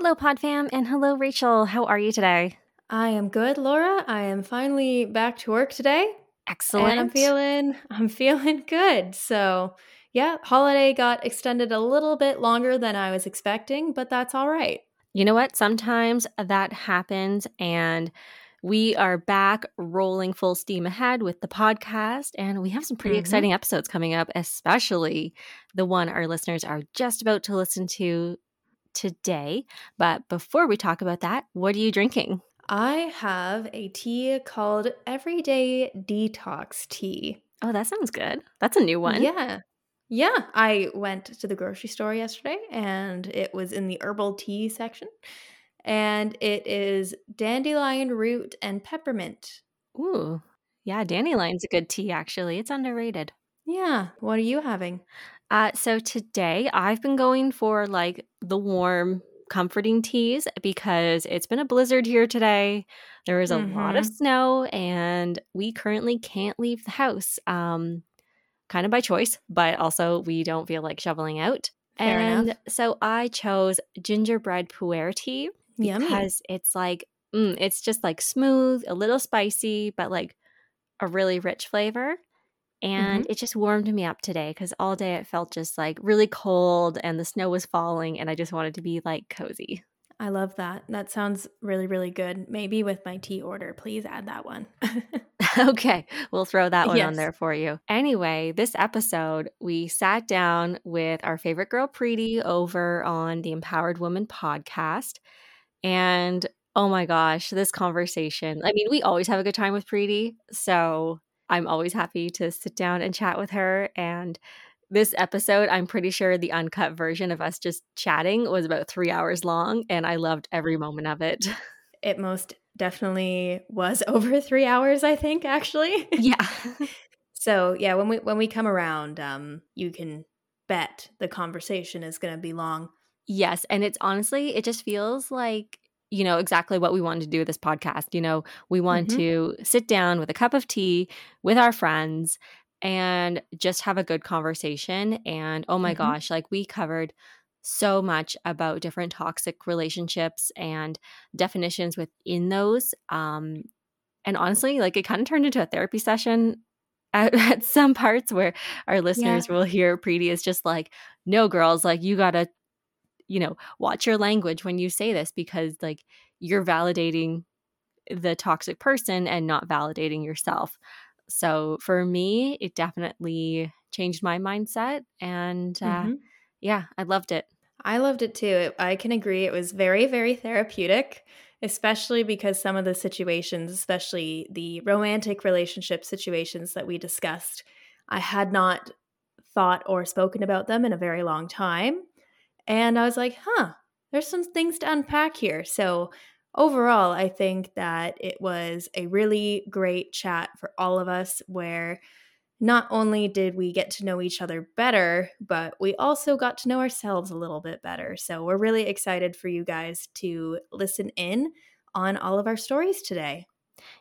Hello, Pod Fam, and hello, Rachel. How are you today? I am good, Laura. I am finally back to work today. Excellent. And I'm feeling good. So yeah, holiday got extended a little bit longer than I was expecting, but that's all right. You know what? Sometimes that happens, and we are back rolling full steam ahead with the podcast, and we have some pretty exciting episodes coming up, especially the one our listeners are just about to listen to today. But before we talk about that, what are you drinking? I have a tea called Everyday Detox Tea. Oh, that sounds good. That's a new one. Yeah. I went to the grocery store yesterday, and it was in the herbal tea section. And it is dandelion root and peppermint. Ooh. Yeah, dandelion's a good tea, actually. It's underrated. Yeah. What are you having? So today I've been going for like the warm, comforting teas because it's been a blizzard here today. There is a lot of snow, and we currently can't leave the house, kind of by choice, but also we don't feel like shoveling out. Fair enough. So I chose gingerbread pu'er tea because it's like it's just like smooth, a little spicy, but like a really rich flavor. And it just warmed me up today because all day it felt just like really cold and the snow was falling, and I just wanted to be like cozy. I love that. That sounds really, really good. Maybe with my tea order, please add that one. Okay. We'll throw that one on there for you. Anyway, this episode, we sat down with our favorite girl, Preeti, over on the Empowered Woman podcast. And oh my gosh, this conversation. I mean, we always have a good time with Preeti, so I'm always happy to sit down and chat with her. And this episode, I'm pretty sure the uncut version of us just chatting was about 3 hours long, and I loved every moment of it. It most definitely was over 3 hours, I think, actually. Yeah. So yeah, when we come around, you can bet the conversation is going to be long. Yes. And it's honestly, it just feels like, you know, exactly what we wanted to do with this podcast. You know, we want to sit down with a cup of tea with our friends and just have a good conversation. And oh my gosh, like we covered so much about different toxic relationships and definitions within those. And honestly, like it kind of turned into a therapy session at some parts where our listeners will hear Preeti is just like, no girls, like you got to, you know, watch your language when you say this because like you're validating the toxic person and not validating yourself. So for me, it definitely changed my mindset, and yeah, I loved it. I loved it too. I can agree. It was very, very therapeutic, especially because some of the situations, especially the romantic relationship situations that we discussed, I had not thought or spoken about them in a very long time. And I was like, there's some things to unpack here. So overall, I think that it was a really great chat for all of us where not only did we get to know each other better, but we also got to know ourselves a little bit better. So we're really excited for you guys to listen in on all of our stories today.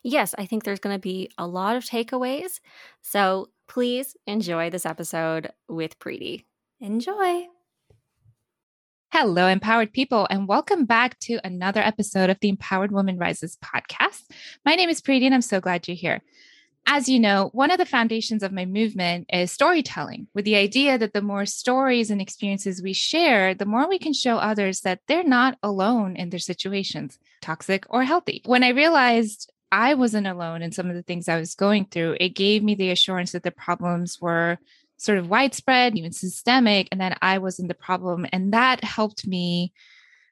Yes, I think there's going to be a lot of takeaways. So please enjoy this episode with Preeti. Enjoy. Hello, empowered people, and welcome back to another episode of the Empowered Woman Rises podcast. My name is Preeti, and I'm so glad you're here. As you know, one of the foundations of my movement is storytelling, with the idea that the more stories and experiences we share, the more we can show others that they're not alone in their situations, toxic or healthy. When I realized I wasn't alone in some of the things I was going through, it gave me the assurance that the problems were sort of widespread, even systemic, and then I wasn't the problem. And that helped me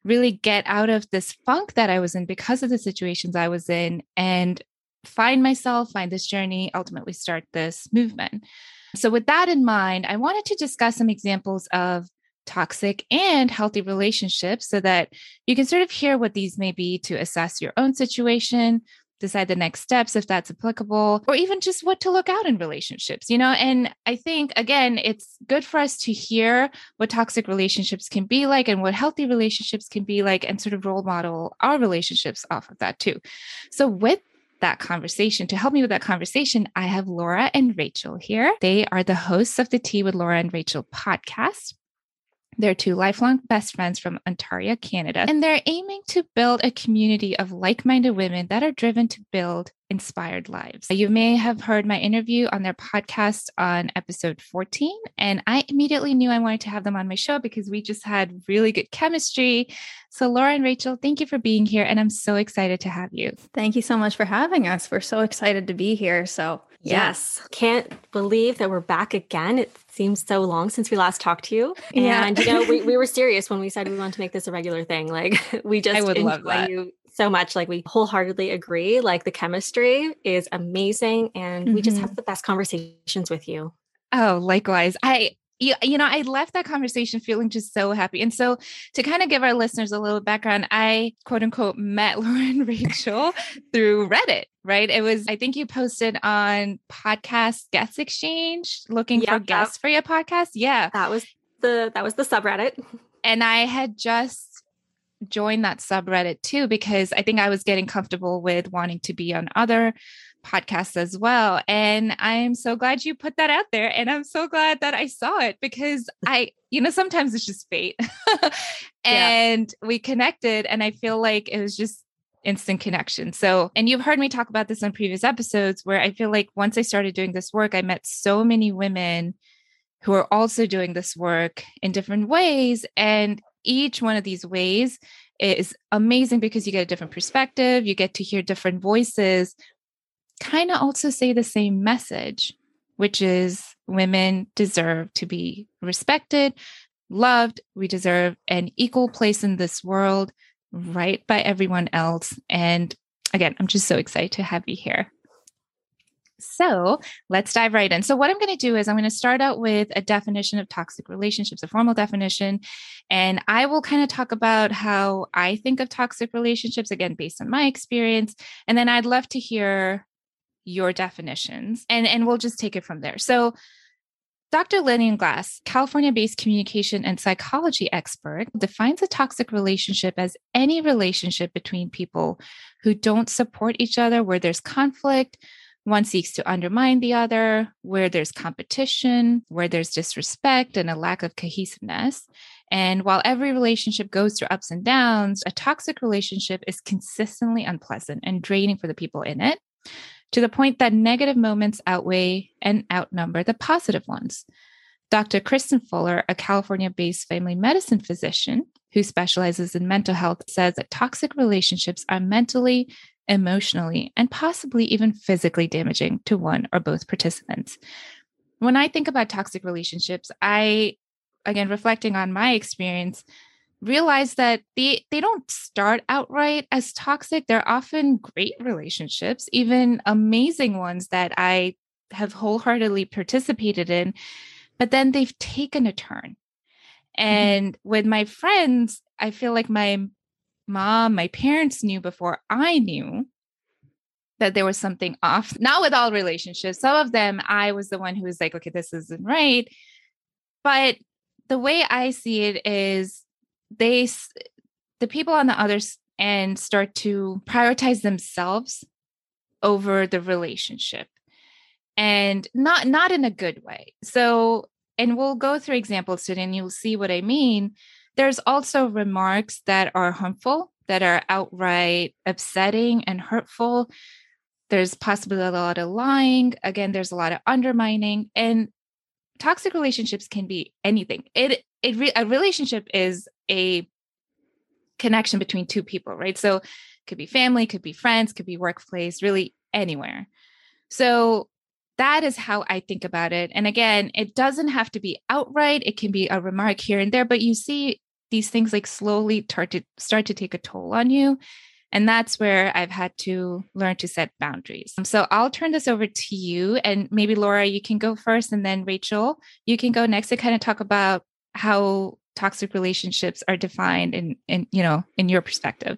really get out of this funk that I was in because of the situations I was in and find myself, find this journey, ultimately start this movement. So with that in mind, I wanted to discuss some examples of toxic and healthy relationships so that you can sort of hear what these may be to assess your own situation, decide the next steps if that's applicable, or even just what to look out in relationships, you know? And I think, again, it's good for us to hear what toxic relationships can be like and what healthy relationships can be like and sort of role model our relationships off of that too. So with that conversation, to help me with that conversation, I have Laura and Rachel here. They are the hosts of the Tea with Laura and Rachel podcast. They're two lifelong best friends from Ontario, Canada, and they're aiming to build a community of like-minded women that are driven to build inspired lives. You may have heard my interview on their podcast on episode 14, and I immediately knew I wanted to have them on my show because we just had really good chemistry. So Laura and Rachel, thank you for being here, and I'm so excited to have you. Thank you so much for having us. We're so excited to be here. So yes. Can't believe that we're back again. It seems so long since we last talked to you. And we were serious when we said we want to make this a regular thing. Like we just enjoy you so much. Like we wholeheartedly agree. Like the chemistry is amazing and we just have the best conversations with you. Oh, likewise. I left that conversation feeling just so happy. And so to kind of give our listeners a little background, I quote unquote met Laura and Rachel through Reddit, right? It was, I think you posted on podcast guest exchange looking for guests for your podcast. Yeah. That was the subreddit. And I had just joined that subreddit too, because I think I was getting comfortable with wanting to be on other podcasts as well. And I'm so glad you put that out there. And I'm so glad that I saw it because sometimes it's just fate and we connected and I feel like it was just instant connection. So, and you've heard me talk about this on previous episodes where I feel like once I started doing this work, I met so many women who are also doing this work in different ways. And each one of these ways is amazing because you get a different perspective, you get to hear different voices, kind of also say the same message, which is women deserve to be respected, loved. We deserve an equal place in this world, right by everyone else. And again, I'm just so excited to have you here. So let's dive right in. So what I'm going to do is I'm going to start out with a definition of toxic relationships, a formal definition, and I will kind of talk about how I think of toxic relationships, again, based on my experience. And then I'd love to hear your definitions and we'll just take it from there. So Dr. Lillian Glass, California-based communication and psychology expert, defines a toxic relationship as any relationship between people who don't support each other, where there's conflict, one seeks to undermine the other, where there's competition, where there's disrespect and a lack of cohesiveness. And while every relationship goes through ups and downs, a toxic relationship is consistently unpleasant and draining for the people in it, to the point that negative moments outweigh and outnumber the positive ones. Dr. Kristen Fuller, a California-based family medicine physician who specializes in mental health, says that toxic relationships are mentally, emotionally, and possibly even physically damaging to one or both participants. When I think about toxic relationships, I, again, reflecting on my experience, realize that they don't start outright as toxic. They're often great relationships, even amazing ones that I have wholeheartedly participated in, but then they've taken a turn. And with my friends, I feel like my parents knew before I knew that there was something off. Not with all relationships. Some of them, I was the one who was like, okay, this isn't right. But the way I see it is the people on the other end start to prioritize themselves over the relationship and not in a good way. So, and we'll go through examples today and you'll see what I mean. There's also remarks that are harmful, that are outright upsetting and hurtful. There's possibly a lot of lying. Again, there's a lot of undermining, and toxic relationships can be anything. A relationship is a connection between two people, right? So it could be family, could be friends, could be workplace, really anywhere. So that is how I think about it. And again, it doesn't have to be outright. It can be a remark here and there, but you see these things like slowly start to take a toll on you. And that's where I've had to learn to set boundaries. So I'll turn this over to you, and maybe Laura, you can go first, and then Rachel, you can go next to kind of talk about how toxic relationships are defined in your perspective.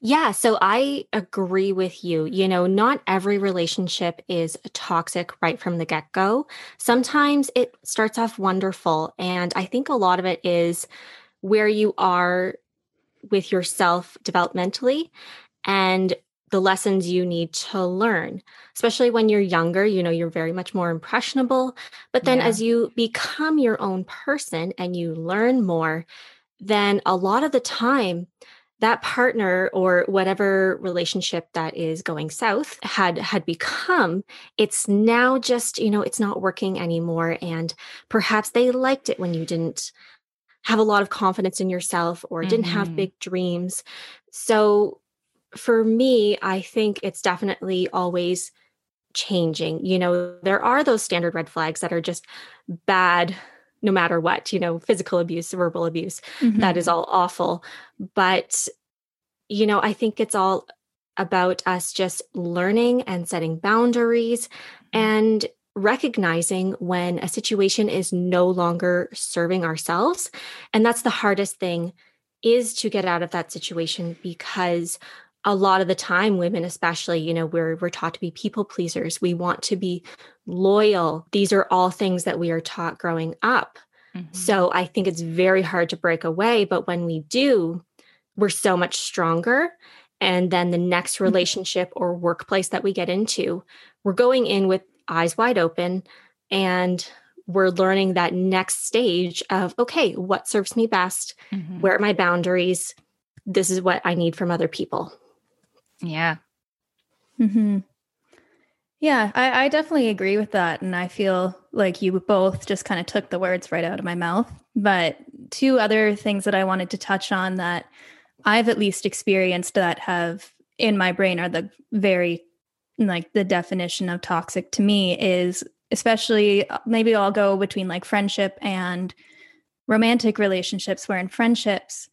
Yeah. So I agree with you. Not every relationship is toxic right from the get-go. Sometimes it starts off wonderful. And I think a lot of it is where you are with yourself developmentally and the lessons you need to learn, especially when you're younger, you know, you're very much more impressionable. But then as you become your own person and you learn more, then a lot of the time that partner or whatever relationship that is going south had become, it's now just, you know, it's not working anymore. And perhaps they liked it when you didn't have a lot of confidence in yourself or didn't have big dreams. So for me, I think it's definitely always changing. You know, there are those standard red flags that are just bad no matter what, you know, physical abuse, verbal abuse, that is all awful. But, you know, I think it's all about us just learning and setting boundaries and recognizing when a situation is no longer serving ourselves. And that's the hardest thing, is to get out of that situation, because a lot of the time, women especially, you know, we're taught to be people pleasers. We want to be loyal. These are all things that we are taught growing up. So I think it's very hard to break away. But when we do, we're so much stronger. And then the next relationship or workplace that we get into, we're going in with eyes wide open, and we're learning that next stage of, okay, what serves me best? Where are my boundaries? This is what I need from other people. Yeah. Yeah, I definitely agree with that. And I feel like you both just kind of took the words right out of my mouth. But two other things that I wanted to touch on that I've at least experienced that have in my brain are the very, like, the definition of toxic to me is, especially, maybe I'll go between like friendship and romantic relationships, where in friendships,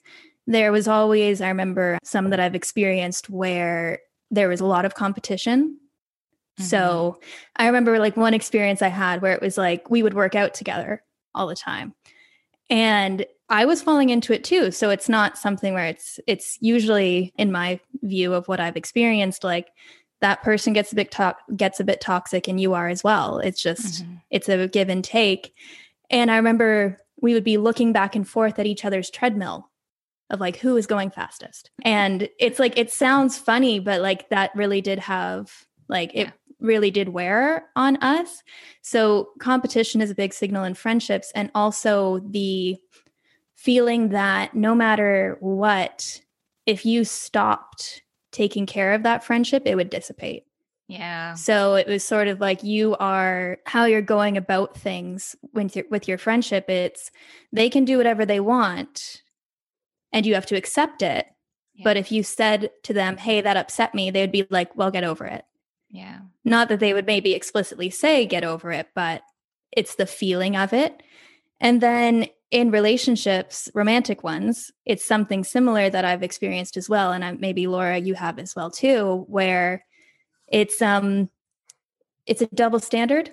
there was always, I remember some that I've experienced where there was a lot of competition. So I remember like one experience I had where it was like, we would work out together all the time. And I was falling into it too. So it's not something where it's usually, in my view of what I've experienced, like that person gets a bit toxic and you are as well. It's just, it's a give and take. And I remember we would be looking back and forth at each other's treadmill of like, who is going fastest? And it's like, it sounds funny, but like that really did have, like, it really did wear on us. So competition is a big signal in friendships. And also the feeling that no matter what, if you stopped taking care of that friendship, it would dissipate. Yeah. So it was sort of like how you're going about things with your friendship. It's, they can do whatever they want, and you have to accept it. Yeah. But if you said to them, hey, that upset me, they would be like, well, get over it. Yeah. Not that they would maybe explicitly say get over it, but it's the feeling of it. And then in relationships, romantic ones, it's something similar that I've experienced as well. And maybe Laura, you have as well too, where it's a double standard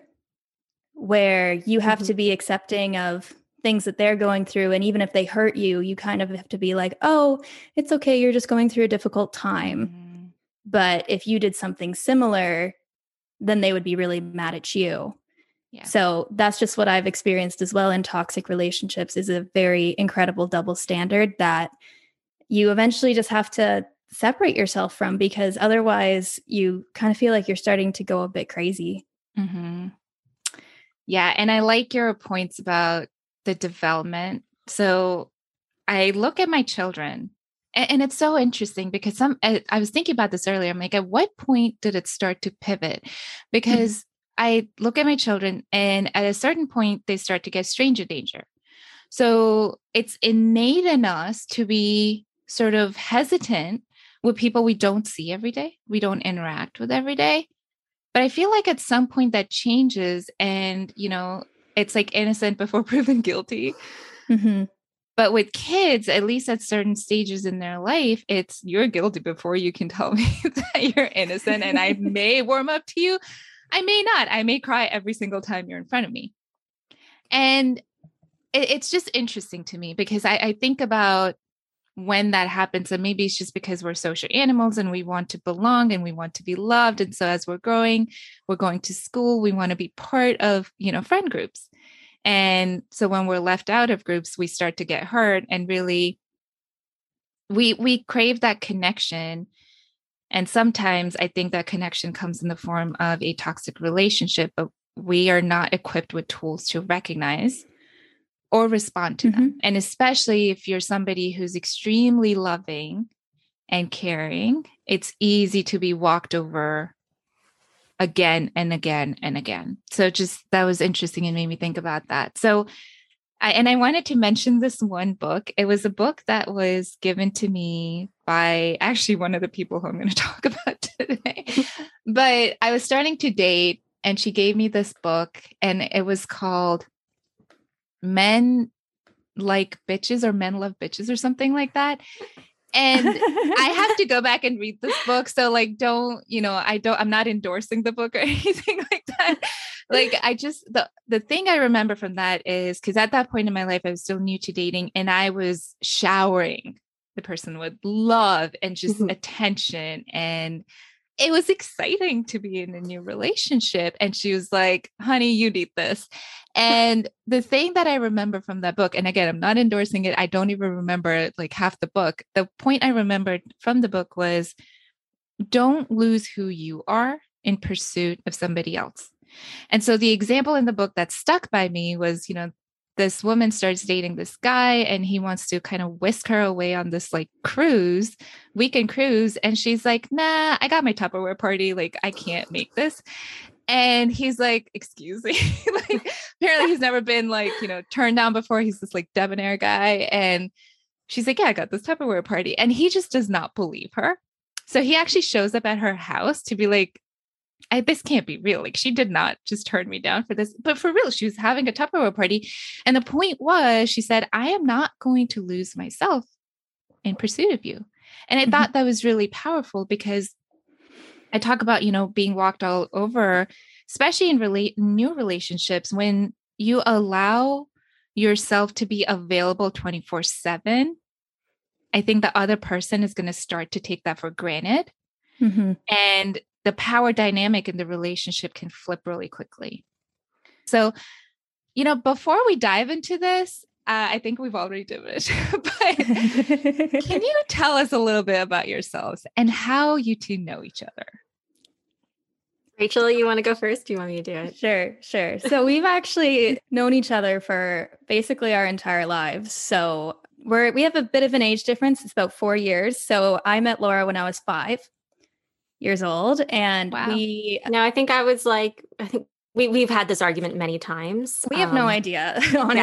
where you have to be accepting of things that they're going through. And even if they hurt you, you kind of have to be like, oh, it's okay, you're just going through a difficult time. But if you did something similar, then they would be really mad at you. Yeah. So that's just what I've experienced as well in toxic relationships, is a very incredible double standard that you eventually just have to separate yourself from, because otherwise you kind of feel like you're starting to go a bit crazy. Yeah. And I like your points about the development. So I look at my children, and it's so interesting because I was thinking about this earlier. I'm like, at what point did it start to pivot? Because I look at my children, and at a certain point they start to get stranger danger. So it's innate in us to be sort of hesitant with people we don't see every day, we don't interact with every day. But I feel like at some point that changes, and, you know, it's like innocent before proven guilty. But with kids, at least at certain stages in their life, it's, you're guilty before you can tell me that you're innocent. And I may warm up to you. I may not. I may cry every single time you're in front of me. And it's just interesting to me, because I think about when that happens, and maybe it's just because we're social animals and we want to belong and we want to be loved. And so as we're growing, we're going to school, we want to be part of, you know, friend groups. And so when we're left out of groups, we start to get hurt, and really we crave that connection. And sometimes I think that connection comes in the form of a toxic relationship, but we are not equipped with tools to recognize or respond to them. And especially if you're somebody who's extremely loving and caring, it's easy to be walked over again and again and again. So just that was interesting and made me think about that. So I wanted to mention this one book. It was a book that was given to me by actually one of the people who I'm going to talk about today. But I was starting to date and she gave me this book and it was called Men Like Bitches or Men Love Bitches or something like that. And I have to go back and read this book. So like, I'm not endorsing the book or anything like that. Like I just, the thing I remember from that is because at that point in my life, I was still new to dating and I was showering the person with love and just attention. And it was exciting to be in a new relationship. And she was like, honey, you need this. And the thing that I remember from that book, and again, I'm not endorsing it. I don't even remember like half the book. The point I remembered from the book was don't lose who you are in pursuit of somebody else. And so the example in the book that stuck by me was, this woman starts dating this guy and he wants to kind of whisk her away on this like weekend cruise. And she's like, nah, I got my Tupperware party. Like, I can't make this. And he's like, excuse me. Like, apparently he's never been like, turned down before. He's this like debonair guy. And she's like, yeah, I got this Tupperware party. And he just does not believe her. So he actually shows up at her house to be like, this can't be real. Like she did not just turn me down for this, but for real, she was having a Tupperware party. And the point was, she said, I am not going to lose myself in pursuit of you. And I thought that was really powerful because I talk about, being walked all over, especially in new relationships, when you allow yourself to be available 24/7, I think the other person is going to start to take that for granted. And the power dynamic in the relationship can flip really quickly. So, before we dive into this, I think we've already done it, but can you tell us a little bit about yourselves and how you two know each other? Rachel, you want to go first? Do you want me to do it? Sure. So we've actually known each other for basically our entire lives. So we have a bit of an age difference. It's about 4 years. So I met Laura when I was 5 years old. And we've had this argument many times. We have no idea, honestly.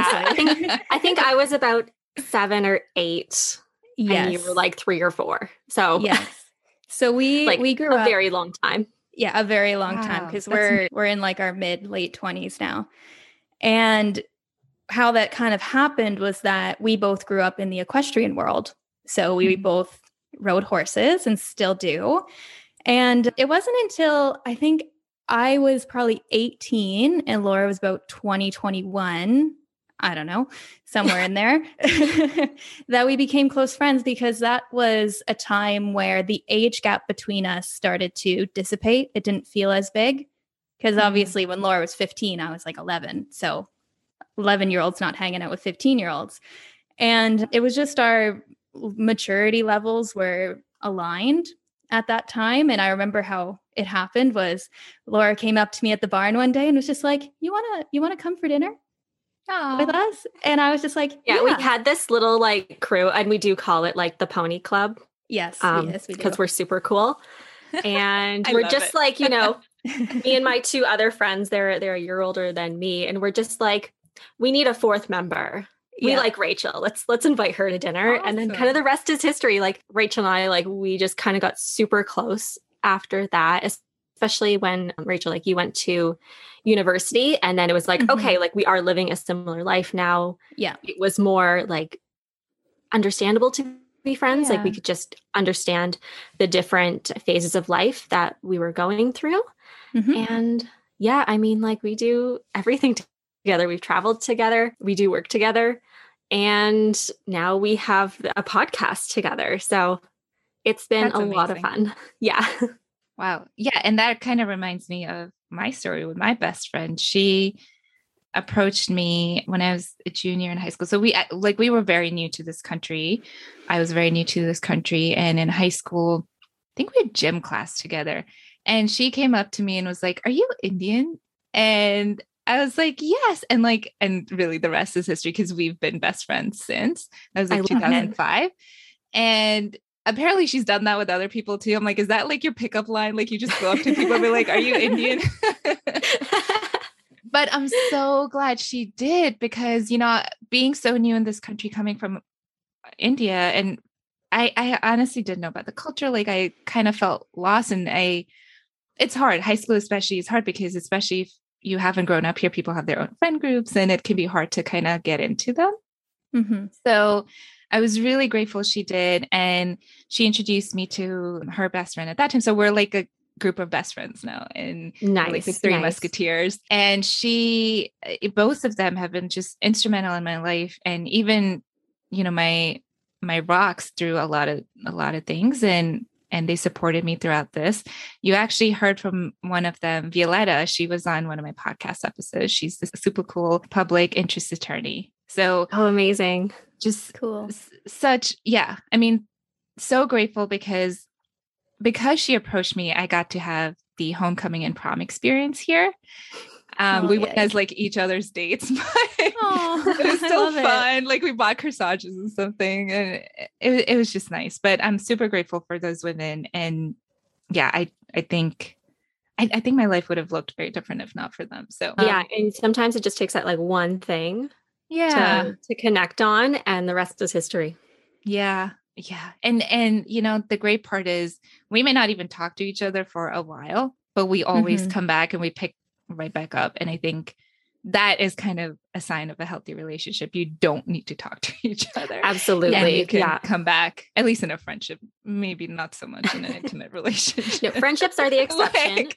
Yeah, I think I was about 7 or 8. Yes. And you were like 3 or 4. So yes. So we like we grew up a very long time. Yeah, a very long time because we're in like our late 20s now. And how that kind of happened was that we both grew up in the equestrian world. So we both rode horses and still do. And it wasn't until I think I was probably 18 and Laura was about 20, 21, I don't know, somewhere in there, that we became close friends because that was a time where the age gap between us started to dissipate. It didn't feel as big because obviously when Laura was 15, I was like 11. So 11-year-olds not hanging out with 15-year-olds. And it was just our maturity levels were aligned at that time. And I remember how it happened was Laura came up to me at the barn one day and was just like, you want to come for dinner with us? And I was just like, yeah, we had this little like crew and we do call it like the pony club. Yes, we do. Because we're super cool. And we're just like, me and my two other friends, they're a year older than me. And we're just like, we need a fourth member. We like Rachel. Let's invite her to dinner. Awesome. And then kind of the rest is history. Like Rachel and I, like we just kind of got super close after that, especially when Rachel, like you went to university and then it was like, okay, like we are living a similar life now. Yeah. It was more like understandable to be friends. Yeah. Like we could just understand the different phases of life that we were going through. And yeah, I mean, like we do everything together. We've traveled together. We do work together. And now we have a podcast together. So it's been a lot of fun. Yeah. Wow. Yeah. And that kind of reminds me of my story with my best friend. She approached me when I was a junior in high school. So we were very new to this country. I was very new to this country. And in high school, think we had gym class together. And she came up to me and was like, "Are you Indian?" And I was like, "Yes." And like, and really the rest is history because we've been best friends since. That was like 2005. And apparently she's done that with other people too. I'm like, is that like your pickup line? Like you just go up to people and be like, "Are you Indian?" But I'm so glad she did because, you know, being so new in this country, coming from India, and I honestly didn't know about the culture. Like I kind of felt lost, and it's hard. High school, especially, is hard because especially if you haven't grown up here, people have their own friend groups and it can be hard to kind of get into them. Mm-hmm. So I was really grateful she did. And she introduced me to her best friend at that time. So we're like a group of best friends now, and nice, like the Three Musketeers. And she, both of them have been just instrumental in my life. And even, you know, my rocks through a lot of things, and they supported me throughout this. You actually heard from one of them, Violetta. She was on one of my podcast episodes. She's a super cool public interest attorney. So amazing. Just cool. I mean, so grateful because she approached me, I got to have the homecoming and prom experience here. We went as like each other's dates, but it was still fun. Like we bought corsages and something, and it was just nice. But I'm super grateful for those women. And yeah, I think my life would have looked very different if not for them. So yeah. And sometimes it just takes that like one thing to connect on, and the rest is history. Yeah. Yeah. And, you know, the great part is we may not even talk to each other for a while, but we always come back and we pick right back up. And I think that is kind of a sign of a healthy relationship. You don't need to talk to each other. Absolutely. And you can come back, at least in a friendship, maybe not so much in an intimate relationship. No, friendships are the exception.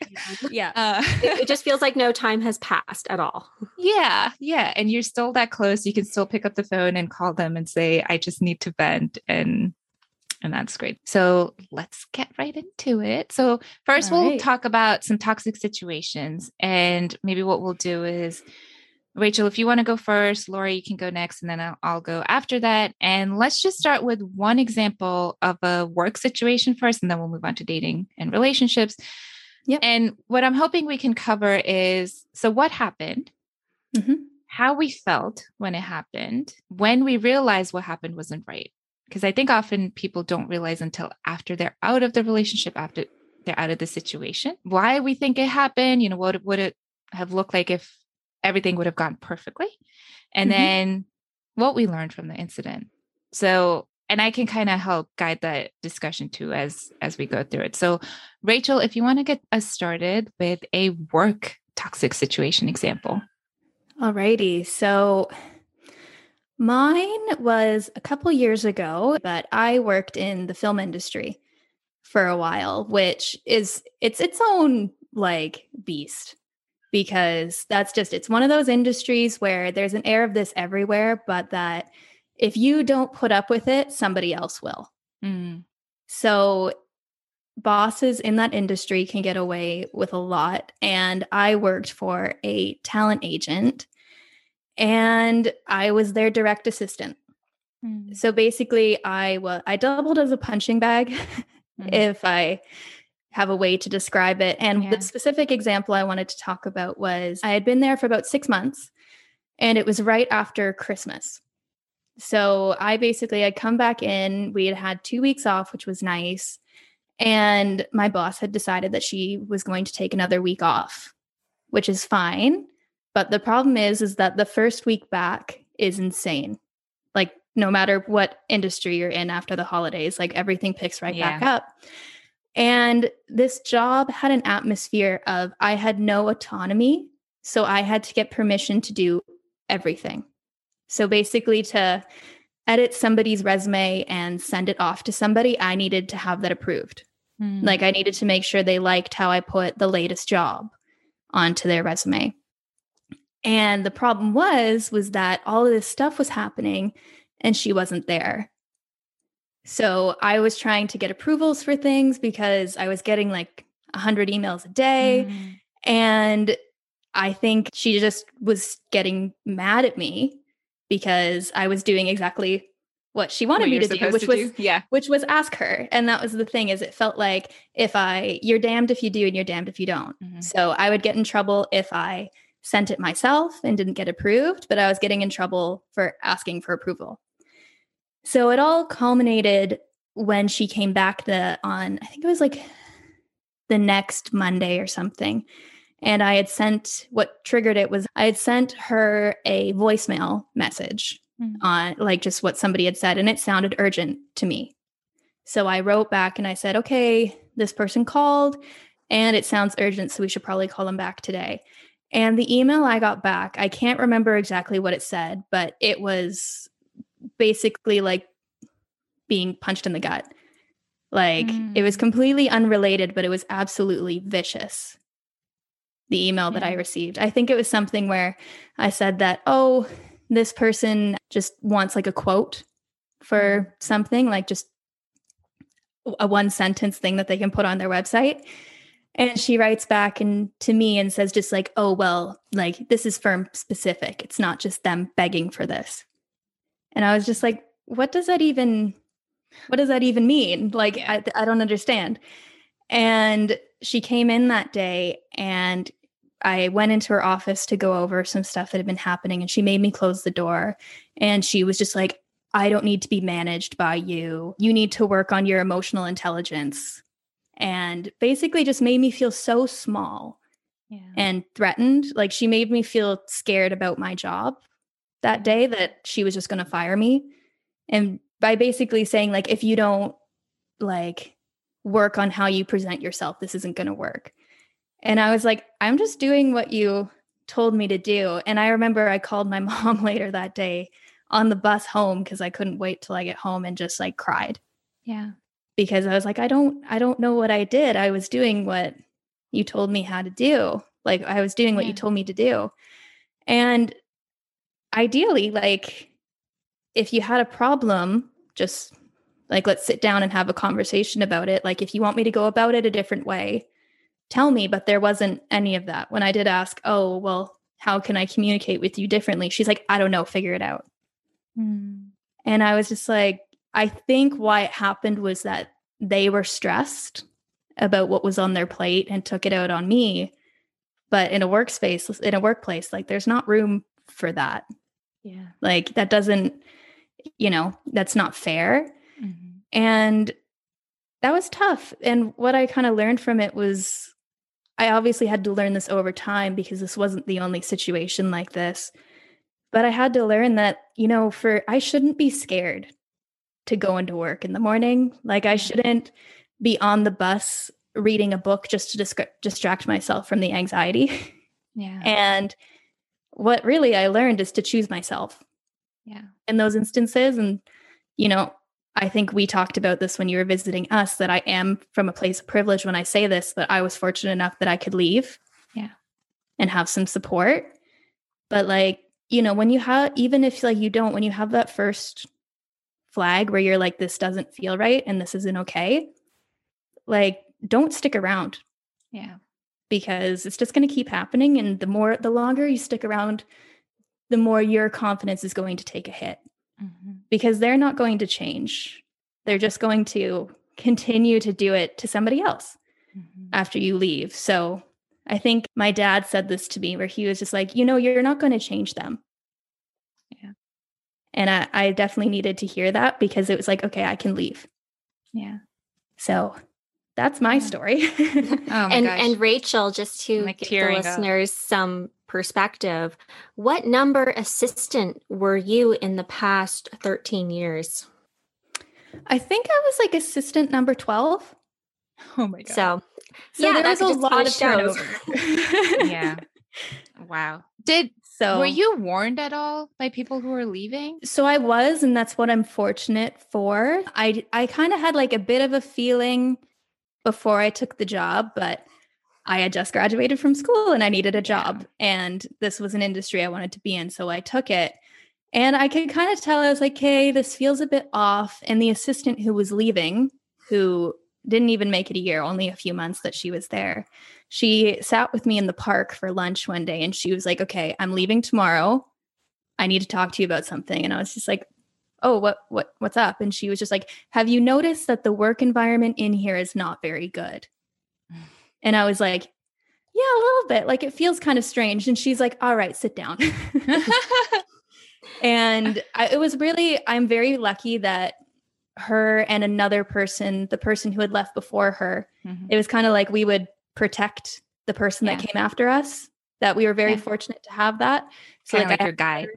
It just feels like no time has passed at all. Yeah. Yeah. And you're still that close. You can still pick up the phone and call them and say, "I just need to vent." And that's great. So let's get right into it. So first we'll talk about some toxic situations, and maybe what we'll do is, Rachel, if you want to go first, Laura, you can go next, and then I'll go after that. And let's just start with one example of a work situation first, and then we'll move on to dating and relationships. Yep. And what I'm hoping we can cover is, so what happened, how we felt when it happened, when we realized what happened wasn't right. Because I think often people don't realize until after they're out of the relationship, after they're out of the situation, why we think it happened, you know, what would it have looked like if everything would have gone perfectly? And then what we learned from the incident. So, and I can kind of help guide that discussion too, as we go through it. So Rachel, if you want to get us started with a work toxic situation example. Alrighty. So mine was a couple years ago, but I worked in the film industry for a while, which is its own like beast, because that's just, it's one of those industries where there's an air of this everywhere, but that if you don't put up with it, somebody else will. Mm. So bosses in that industry can get away with a lot. And I worked for a talent agent, and I was their direct assistant. Mm. So basically I doubled as a punching bag, if I have a way to describe it. And the specific example I wanted to talk about was I had been there for about 6 months, and it was right after Christmas. So I basically, I'd come back in, we had had 2 weeks off, which was nice. And my boss had decided that she was going to take another week off, which is fine. But the problem is that the first week back is insane. Like no matter what industry you're in after the holidays, like everything picks right back up. And this job had an atmosphere of, I had no autonomy. So I had to get permission to do everything. So basically to edit somebody's resume and send it off to somebody, I needed to have that approved. Mm. Like I needed to make sure they liked how I put the latest job onto their resume. And the problem was that all of this stuff was happening and she wasn't there. So I was trying to get approvals for things because I was getting like 100 emails a day. Mm. And I think she just was getting mad at me because I was doing exactly what she wanted me to do, which was ask her. And that was the thing, is it felt like you're damned if you do and you're damned if you don't. Mm-hmm. So I would get in trouble if I sent it myself and didn't get approved, but I was getting in trouble for asking for approval. So it all culminated when she came back on, I think it was like the next Monday or something. And I had sent, what triggered it was I had sent her a voicemail message on like just what somebody had said, and it sounded urgent to me. So I wrote back and I said, okay, this person called and it sounds urgent, so we should probably call them back today. And the email I got back, I can't remember exactly what it said, but it was basically like being punched in the gut. Like it was completely unrelated, but it was absolutely vicious. The email that I received. I think it was something where I said that, oh, this person just wants like a quote for something, like just a one sentence thing that they can put on their website. And she writes back and to me and says just like, oh, well, like this is firm specific. It's not just them begging for this. And I was just like, what does that even mean? Like, I don't understand. And she came in that day and I went into her office to go over some stuff that had been happening, and she made me close the door, and she was just like, I don't need to be managed by you. You need to work on your emotional intelligence, and basically just made me feel so small and threatened. Like she made me feel scared about my job that day, that she was just going to fire me. And by basically saying like, if you don't like work on how you present yourself, this isn't going to work. And I was like, I'm just doing what you told me to do. And I remember I called my mom later that day on the bus home, because I couldn't wait till I get home, and just like cried. Yeah. Because I was like, I don't know what I did. I was doing what you told me how to do. Like I was doing what you told me to do. And ideally, like if you had a problem, just like, let's sit down and have a conversation about it. Like if you want me to go about it a different way, tell me. But there wasn't any of that. When I did ask, oh, well, how can I communicate with you differently? She's like, I don't know, figure it out. And I was just like, I think why it happened was that they were stressed about what was on their plate and took it out on me. But in a workplace, like there's not room for that. Yeah. Like that doesn't, that's not fair. Mm-hmm. And that was tough. And what I kind of learned from it was, I obviously had to learn this over time, because this wasn't the only situation like this, but I had to learn that, I shouldn't be scared to go into work in the morning. Like I shouldn't be on the bus reading a book just to distract myself from the anxiety. Yeah. And what really I learned is to choose myself. Yeah. In those instances. And, I think we talked about this when you were visiting us, that I am from a place of privilege when I say this, that I was fortunate enough that I could leave and have some support. But like, when you have, even if like you don't, when you have that first flag where you're like, this doesn't feel right and this isn't okay, like don't stick around. Yeah. Because it's just going to keep happening. And the longer you stick around, the more your confidence is going to take a hit. Mm-hmm. Because they're not going to change. They're just going to continue to do it to somebody else after you leave. So I think my dad said this to me, where he was just like, you're not going to change them. Yeah. And I definitely needed to hear that, because it was like, okay, I can leave. Yeah. So that's my story. Oh my gosh. And Rachel, just to give the listeners some perspective, what number assistant were you in the past 13 years? I think I was like assistant number 12. Oh my God. So there was a lot of turnover. Yeah. Wow. Were you warned at all by people who were leaving? So I was, and that's what I'm fortunate for. I kind of had like a bit of a feeling before I took the job, but I had just graduated from school and I needed a job, and this was an industry I wanted to be in. So I took it, and I could kind of tell, I was like, hey, this feels a bit off. And the assistant who was leaving, who didn't even make it a year, only a few months that she was there, she sat with me in the park for lunch one day and she was like, okay, I'm leaving tomorrow. I need to talk to you about something. And I was just like, oh, what's up? And she was just like, have you noticed that the work environment in here is not very good? And I was like, yeah, a little bit. Like, it feels kind of strange. And she's like, all right, sit down. And it was really, I'm very lucky that her and another person, the person who had left before her, mm-hmm. it was kind of like we would protect the person that came after us, that we were very fortunate to have that. So like your guide.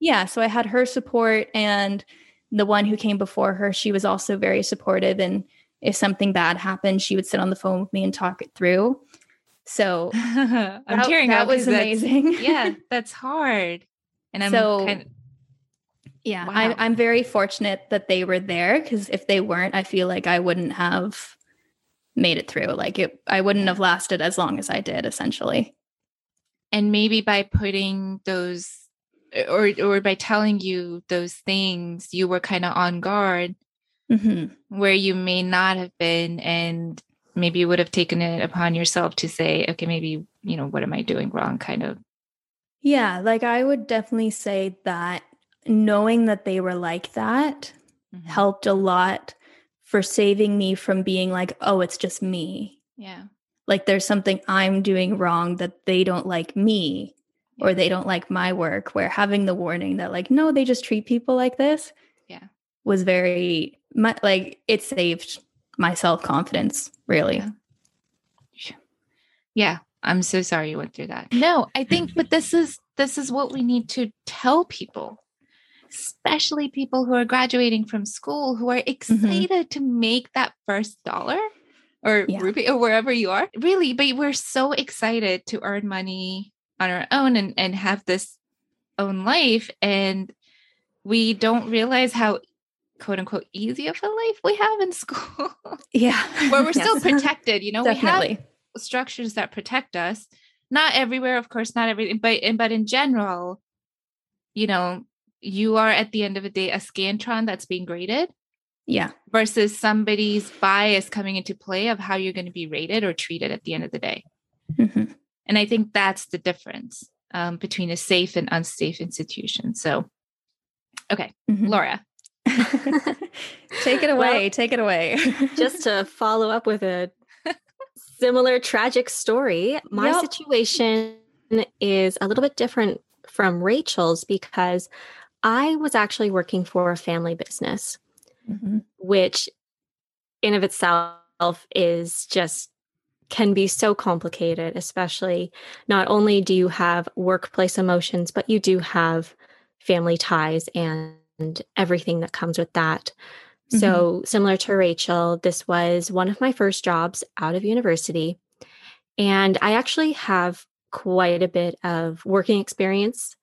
Yeah. So I had her support, and the one who came before her, she was also very supportive. And if something bad happened, she would sit on the phone with me and talk it through. So I'm hearing that was amazing. Yeah. That's hard. And wow. I'm very fortunate that they were there, because if they weren't, I feel like I wouldn't have made it through. Like I wouldn't have lasted as long as I did, essentially. And maybe by putting those or by telling you those things, you were kind of on guard mm-hmm. where you may not have been, and maybe you would have taken it upon yourself to say, okay, maybe, you know, what am I doing wrong? Kind of. Yeah. Like I would definitely say that knowing that they were like that mm-hmm. helped a lot for saving me from being like, oh, it's just me. Yeah. Like there's something I'm doing wrong that they don't like me or they don't like my work, where having the warning that like, no, they just treat people like this was very much like it saved my self-confidence really. Yeah. I'm so sorry you went through that. No, I think, but this is what we need to tell people, especially people who are graduating from school, who are excited mm-hmm. to make that first dollar or rupee or wherever you are, really. But we're so excited to earn money on our own and have this own life. And we don't realize how quote unquote easy of a life we have in school. Yeah. Where we're still protected, you know, definitely. We have structures that protect us, not everywhere, of course, not everything, but in general, you know, you are at the end of the day, a Scantron that's being graded. Yeah. Versus somebody's bias coming into play of how you're going to be rated or treated at the end of the day. Mm-hmm. And I think that's the difference between a safe and unsafe institution. So, okay, mm-hmm. Laura. Take it away. Well, take it away. Just to follow up with a similar tragic story. My situation is a little bit different from Rachel's because I was actually working for a family business, mm-hmm. which in of itself is just can be so complicated, especially not only do you have workplace emotions, but you do have family ties and everything that comes with that. Mm-hmm. So similar to Rachel, this was one of my first jobs out of university. And I actually have quite a bit of working experience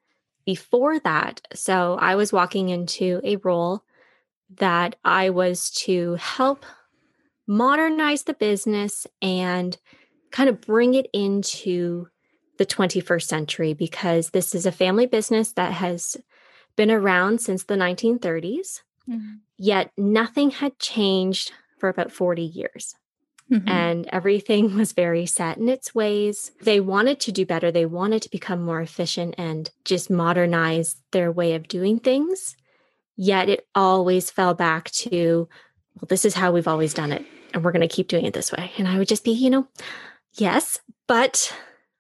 before that. So I was walking into a role that I was to help modernize the business and kind of bring it into the 21st century, because this is a family business that has been around since the 1930s, mm-hmm. yet nothing had changed for about 40 years. Mm-hmm. And everything was very set in its ways. They wanted to do better. They wanted to become more efficient and just modernize their way of doing things. Yet it always fell back to, well, this is how we've always done it, and we're going to keep doing it this way. And I would just be, you know, yes, but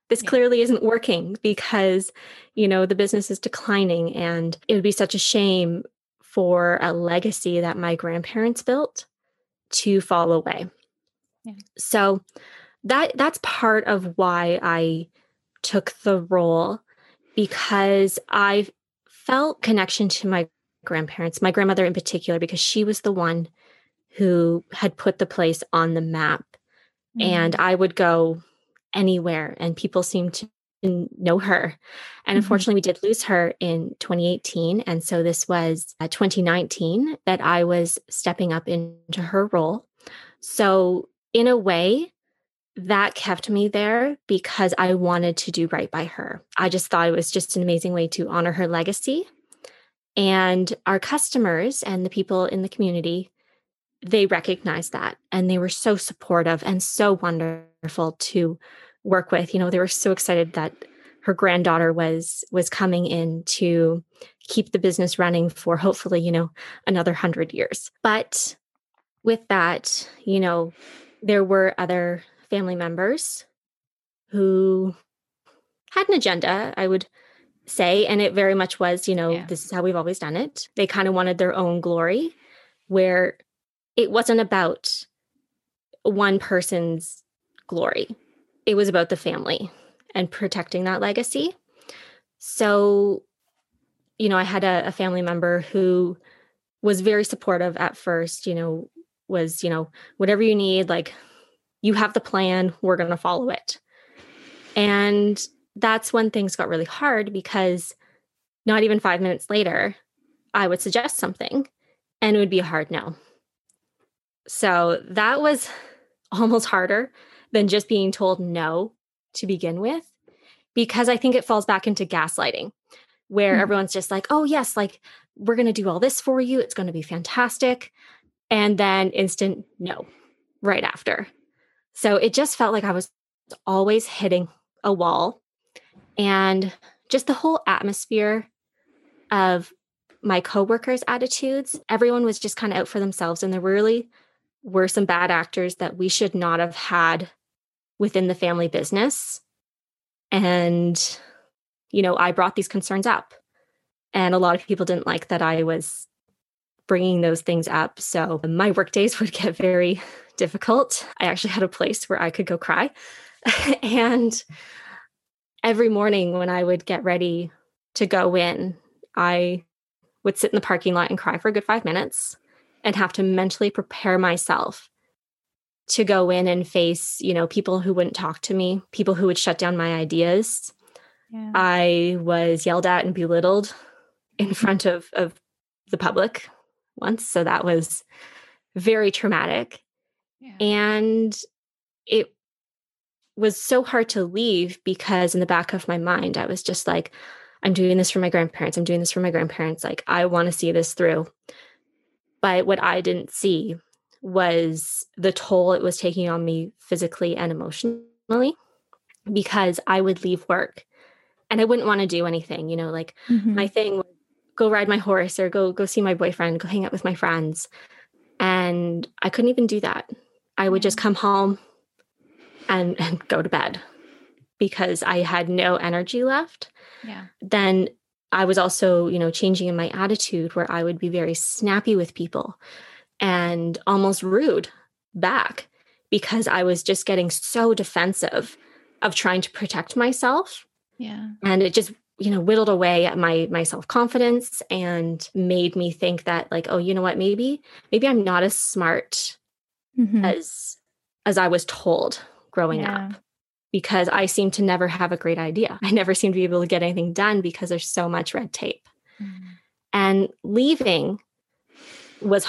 this clearly isn't working because, you know, the business is declining, and it would be such a shame for a legacy that my grandparents built to fall away. Yeah. So that's part of why I took the role, because I felt connection to my grandparents, my grandmother in particular, because she was the one who had put the place on the map. Mm-hmm. And I would go anywhere and people seemed to know her. And mm-hmm. unfortunately, we did lose her in 2018. And so this was 2019 that I was stepping up into her role. So in a way, that kept me there because I wanted to do right by her. I just thought it was just an amazing way to honor her legacy. And our customers and the people in the community, they recognized that. And they were so supportive and so wonderful to work with. You know, they were so excited that her granddaughter was coming in to keep the business running for hopefully, another 100 years. But with that, there were other family members who had an agenda, I would say, and it very much was, This is how we've always done it. They kind of wanted their own glory, where it wasn't about one person's glory. It was about the family and protecting that legacy. So, I had a family member who was very supportive at first, was, whatever you need, like, you have the plan, we're going to follow it. And that's when things got really hard, because not even 5 minutes later, I would suggest something and it would be a hard no. So that was almost harder than just being told no to begin with, because I think it falls back into gaslighting, where everyone's just like, oh yes, like, we're going to do all this for you. It's going to be fantastic. And then instant no right after. So it just felt like I was always hitting a wall, and just the whole atmosphere of my coworkers' attitudes. Everyone was just kind of out for themselves. And there really were some bad actors that we should not have had within the family business. And, I brought these concerns up, and a lot of people didn't like that I was bringing those things up. So my work days would get very difficult. I actually had a place where I could go cry. And every morning when I would get ready to go in, I would sit in the parking lot and cry for a good 5 minutes and have to mentally prepare myself to go in and face, people who wouldn't talk to me, people who would shut down my ideas. Yeah. I was yelled at and belittled in front of the public once. So that was very traumatic. Yeah. And it was so hard to leave, because in the back of my mind, I was just like, I'm doing this for my grandparents. I'm doing this for my grandparents. Like, I want to see this through. But what I didn't see was the toll it was taking on me physically and emotionally, because I would leave work and I wouldn't want to do anything, like my thing was go ride my horse or go see my boyfriend, go hang out with my friends. And I couldn't even do that. I would just come home and go to bed, because I had no energy left. Yeah. Then I was also, changing in my attitude, where I would be very snappy with people and almost rude back, because I was just getting so defensive of trying to protect myself. Yeah. And it just, whittled away at my self-confidence and made me think that, like, oh, you know what, maybe I'm not as smart as I was told growing up. Because I seem to never have a great idea. I never seem to be able to get anything done, because there's so much red tape. Mm-hmm. And leaving was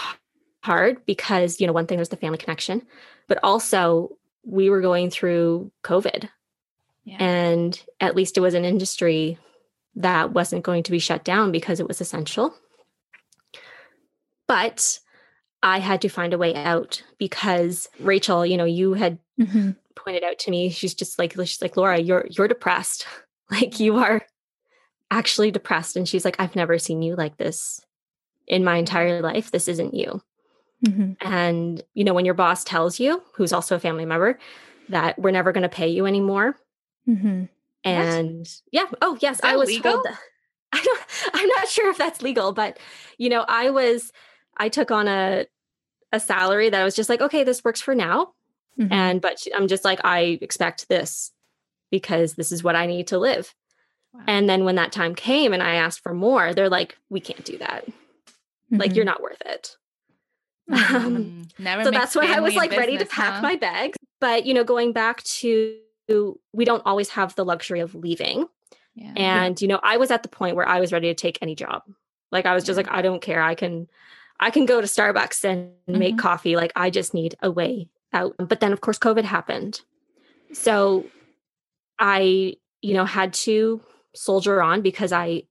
hard, because, one thing was the family connection, but also we were going through COVID. Yeah. And at least it was an industry that wasn't going to be shut down, because it was essential. But I had to find a way out, because Rachel, you had pointed out to me, she's like, Laura, you're depressed. Like, you are actually depressed. And she's like, I've never seen you like this in my entire life. This isn't you. Mm-hmm. And, when your boss tells you, who's also a family member, that we're never going to pay you anymore. Mm-hmm. And yes, I was legal? Told that. I'm not sure if that's legal, but I took on a salary that I was just like, okay, this works for now. Mm-hmm. But I'm just like, I expect this, because this is what I need to live. Wow. And then when that time came and I asked for more, they're like, we can't do that. Mm-hmm. Like, you're not worth it. Mm-hmm. So that's why I was like ready to pack my bags. But, going back to, we don't always have the luxury of leaving. Yeah. And, I was at the point where I was ready to take any job. Like, I was just like, I don't care. I can go to Starbucks and make coffee. Like, I just need a way out. But then, of course, COVID happened. So I, had to soldier on, because I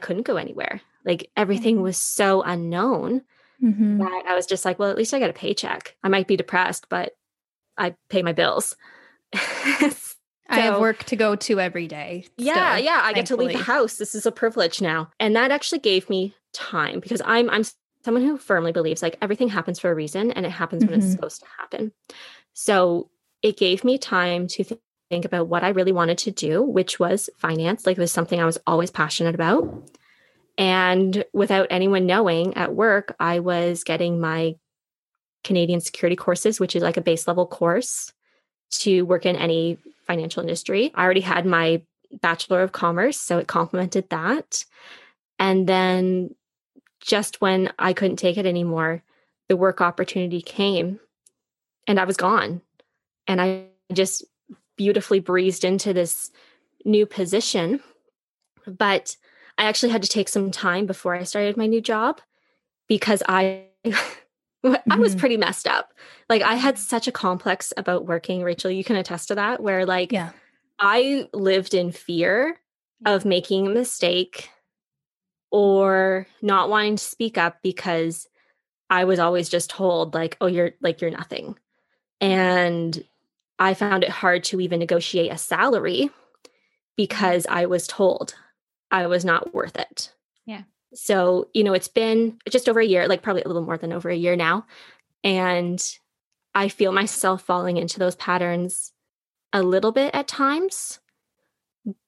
couldn't go anywhere. Like, everything was so unknown that I was just like, well, at least I got a paycheck. I might be depressed, but I pay my bills. I have work to go to every day. Yeah. Still, yeah. I get to leave the house. This is a privilege now. And that actually gave me time because I'm someone who firmly believes like everything happens for a reason and it happens when it's supposed to happen. So it gave me time to think about what I really wanted to do, which was finance. Like it was something I was always passionate about. And without anyone knowing at work, I was getting my Canadian security courses, which is like a base level course to work in any financial industry. I already had my Bachelor of Commerce, so it complemented that. And then just when I couldn't take it anymore, the work opportunity came and I was gone. And I just beautifully breezed into this new position. But I actually had to take some time before I started my new job because I was pretty messed up. Like I had such a complex about working, Rachel, you can attest to that, where like I lived in fear of making a mistake or not wanting to speak up because I was always just told like, oh, you're nothing. And I found it hard to even negotiate a salary because I was told I was not worth it. Yeah. So, you know, it's been just over a year, like probably a little more than over a year now. And I feel myself falling into those patterns a little bit at times,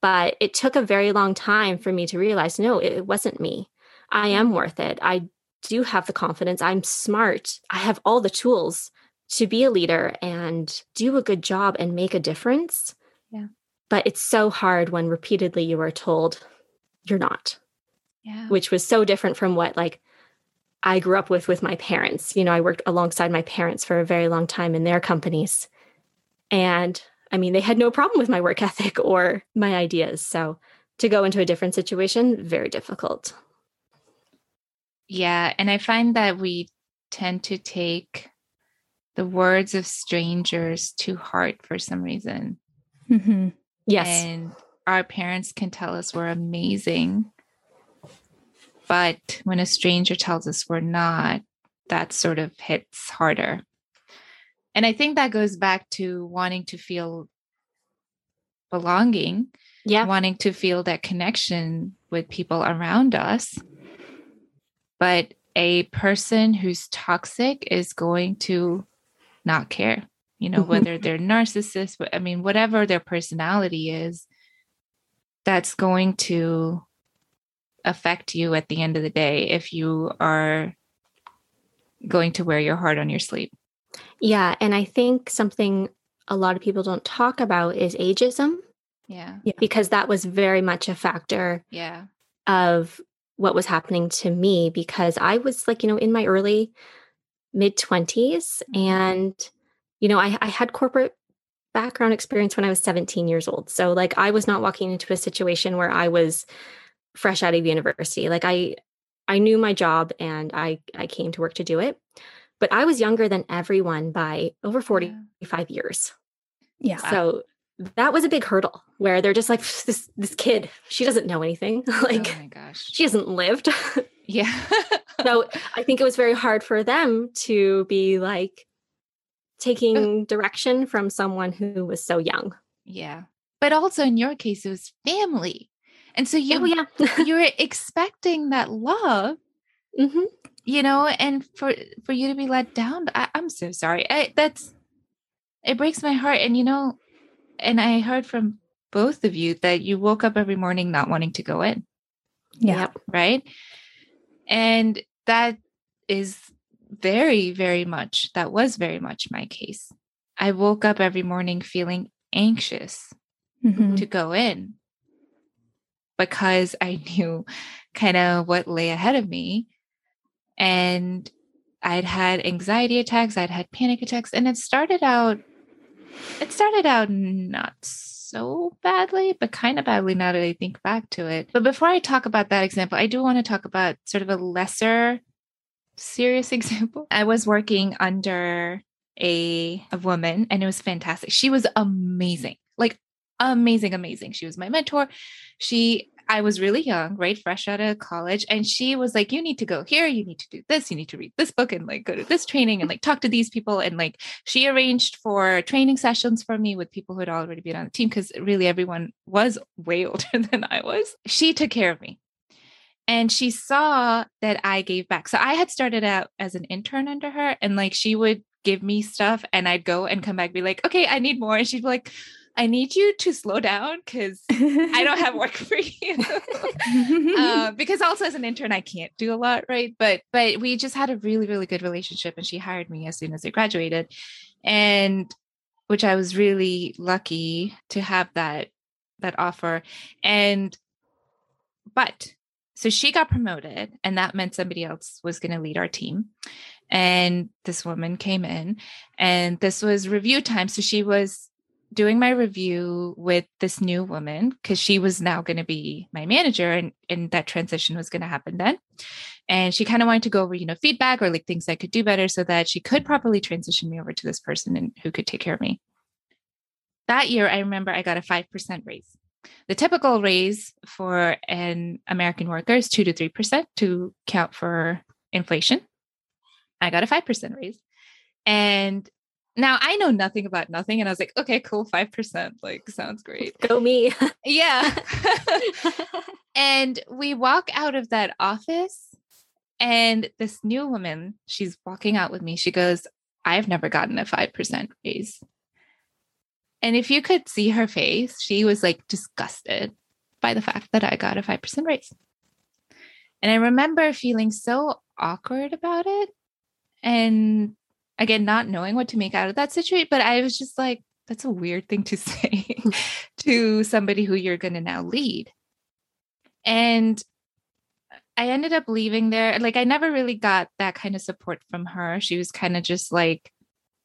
but it took a very long time for me to realize, no, it wasn't me. I am worth it. I do have the confidence. I'm smart. I have all the tools to be a leader and do a good job and make a difference. Yeah. But it's so hard when repeatedly you are told you're not. Yeah. Which was so different from what like I grew up with my parents. You know, I worked alongside my parents for a very long time in their companies. And I mean, they had no problem with my work ethic or my ideas. So to go into a different situation, very difficult. Yeah. And I find that we tend to take the words of strangers to heart for some reason. Mm-hmm. Yes. And our parents can tell us we're amazing. But when a stranger tells us we're not, that sort of hits harder. And I think that goes back to wanting to feel belonging, wanting to feel that connection with people around us. But a person who's toxic is going to not care, you know, whether they're narcissists, but I mean, whatever their personality is, that's going to affect you at the end of the day if you are going to wear your heart on your sleeve. Yeah. And I think something a lot of people don't talk about is ageism. Yeah. Because that was very much a factor of what was happening to me, because I was like, you know, in my early mid-20s and, you know, I had corporate background experience when I was 17 years old. So like I was not walking into a situation where I was fresh out of university. Like I knew my job and I came to work to do it, but I was younger than everyone by over 45 years. Yeah. So that was a big hurdle where they're just like, this kid, she doesn't know anything. Like, oh my gosh, she hasn't lived. Yeah. So I think it was very hard for them to be like taking direction from someone who was so young. Yeah. But also in your case, it was family. And so you're expecting that love, you know, and for you to be let down. I'm so sorry. It breaks my heart. And, you know, and I heard from both of you that you woke up every morning not wanting to go in. Yeah. Right. And that is very much my case. I woke up every morning feeling anxious to go in, because I knew kind of what lay ahead of me. And I'd had anxiety attacks. I'd had panic attacks. And it started out not so badly, but kind of badly now that I think back to it. But before I talk about that example, I do want to talk about sort of a lesser serious example. I was working under a woman and it was fantastic. She was amazing. Like, amazing. She was my mentor. She I was really young, right? Fresh out of college. And she was like, you need to go here. You need to do this. You need to read this book and like go to this training and like talk to these people. And like, she arranged for training sessions for me with people who had already been on the team. Cause really everyone was way older than I was. She took care of me. And she saw that I gave back. So I had started out as an intern under her, and like she would give me stuff and I'd go and come back and be like, okay, I need more. And she'd be like, I need you to slow down because I don't have work for you. Because also as an intern, I can't do a lot, right? But we just had a really, really good relationship, and she hired me as soon as I graduated, and which I was really lucky to have that offer. So she got promoted, and that meant somebody else was going to lead our team. And this woman came in, and this was review time. So she was doing my review with this new woman because she was now going to be my manager, and that transition was going to happen then. And she kind of wanted to go over, feedback or like things I could do better so that she could properly transition me over to this person and who could take care of me. That year, I remember I got a 5% raise. The typical raise for an American worker is 2 to 3% to count for inflation. I got a 5% raise. And now I know nothing about nothing. And I was like, okay, cool. 5%, like, sounds great. Go me. Yeah. And we walk out of that office, and this new woman, she's walking out with me. She goes, I've never gotten a 5% raise. And if you could see her face, she was like disgusted by the fact that I got a 5% raise. And I remember feeling so awkward about it. And again, not knowing what to make out of that situation, but I was just like, that's a weird thing to say to somebody who you're going to now lead. And I ended up leaving there. Like, I never really got that kind of support from her. She was kind of just like,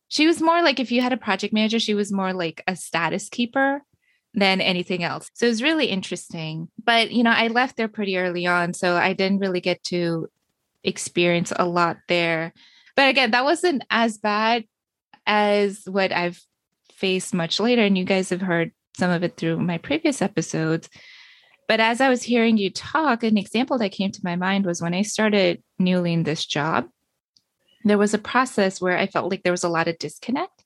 she was more like, if you had a project manager, she was more like a status keeper than anything else. So it was really interesting. But, I left there pretty early on, so I didn't really get to experience a lot there. But again, that wasn't as bad as what I've faced much later. And you guys have heard some of it through my previous episodes. But as I was hearing you talk, an example that came to my mind was when I started newly in this job, there was a process where I felt like there was a lot of disconnect.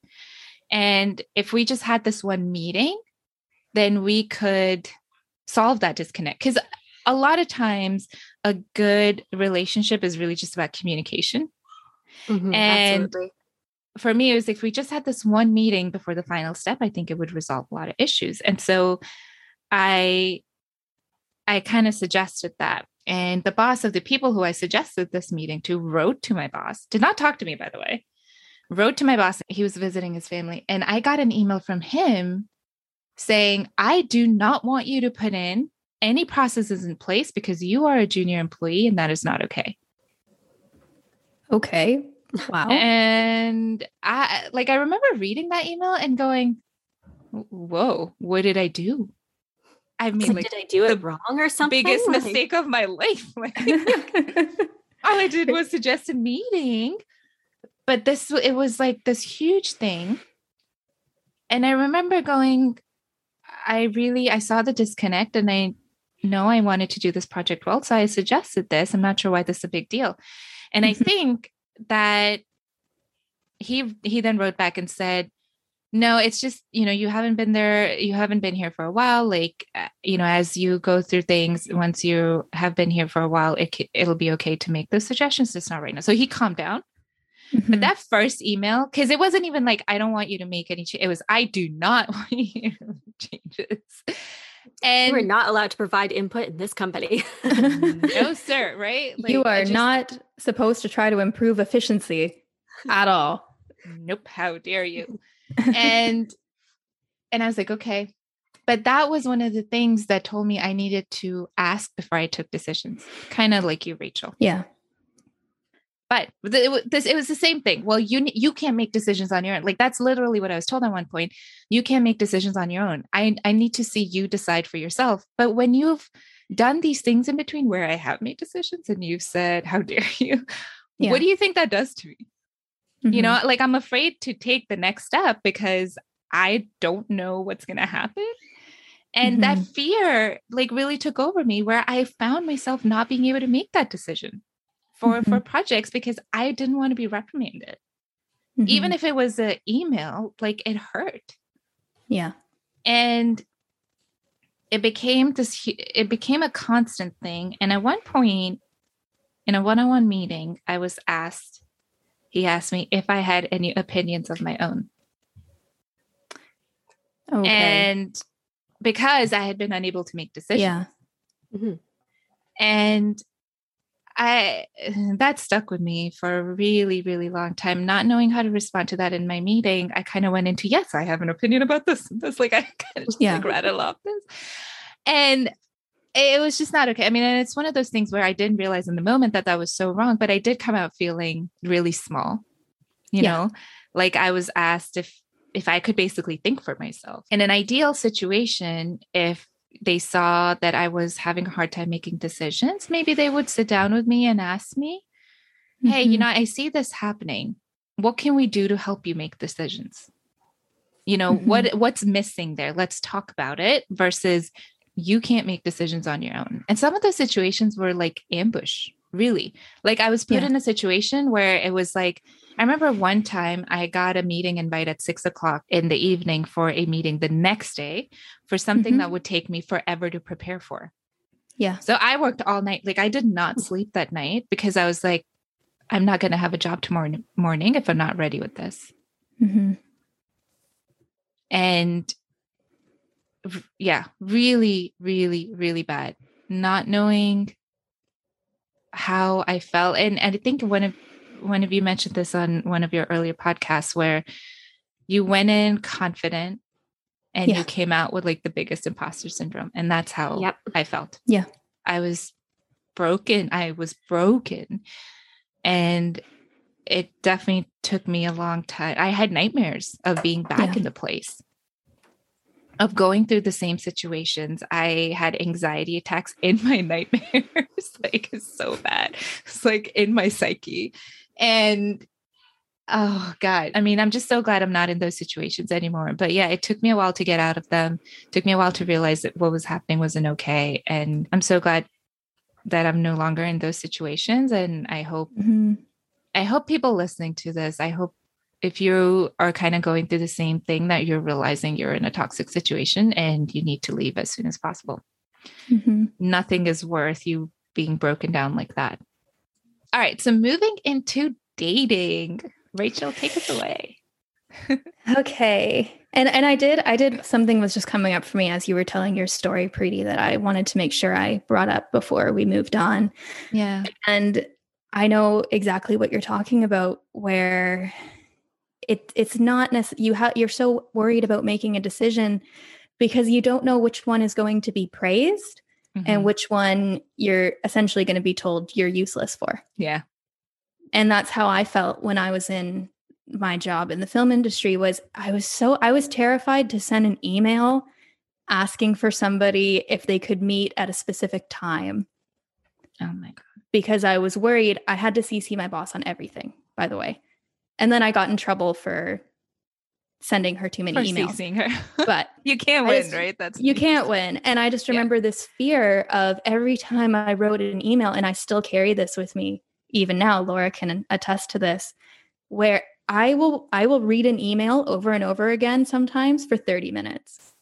And if we just had this one meeting, then we could solve that disconnect. Because a lot of times a good relationship is really just about communication. Mm-hmm, and absolutely. For me, it was if we just had this one meeting before the final step, I think it would resolve a lot of issues. And so I kind of suggested that. And the boss of the people who I suggested this meeting to wrote to my boss, did not talk to me, by the way, wrote to my boss. He was visiting his family. And I got an email from him saying, I do not want you to put in any processes in place because you are a junior employee and that is not okay. Okay. Wow. And I remember reading that email and going, whoa, what did I do? I mean, like, did I do it wrong or something? Biggest mistake of my life. Like, all I did was suggest a meeting, but it was like this huge thing. And I remember going, I saw the disconnect, and I know I wanted to do this project well. So I suggested this. I'm not sure why this is a big deal. And I think that he then wrote back and said, no, it's just, you haven't been there. You haven't been here for a while. Like, as you go through things, once you have been here for a while, it'll be okay to make those suggestions. It's not right now. So he calmed down. Mm-hmm. But that first email, because it wasn't even like, I don't want you to make any change. It was, I do not want you to make changes. And we're not allowed to provide input in this company. No, sir. Right. Like, you are not supposed to try to improve efficiency at all. Nope. How dare you? And I was like, okay, but that was one of the things that told me I needed to ask before I took decisions. Kind of like you, Rachel. Yeah. But it was the same thing. Well, you can't make decisions on your own. Like, that's literally what I was told at one point. You can't make decisions on your own. I need to see you decide for yourself. But when you've done these things in between where I have made decisions and you've said, how dare you, yeah. What do you think that does to me? Like, I'm afraid to take the next step because I don't know what's going to happen. And that fear like really took over me, where I found myself not being able to make that decision for projects because I didn't want to be reprimanded. Even if it was an email, like it hurt. Yeah. And it became a constant thing. And at one point in a one-on-one meeting, I was asked, he asked me if I had any opinions of my own. Okay. And because I had been unable to make decisions. Yeah. And that stuck with me for a really, really long time, not knowing how to respond to that in my meeting. I kind of went into, yes, I have an opinion about this. That's like, I kind of just like rattle off this. And it was just not okay. I mean, and it's one of those things where I didn't realize in the moment that that was so wrong, but I did come out feeling really small, you know, like I was asked if I could basically think for myself. In an ideal situation, if they saw that I was having a hard time making decisions, maybe they would sit down with me and ask me, hey, you know, I see this happening. What can we do to help you make decisions? You know, what's missing there? Let's talk about it versus you can't make decisions on your own. And some of those situations were like ambush, really. Like I was put in a situation where it was like, I remember one time I got a meeting invite at 6:00 in the evening for a meeting the next day for something that would take me forever to prepare for. Yeah. So I worked all night. Like I did not sleep that night because I was like, I'm not going to have a job tomorrow morning if I'm not ready with this. And yeah, really, really, really bad. Not knowing how I felt. And I think one of you mentioned this on one of your earlier podcasts where you went in confident and you came out with like the biggest imposter syndrome. And that's how I felt. Yeah. I was broken. And it definitely took me a long time. I had nightmares of being back in the place, of going through the same situations. I had anxiety attacks in my nightmares. Like it's so bad. It's like in my psyche. And oh God, I mean, I'm just so glad I'm not in those situations anymore. But yeah, it took me a while to get out of them. It took me a while to realize that what was happening wasn't okay. And I'm so glad that I'm no longer in those situations. And I hope people listening to this, I hope if you are kind of going through the same thing, that you're realizing you're in a toxic situation and you need to leave as soon as possible. Nothing is worth you being broken down like that. All right. So moving into dating, Rachel, take us away. Okay. And I did something was just coming up for me as you were telling your story, Preeti, that I wanted to make sure I brought up before we moved on. Yeah. And I know exactly what you're talking about, where it's not necessarily, you're so worried about making a decision because you don't know which one is going to be praised and which one you're essentially going to be told you're useless for. Yeah. And that's how I felt when I was in my job in the film industry. Was I was terrified to send an email asking for somebody if they could meet at a specific time. Oh my God. Because I was worried. I had to CC my boss on everything, by the way. And then I got in trouble for sending her too many emails. CCing her. But you can't win, right? You can't win. And I just remember this fear of every time I wrote an email, and I still carry this with me even now, Laura can attest to this, where I will read an email over and over again sometimes for 30 minutes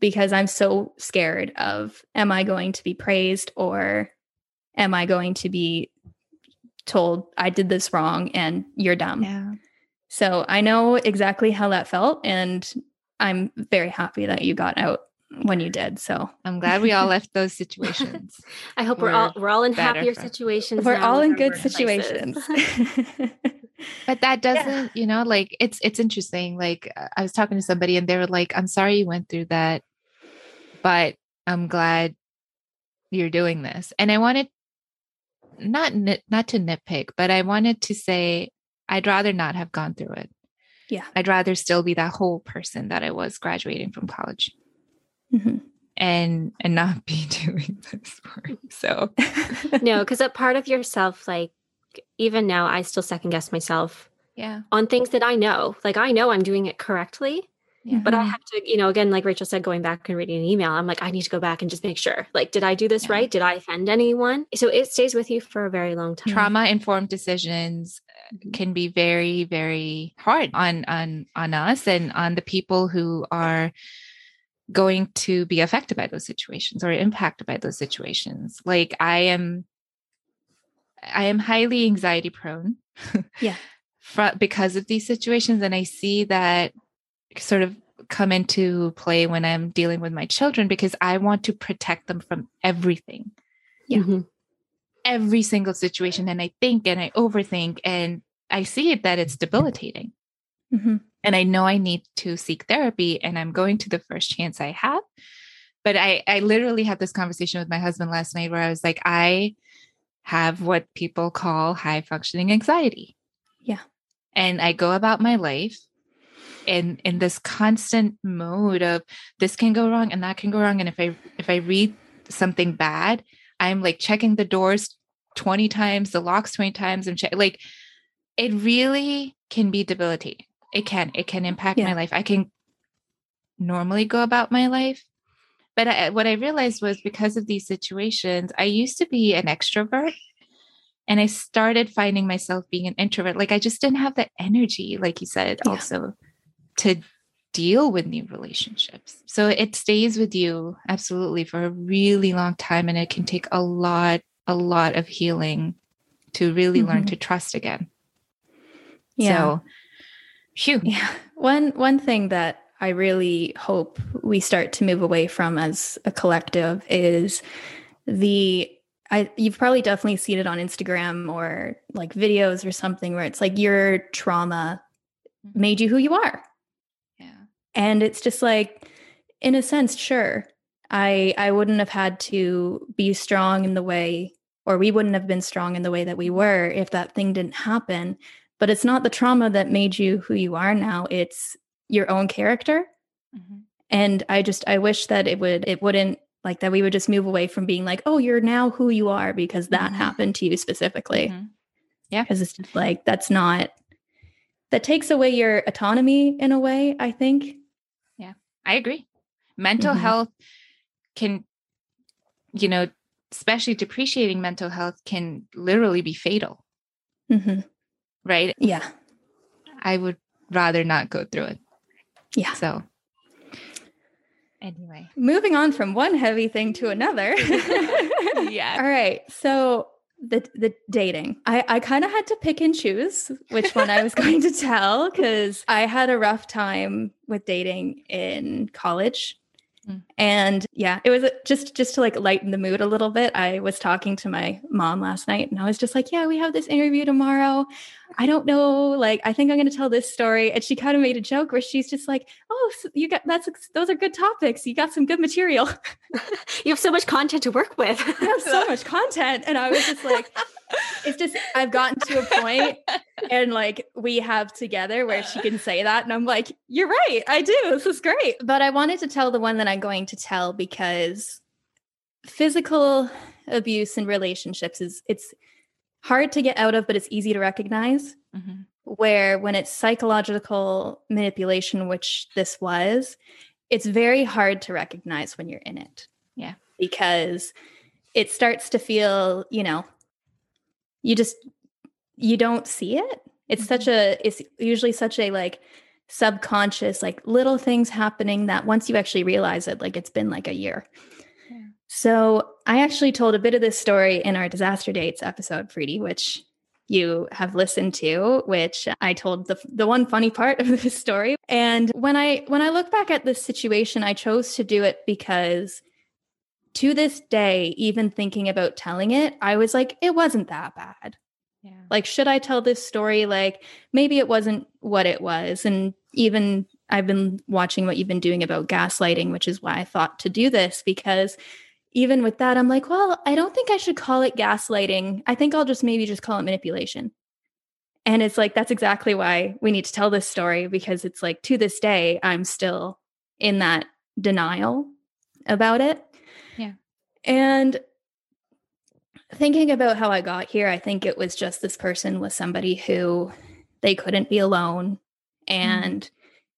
because I'm so scared of, am I going to be praised or am I going to be told I did this wrong and you're dumb? Yeah. So I know exactly how that felt, and I'm very happy that you got out when you did. So I'm glad we all left those situations. I hope we're all in happier situations. We're all in good situations. But that doesn't, you know, like it's interesting. Like I was talking to somebody and they were like, I'm sorry you went through that, but I'm glad you're doing this. And I wanted not to nitpick, but I wanted to say, I'd rather not have gone through it. Yeah. I'd rather still be that whole person that I was graduating from college and not be doing this work. So no, because a part of yourself, like even now, I still second guess myself on things that I know, like I know I'm doing it correctly. Yeah. But I have to, you know, again, like Rachel said, going back and reading an email, I'm like, I need to go back and just make sure, like, did I do this right? Did I offend anyone? So it stays with you for a very long time. Trauma-informed decisions can be very, very hard on us and on the people who are going to be affected by those situations or impacted by those situations. Like I am highly anxiety prone. Yeah. Because of these situations. And I see that sort of come into play when I'm dealing with my children, because I want to protect them from everything. Yeah. Mm-hmm. Every single situation. And I think, and I overthink, and I see it that it's debilitating. Mm-hmm. And I know I need to seek therapy, and I'm going to the first chance I have. But I literally had this conversation with my husband last night where I was like, I have what people call high functioning anxiety. Yeah. And I go about my life and in this constant mode of this can go wrong and that can go wrong. And if I read something bad, I'm like checking the doors 20 times, the locks 20 times. And like, it really can be debilitating. It can impact my life. I can normally go about my life. But what I realized was, because of these situations, I used to be an extrovert. And I started finding myself being an introvert. Like, I just didn't have the energy, like you said, also to deal with new relationships. So it stays with you absolutely for a really long time. And it can take a lot of healing to really learn to trust again. Yeah. So, phew. Yeah. One thing that I really hope we start to move away from as a collective is you've probably definitely seen it on Instagram or like videos or something where it's like your trauma made you who you are. Yeah. And it's just like, in a sense, sure, I wouldn't have had to be strong in the way, or we wouldn't have been strong in the way that we were if that thing didn't happen. But it's not the trauma that made you who you are now. It's your own character. Mm-hmm. And I wish that it wouldn't, like, that we would just move away from being like, oh, you're now who you are because that happened to you specifically. Mm-hmm. Yeah. Because it's just like, that takes away your autonomy in a way, I think. Yeah, I agree. Mental health can, you know, especially depreciating mental health can literally be fatal. Mm-hmm. Right? Yeah. I would rather not go through it. Yeah. So. Anyway, moving on from one heavy thing to another. Yeah. All right. So the dating, I kind of had to pick and choose which one I was going to tell, because I had a rough time with dating in college. Mm. And yeah, it was just to like lighten the mood a little bit. I was talking to my mom last night and I was just like, yeah, we have this interview tomorrow. I don't know. Like, I think I'm going to tell this story. And she kind of made a joke where she's just like, oh, so you got, those are good topics. You got some good material. You have so much content to work with. I have so much content. And I was just like, it's just, I've gotten to a point and like we have together where she can say that. And I'm like, you're right. I do. This is great. But I wanted to tell the one that I'm going to tell because physical abuse in relationships it's hard to get out of, but it's easy to recognize. Mm-hmm. Where when it's psychological manipulation, which this was, it's very hard to recognize when you're in it. Yeah. Because it starts to feel, you know, you don't see it. It's it's usually such a like subconscious, like little things happening that once you actually realize it, like it's been like a year. Yeah. So I actually told a bit of this story in our disaster dates episode, Preeti, which you have listened to, which I told the one funny part of this story. And when I look back at this situation, I chose to do it because to this day, even thinking about telling it, I was like, it wasn't that bad. Yeah. Like, should I tell this story? Like, maybe it wasn't what it was. And even I've been watching what you've been doing about gaslighting, which is why I thought to do this, because even with that, I'm like, well, I don't think I should call it gaslighting. I think I'll just maybe just call it manipulation. And it's like, that's exactly why we need to tell this story, because it's like, to this day, I'm still in that denial about it. Yeah. And thinking about how I got here, I think it was just this person was somebody who they couldn't be alone and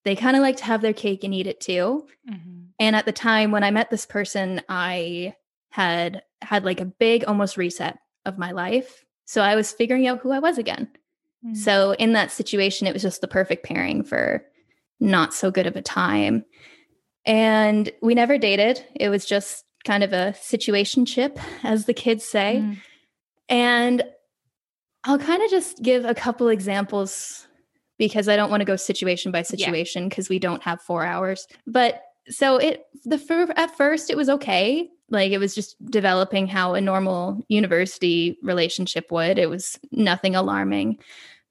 they kind of like to have their cake and eat it too. Mm-hmm. And at the time when I met this person, I had like a big almost reset of my life. So I was figuring out who I was again. Mm-hmm. So in that situation, it was just the perfect pairing for not so good of a time. And we never dated. It was just kind of a situationship, as the kids say. Mm-hmm. And I'll kind of just give a couple examples because I don't want to go situation by situation because we don't have 4 hours. But so at first it was okay. Like it was just developing how a normal university relationship would. It was nothing alarming.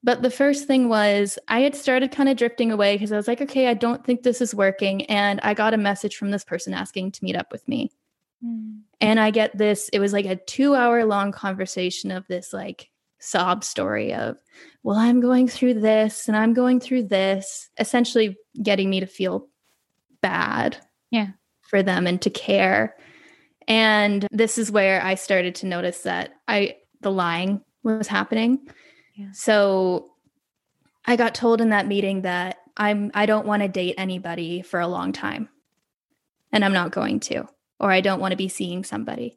But the first thing was I had started kind of drifting away because I was like, okay, I don't think this is working. And I got a message from this person asking to meet up with me. Mm. And I get this, it was like a 2 hour long conversation of this like sob story of, well, I'm going through this and I'm going through this, essentially getting me to feel bad for them and to care. And this is where I started to notice that the lying was happening. Yeah. So I got told in that meeting that I don't want to date anybody for a long time and I'm not going to, or I don't want to be seeing somebody.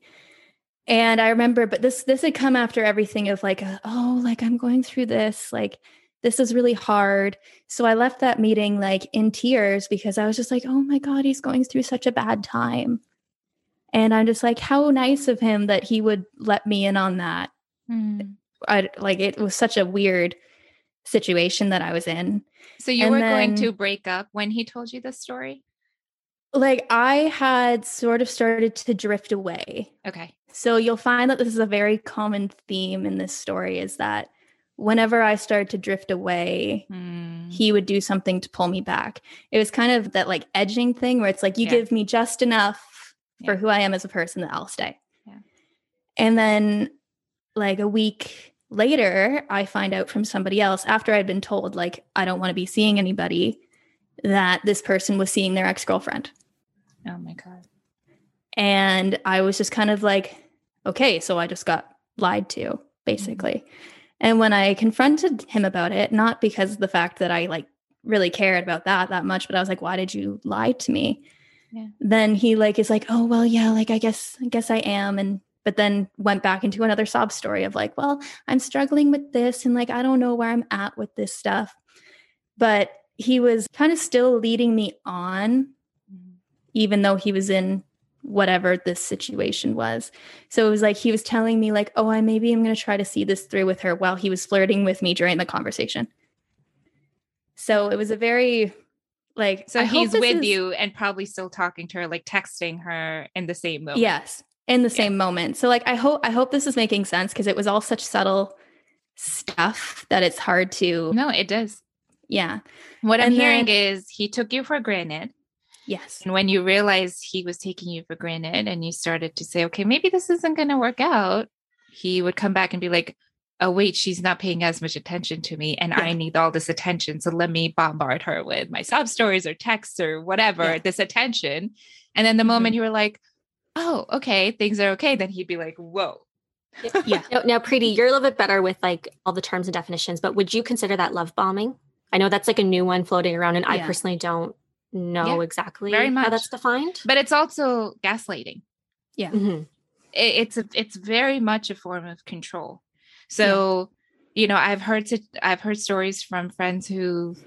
And I remember, but this had come after everything of like, oh, like I'm going through this, like this is really hard. So I left that meeting like in tears because I was just like, oh my God, he's going through such a bad time. And I'm just like, how nice of him that he would let me in on that. Mm. It was such a weird situation that I was in. So you were going to break up when he told you this story? Like I had sort of started to drift away. Okay. So you'll find that this is a very common theme in this story is that whenever I started to drift away, he would do something to pull me back. It was kind of that like edging thing where it's like, you give me just enough for who I am as a person that I'll stay. Yeah. And then like a week later, I find out from somebody else after I'd been told like, I don't want to be seeing anybody, that this person was seeing their ex-girlfriend. Oh my God. And I was just kind of like, okay, so I just got lied to basically. Mm-hmm. And when I confronted him about it, not because of the fact that I like really cared about that much, but I was like, why did you lie to me? Yeah. Then he like, is like, oh, well, yeah, like, I guess I am. But then went back into another sob story of like, well, I'm struggling with this. And like, I don't know where I'm at with this stuff, but he was kind of still leading me on, even though he was in whatever this situation was. So it was like, he was telling me like, oh, I'm going to try to see this through with her while he was flirting with me during the conversation. So it was a very like, so he's with you and probably still talking to her, like texting her in the same moment. Yes. In the same moment. So like, I hope this is making sense. Cause it was all such subtle stuff that it's hard to. No, it does. Yeah. What I'm hearing is he took you for granted. Yes. And when you realized he was taking you for granted and you started to say, okay, maybe this isn't going to work out, he would come back and be like, oh, wait, she's not paying as much attention to me and I need all this attention. So let me bombard her with my sob stories or texts or whatever, this attention. And then the moment you were like, oh, okay, things are okay, then he'd be like, whoa. Yeah. Now, Preeti, you're a little bit better with like all the terms and definitions, but would you consider that love bombing? I know that's like a new one floating around and I personally don't know exactly how that's defined. But it's also gaslighting. Yeah. Mm-hmm. It's very much a form of control. So, you know, I've heard stories from friends who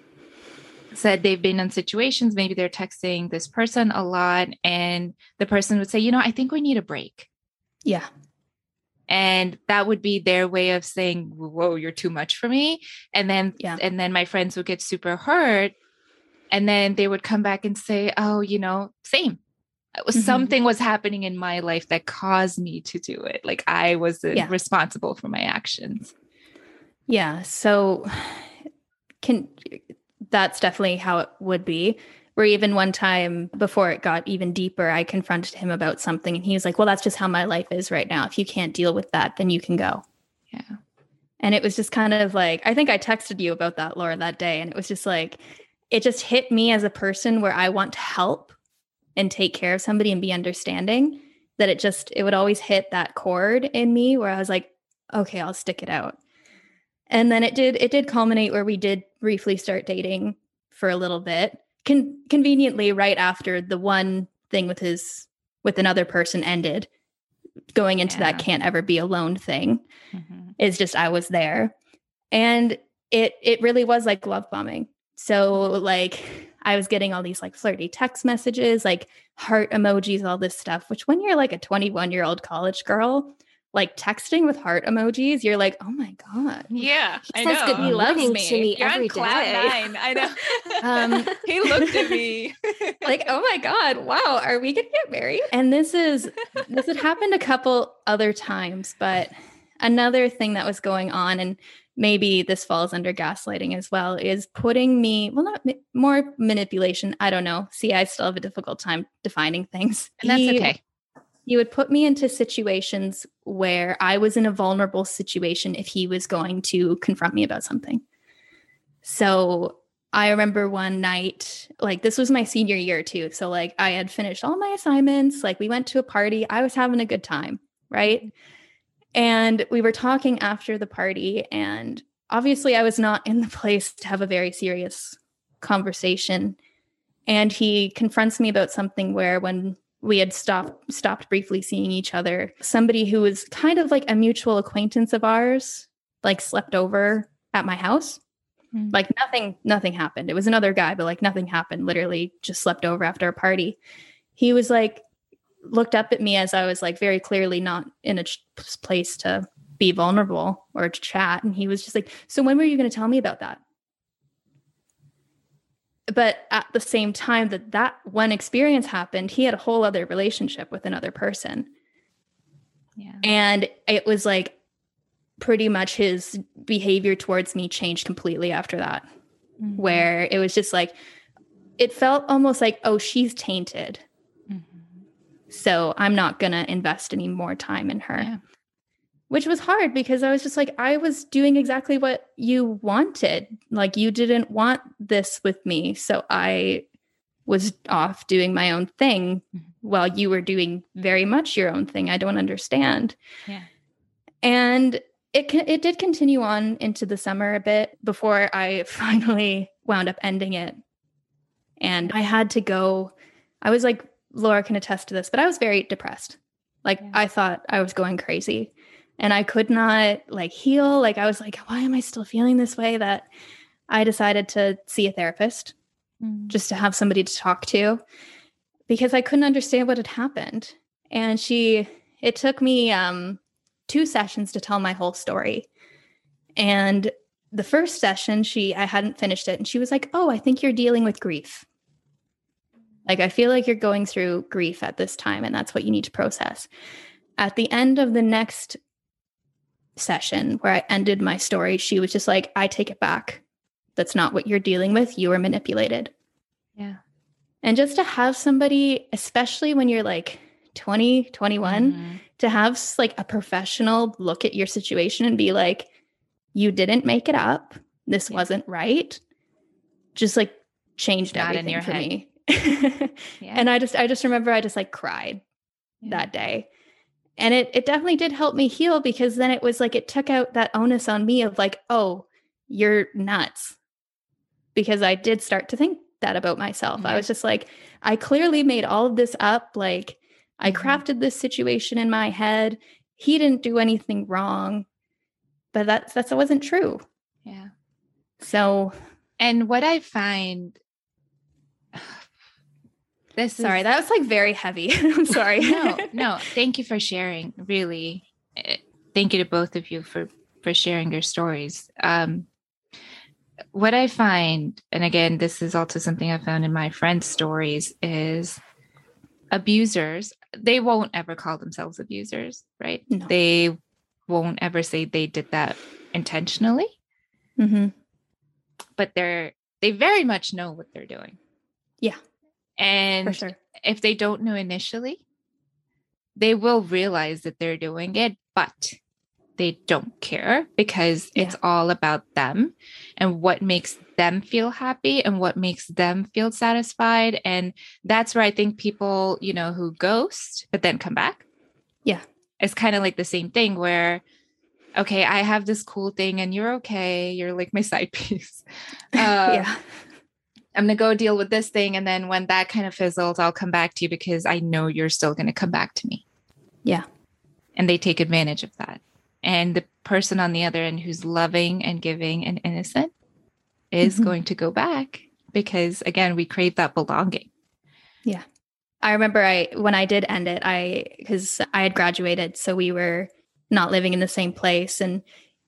said they've been in situations, maybe they're texting this person a lot and the person would say, you know, I think we need a break. Yeah. And that would be their way of saying, whoa, you're too much for me. And then, my friends would get super hurt and then they would come back and say, oh, you know, same. Something was happening in my life that caused me to do it. Like I wasn't responsible for my actions. Yeah. So that's definitely how it would be. Or even one time before it got even deeper, I confronted him about something and he was like, well, that's just how my life is right now. If you can't deal with that, then you can go. Yeah. And it was just kind of like, I think I texted you about that, Laura, that day. And it was just like, it just hit me as a person where I want to help and take care of somebody and be understanding that it would always hit that chord in me where I was like, okay, I'll stick it out. And then it did culminate where we did briefly start dating for a little bit, conveniently right after the one thing with another person ended, going into that can't ever be alone thing. Mm-hmm. It's just, I was there, and it really was like love bombing. So like I was getting all these like flirty text messages, like heart emojis, all this stuff, which when you're like a 21-year-old college girl, like texting with heart emojis, you're like, oh my God. Yeah. He says good morning to me every day. Cloud 9. I know. He looked at me like, oh my God, wow. Are we going to get married? And this had happened a couple other times, but another thing that was going on, and maybe this falls under gaslighting as well, is putting me, well, not more manipulation. I don't know. See, I still have a difficult time defining things. And that's okay. He would put me into situations where I was in a vulnerable situation if he was going to confront me about something. So I remember one night, like this was my senior year too. So like I had finished all my assignments. Like we went to a party. I was having a good time. Right. And we were talking after the party, and obviously I was not in the place to have a very serious conversation. And he confronts me about something where when we had stopped briefly seeing each other, somebody who was kind of like a mutual acquaintance of ours, like slept over at my house. Mm. Like nothing happened. It was another guy, but like nothing happened. Literally just slept over after a party. He was like, looked up at me as I was like very clearly not in a place to be vulnerable or to chat. And he was just like, so when were you going to tell me about that? But at the same time that one experience happened, he had a whole other relationship with another person. Yeah. And it was like pretty much his behavior towards me changed completely after that, mm-hmm. where it was just like, it felt almost like, oh, she's tainted. Mm-hmm. So I'm not going to invest any more time in her, which was hard because I was just like, I was doing exactly what you wanted. Like you didn't want this with me. So I was off doing my own thing while you were doing very much your own thing. I don't understand. Yeah. And it did continue on into the summer a bit before I finally wound up ending it. And I had to go, I was like, Laura can attest to this, but I was very depressed. Like I thought I was going crazy. And I could not like heal. Like I was like, why am I still feeling this way? That I decided to see a therapist just to have somebody to talk to because I couldn't understand what had happened. And it took me 2 sessions to tell my whole story. And the first session, I hadn't finished it. And she was like, oh, I think you're dealing with grief. Like, I feel like you're going through grief at this time and that's what you need to process. At the end of the next session where I ended my story, she was just like, I take it back. That's not what you're dealing with. You were manipulated. Yeah. And just to have somebody, especially when you're like 20, 21, to have like a professional look at your situation and be like, you didn't make it up. This wasn't right. Just like changed everything for me. And I just remember I just like cried that day. And it definitely did help me heal because then it was like, it took out that onus on me of like, oh, you're nuts. Because I did start to think that about myself. Yeah. I was just like, I clearly made all of this up. Like I crafted this situation in my head. He didn't do anything wrong, but that wasn't true. Yeah. So. And what I find, that was like very heavy. I'm sorry. No. Thank you for sharing. Really. Thank you to both of you for sharing your stories. What I find, and again, this is also something I found in my friends' stories, is abusers, they won't ever call themselves abusers, right? No. They won't ever say they did that intentionally, but they very much know what they're doing. Yeah. And if they don't know initially, they will realize that they're doing it, but they don't care because it's all about them and what makes them feel happy and what makes them feel satisfied. And that's where I think people, who ghost, but then come back. Yeah. It's kind of like the same thing where, okay, I have this cool thing and you're okay. You're like my side piece. I'm going to go deal with this thing. And then when that kind of fizzles, I'll come back to you because I know you're still going to come back to me. Yeah. And they take advantage of that. And the person on the other end who's loving and giving and innocent is mm-hmm. going to go back because, again, we crave that belonging. Yeah. I remember when I did end it, because I had graduated, so we were not living in the same place. And,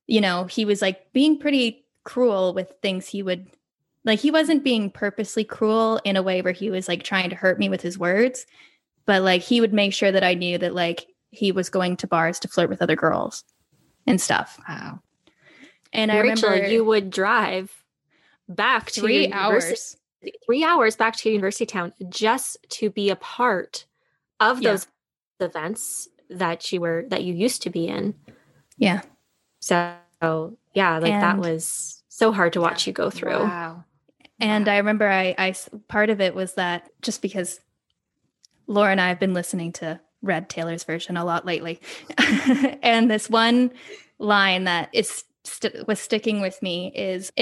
you know, he was like being pretty cruel with things he would, like he wasn't being purposely cruel in a way where he was like trying to hurt me with his words, but like he would make sure that I knew that like he was going to bars to flirt with other girls and stuff. Wow. And Rachel, I remember you would drive back to 3 hours. 3 hours back to University Town just to be a part of those events that you used to be in. Yeah. So yeah, like that was so hard to watch you go through. Wow. And I remember I part of it was that just because Laura and I have been listening to Red Taylor's version a lot lately. And this one line that was sticking with me is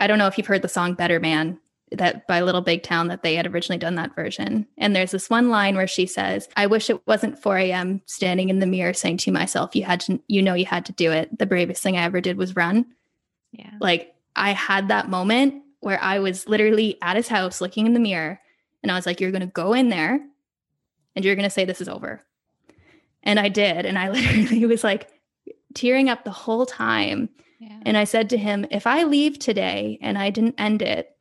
I don't know if you've heard the song Better Man that by Little Big Town, that they had originally done that version. And there's this one line where she says, I wish it wasn't 4 a.m. standing in the mirror saying to myself, you had to do it. The bravest thing I ever did was run. Yeah. Like I had that moment where I was literally at his house looking in the mirror and I was like, you're going to go in there and you're going to say this is over. And I did. And I literally was like tearing up the whole time. Yeah. And I said to him, if I leave today and I didn't end it,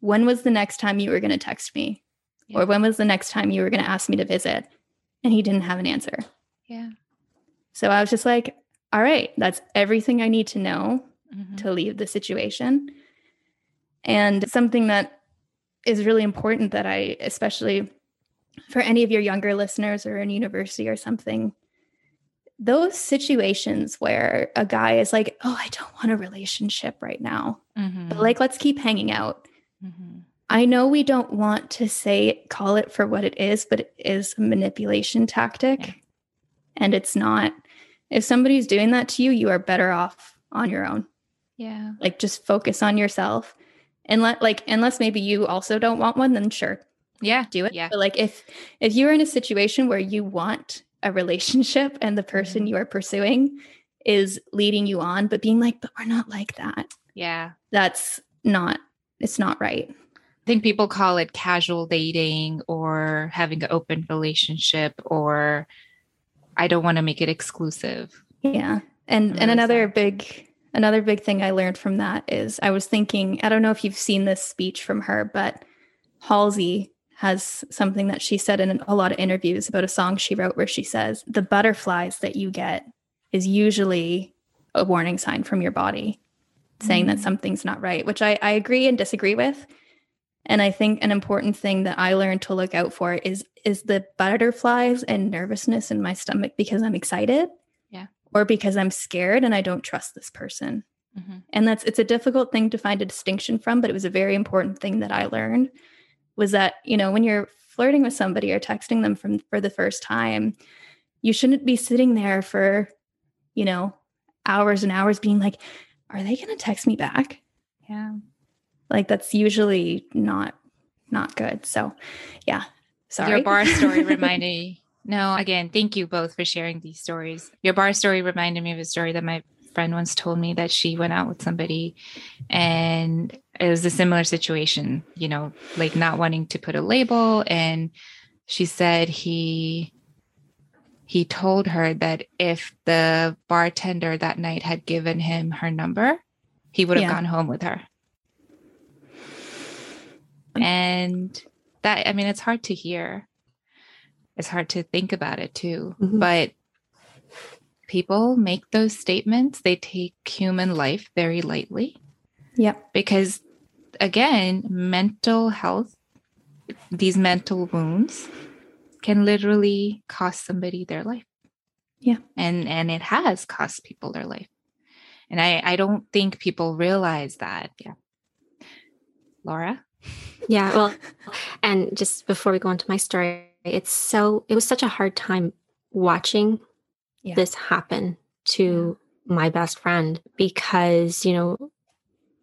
when was the next time you were going to text me? Yeah. Or when was the next time you were going to ask me to visit? And he didn't have an answer. Yeah. So I was just like, all right, that's everything I need to know mm-hmm. to leave the situation. And something that is really important that I, especially for any of your younger listeners or in university or something, those situations where a guy is like, oh, I don't want a relationship right now, mm-hmm. but like, let's keep hanging out. Mm-hmm. I know we don't want to call it for what it is, but it is a manipulation tactic. Yeah. And it's not, if somebody's doing that to you, you are better off on your own. Yeah. Like just focus on yourself and unless maybe you also don't want one, then sure. Yeah. Do it. Yeah. But like if you're in a situation where you want a relationship and the person you are pursuing is leading you on, but being like, but we're not like that. Yeah. It's not right. I think people call it casual dating or having an open relationship, or I don't want to make it exclusive. Yeah. And another big thing I learned from that is I was thinking, I don't know if you've seen this speech from her, but Halsey has something that she said in a lot of interviews about a song she wrote where she says, the butterflies that you get is usually a warning sign from your body saying mm-hmm. that something's not right, which I agree and disagree with. And I think an important thing that I learned to look out for is the butterflies and nervousness in my stomach because I'm excited or because I'm scared and I don't trust this person. Mm-hmm. And it's a difficult thing to find a distinction from, but it was a very important thing that I learned. Was that, you know, when you're flirting with somebody or texting them for the first time, you shouldn't be sitting there for, you know, hours and hours being like, are they going to text me back? Yeah. Like that's usually not good. So yeah, sorry. Your bar story reminded me. No, again, thank you both for sharing these stories. Your bar story reminded me of a story that my friend once told me, that she went out with somebody and it was a similar situation, you know, like not wanting to put a label. And she said he told her that if the bartender that night had given him her number, he would have gone home with her. And that, I mean, it's hard to hear. It's hard to think about it too, mm-hmm. but people make those statements. They take human life very lightly. Yeah. Because again, mental health, these mental wounds can literally cost somebody their life. Yeah. And it has cost people their life. And I don't think people realize that. Yeah. Laura? Yeah. Well, and just before we go into my story, it was such a hard time watching this happen to my best friend because, you know,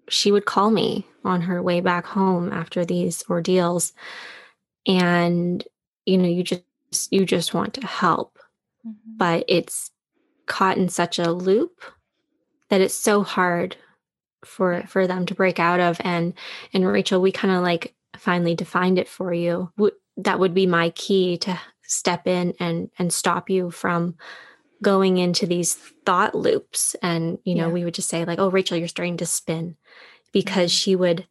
she would call me on her way back home after these ordeals. And, you know, you just want to help, mm-hmm. but it's caught in such a loop that it's so hard for them to break out of. And Rachel, we kind of like finally defined it for you. That would be my key to step in and stop you from going into these thought loops. And, you know, we would just say like, oh, Rachel, you're starting to spin, because she would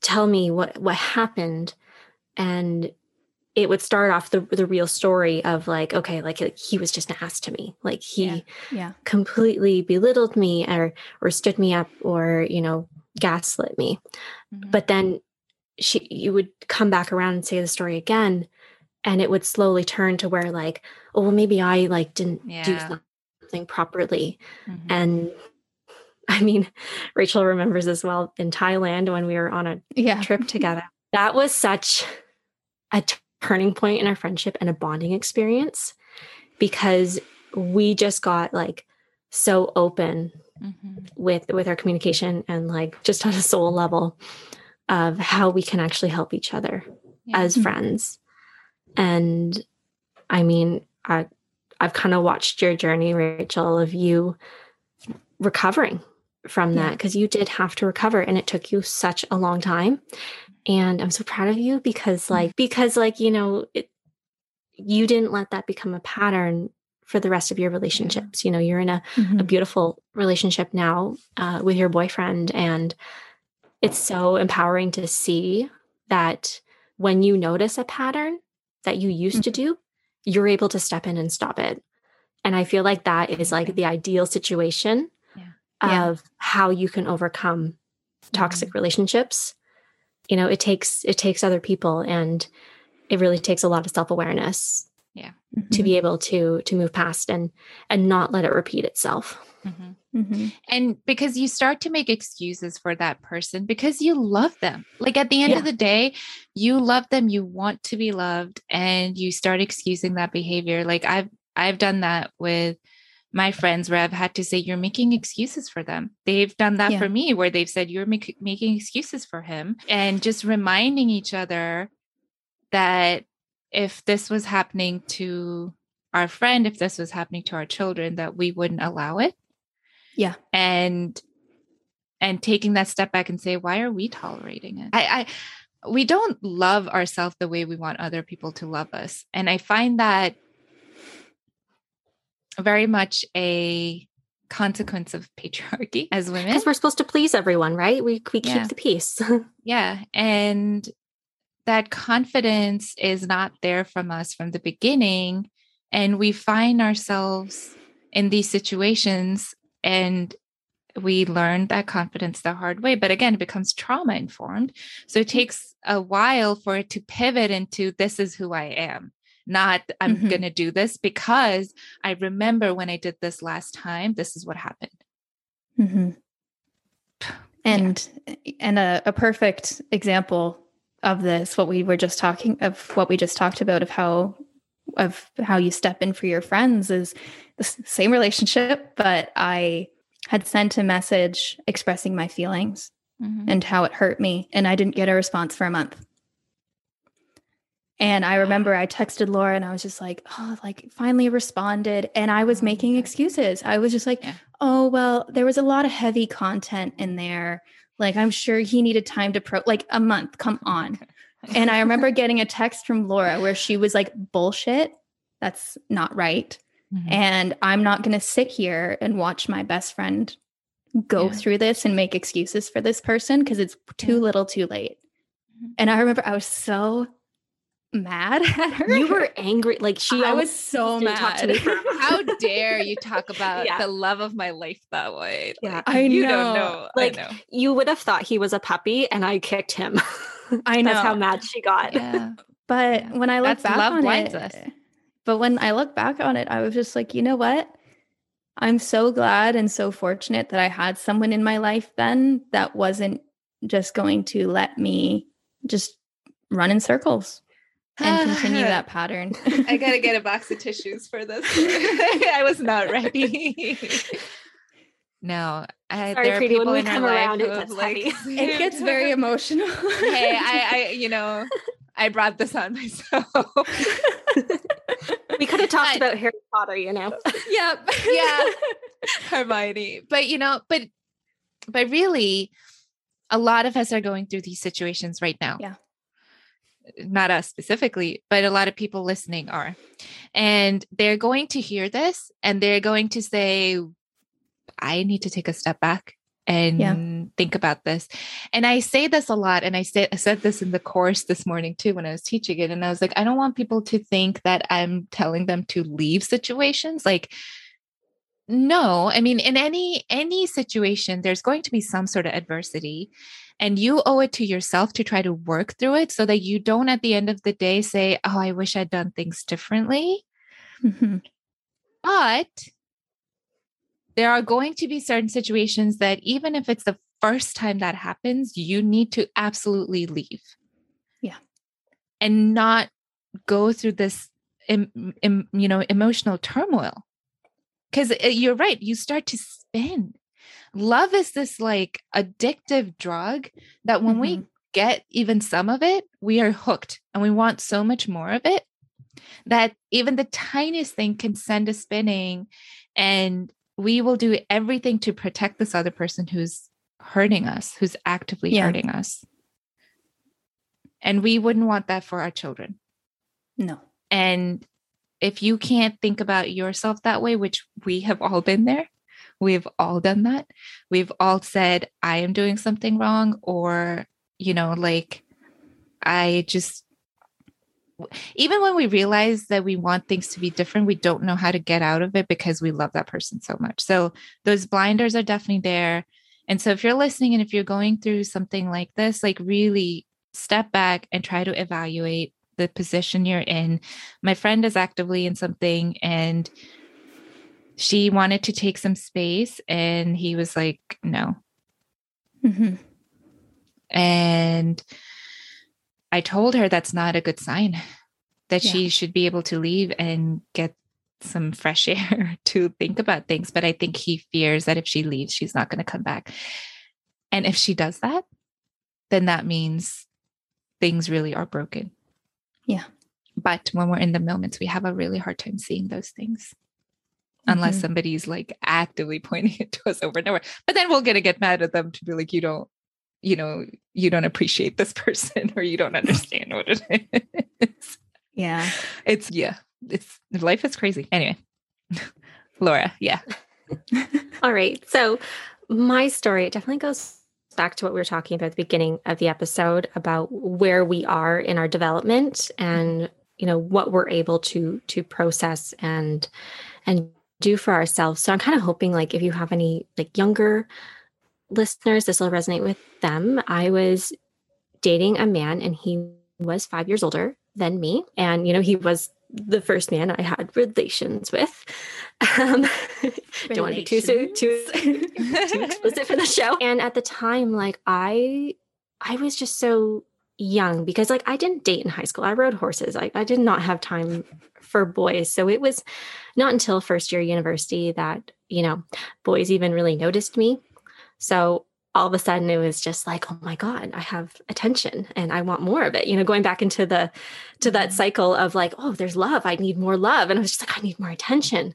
tell me what happened. And it would start off the real story of like, okay, like he was just nasty to me. Like he completely belittled me or stood me up or, you know, gaslit me. Mm-hmm. But then you would come back around and say the story again. And it would slowly turn to where like, oh, well, maybe I like didn't do something properly. Mm-hmm. And I mean, Rachel remembers as well in Thailand when we were on a trip together. That was such a turning point in our friendship and a bonding experience, because we just got like so open mm-hmm. with our communication and like just on a soul level of how we can actually help each other as friends. And I mean, I've kind of watched your journey, Rachel, of you recovering from that, because you did have to recover and it took you such a long time. And I'm so proud of you because you know, you didn't let that become a pattern for the rest of your relationships. You know, you're in a beautiful relationship now with your boyfriend. And it's so empowering to see that when you notice a pattern that you used to do, you're able to step in and stop it. And I feel like that is like the ideal situation of how you can overcome toxic relationships. You know, it takes other people, and it really takes a lot of self-awareness to be able to move past and not let it repeat itself. Mm-hmm. Mm-hmm. And because you start to make excuses for that person because you love them. Like at the end of the day, you love them, you want to be loved, and you start excusing that behavior. Like I've done that with my friends where I've had to say, you're making excuses for them. They've done that for me, where they've said, you're making excuses for him, and just reminding each other that if this was happening to our friend, if this was happening to our children, that we wouldn't allow it. Yeah. And taking that step back and say, why are we tolerating it? We don't love ourselves the way we want other people to love us. And I find that very much a consequence of patriarchy as women. Because we're supposed to please everyone, right? We keep the peace. And that confidence is not there from us from the beginning. And we find ourselves in these situations and we learn that confidence the hard way. But again, it becomes trauma informed. So it takes a while for it to pivot into, this is who I am. Not I'm going to do this because I remember when I did this last time, this is what happened. Mm-hmm. And a perfect example of this, what we just talked about, of how you step in for your friends, is the same relationship, but I had sent a message expressing my feelings and how it hurt me. And I didn't get a response for a month. And I remember I texted Laura and I was just like, oh, like finally responded. And I was making excuses. I was just like, oh, well, there was a lot of heavy content in there. Like, I'm sure he needed time to like a month, come on. And I remember getting a text from Laura where she was like, bullshit, that's not right. Mm-hmm. And I'm not going to sit here and watch my best friend go through this and make excuses for this person, because it's too little too late. Mm-hmm. And I remember I was so mad at her. You were angry. Like I was so mad. How dare you talk about the love of my life that way? Like, yeah, I know. Don't know. Like, I know. You would have thought he was a puppy and I kicked him. I know. That's how mad she got. Yeah. But when I look back on it, I was just like, you know what? I'm so glad and so fortunate that I had someone in my life then that wasn't just going to let me just run in circles and continue that pattern. I got to get a box of tissues for this. I was not ready. No, There are people in our life who have, like, it gets very emotional. Hey, I brought this on myself. We could have talked about Harry Potter, Yep. Yeah. Hermione. But really, a lot of us are going through these situations right now. Yeah. Not us specifically, but a lot of people listening are, and they're going to hear this and they're going to say, I need to take a step back and think about this. And I say this a lot. And I said this in the course this morning too, when I was teaching it. And I was like, I don't want people to think that I'm telling them to leave situations. Like, no, I mean, in any situation, there's going to be some sort of adversity, and you owe it to yourself to try to work through it so that you don't at the end of the day say, oh, I wish I'd done things differently. Mm-hmm. But there are going to be certain situations that even if it's the first time that happens, you need to absolutely leave. Yeah. And not go through this, emotional turmoil. Because you're right. You start to spin. Love is this like addictive drug that when we get even some of it, we are hooked and we want so much more of it that even the tiniest thing can send us spinning, and we will do everything to protect this other person who's hurting us, who's actively hurting us. And we wouldn't want that for our children. No. And if you can't think about yourself that way, which we have all been there, we've all done that. We've all said, I am doing something wrong, or, even when we realize that we want things to be different, we don't know how to get out of it because we love that person so much. So those blinders are definitely there. And so if you're listening and if you're going through something like this, like really step back and try to evaluate the position you're in. My friend is actively in something and she wanted to take some space, and he was like, no. Mm-hmm. And I told her that's not a good sign, that she should be able to leave and get some fresh air to think about things. But I think he fears that if she leaves, she's not going to come back. And if she does that, then that means things really are broken. Yeah. But when we're in the moments, we have a really hard time seeing those things. Unless somebody's like actively pointing it to us over and over. But then we're going to get mad at them to be like, you don't appreciate this person, or you don't understand what it is. Yeah. It's life is crazy. Anyway, Laura. Yeah. All right. So my story, it definitely goes back to what we were talking about at the beginning of the episode about where we are in our development and, what we're able to process and do for ourselves. So I'm kind of hoping, like, if you have any like younger listeners, this will resonate with them. I was dating a man and he was 5 years older than me. And, he was the first man I had relations with. Don't want to be too explicit for the show. And at the time, like I was just so young because like I didn't date in high school. I rode horses. I did not have time for boys. So it was not until first year university that, boys even really noticed me. So all of a sudden it was just like, oh my God, I have attention and I want more of it. Going back into that cycle of like, oh, there's love. I need more love. And I was just like, I need more attention.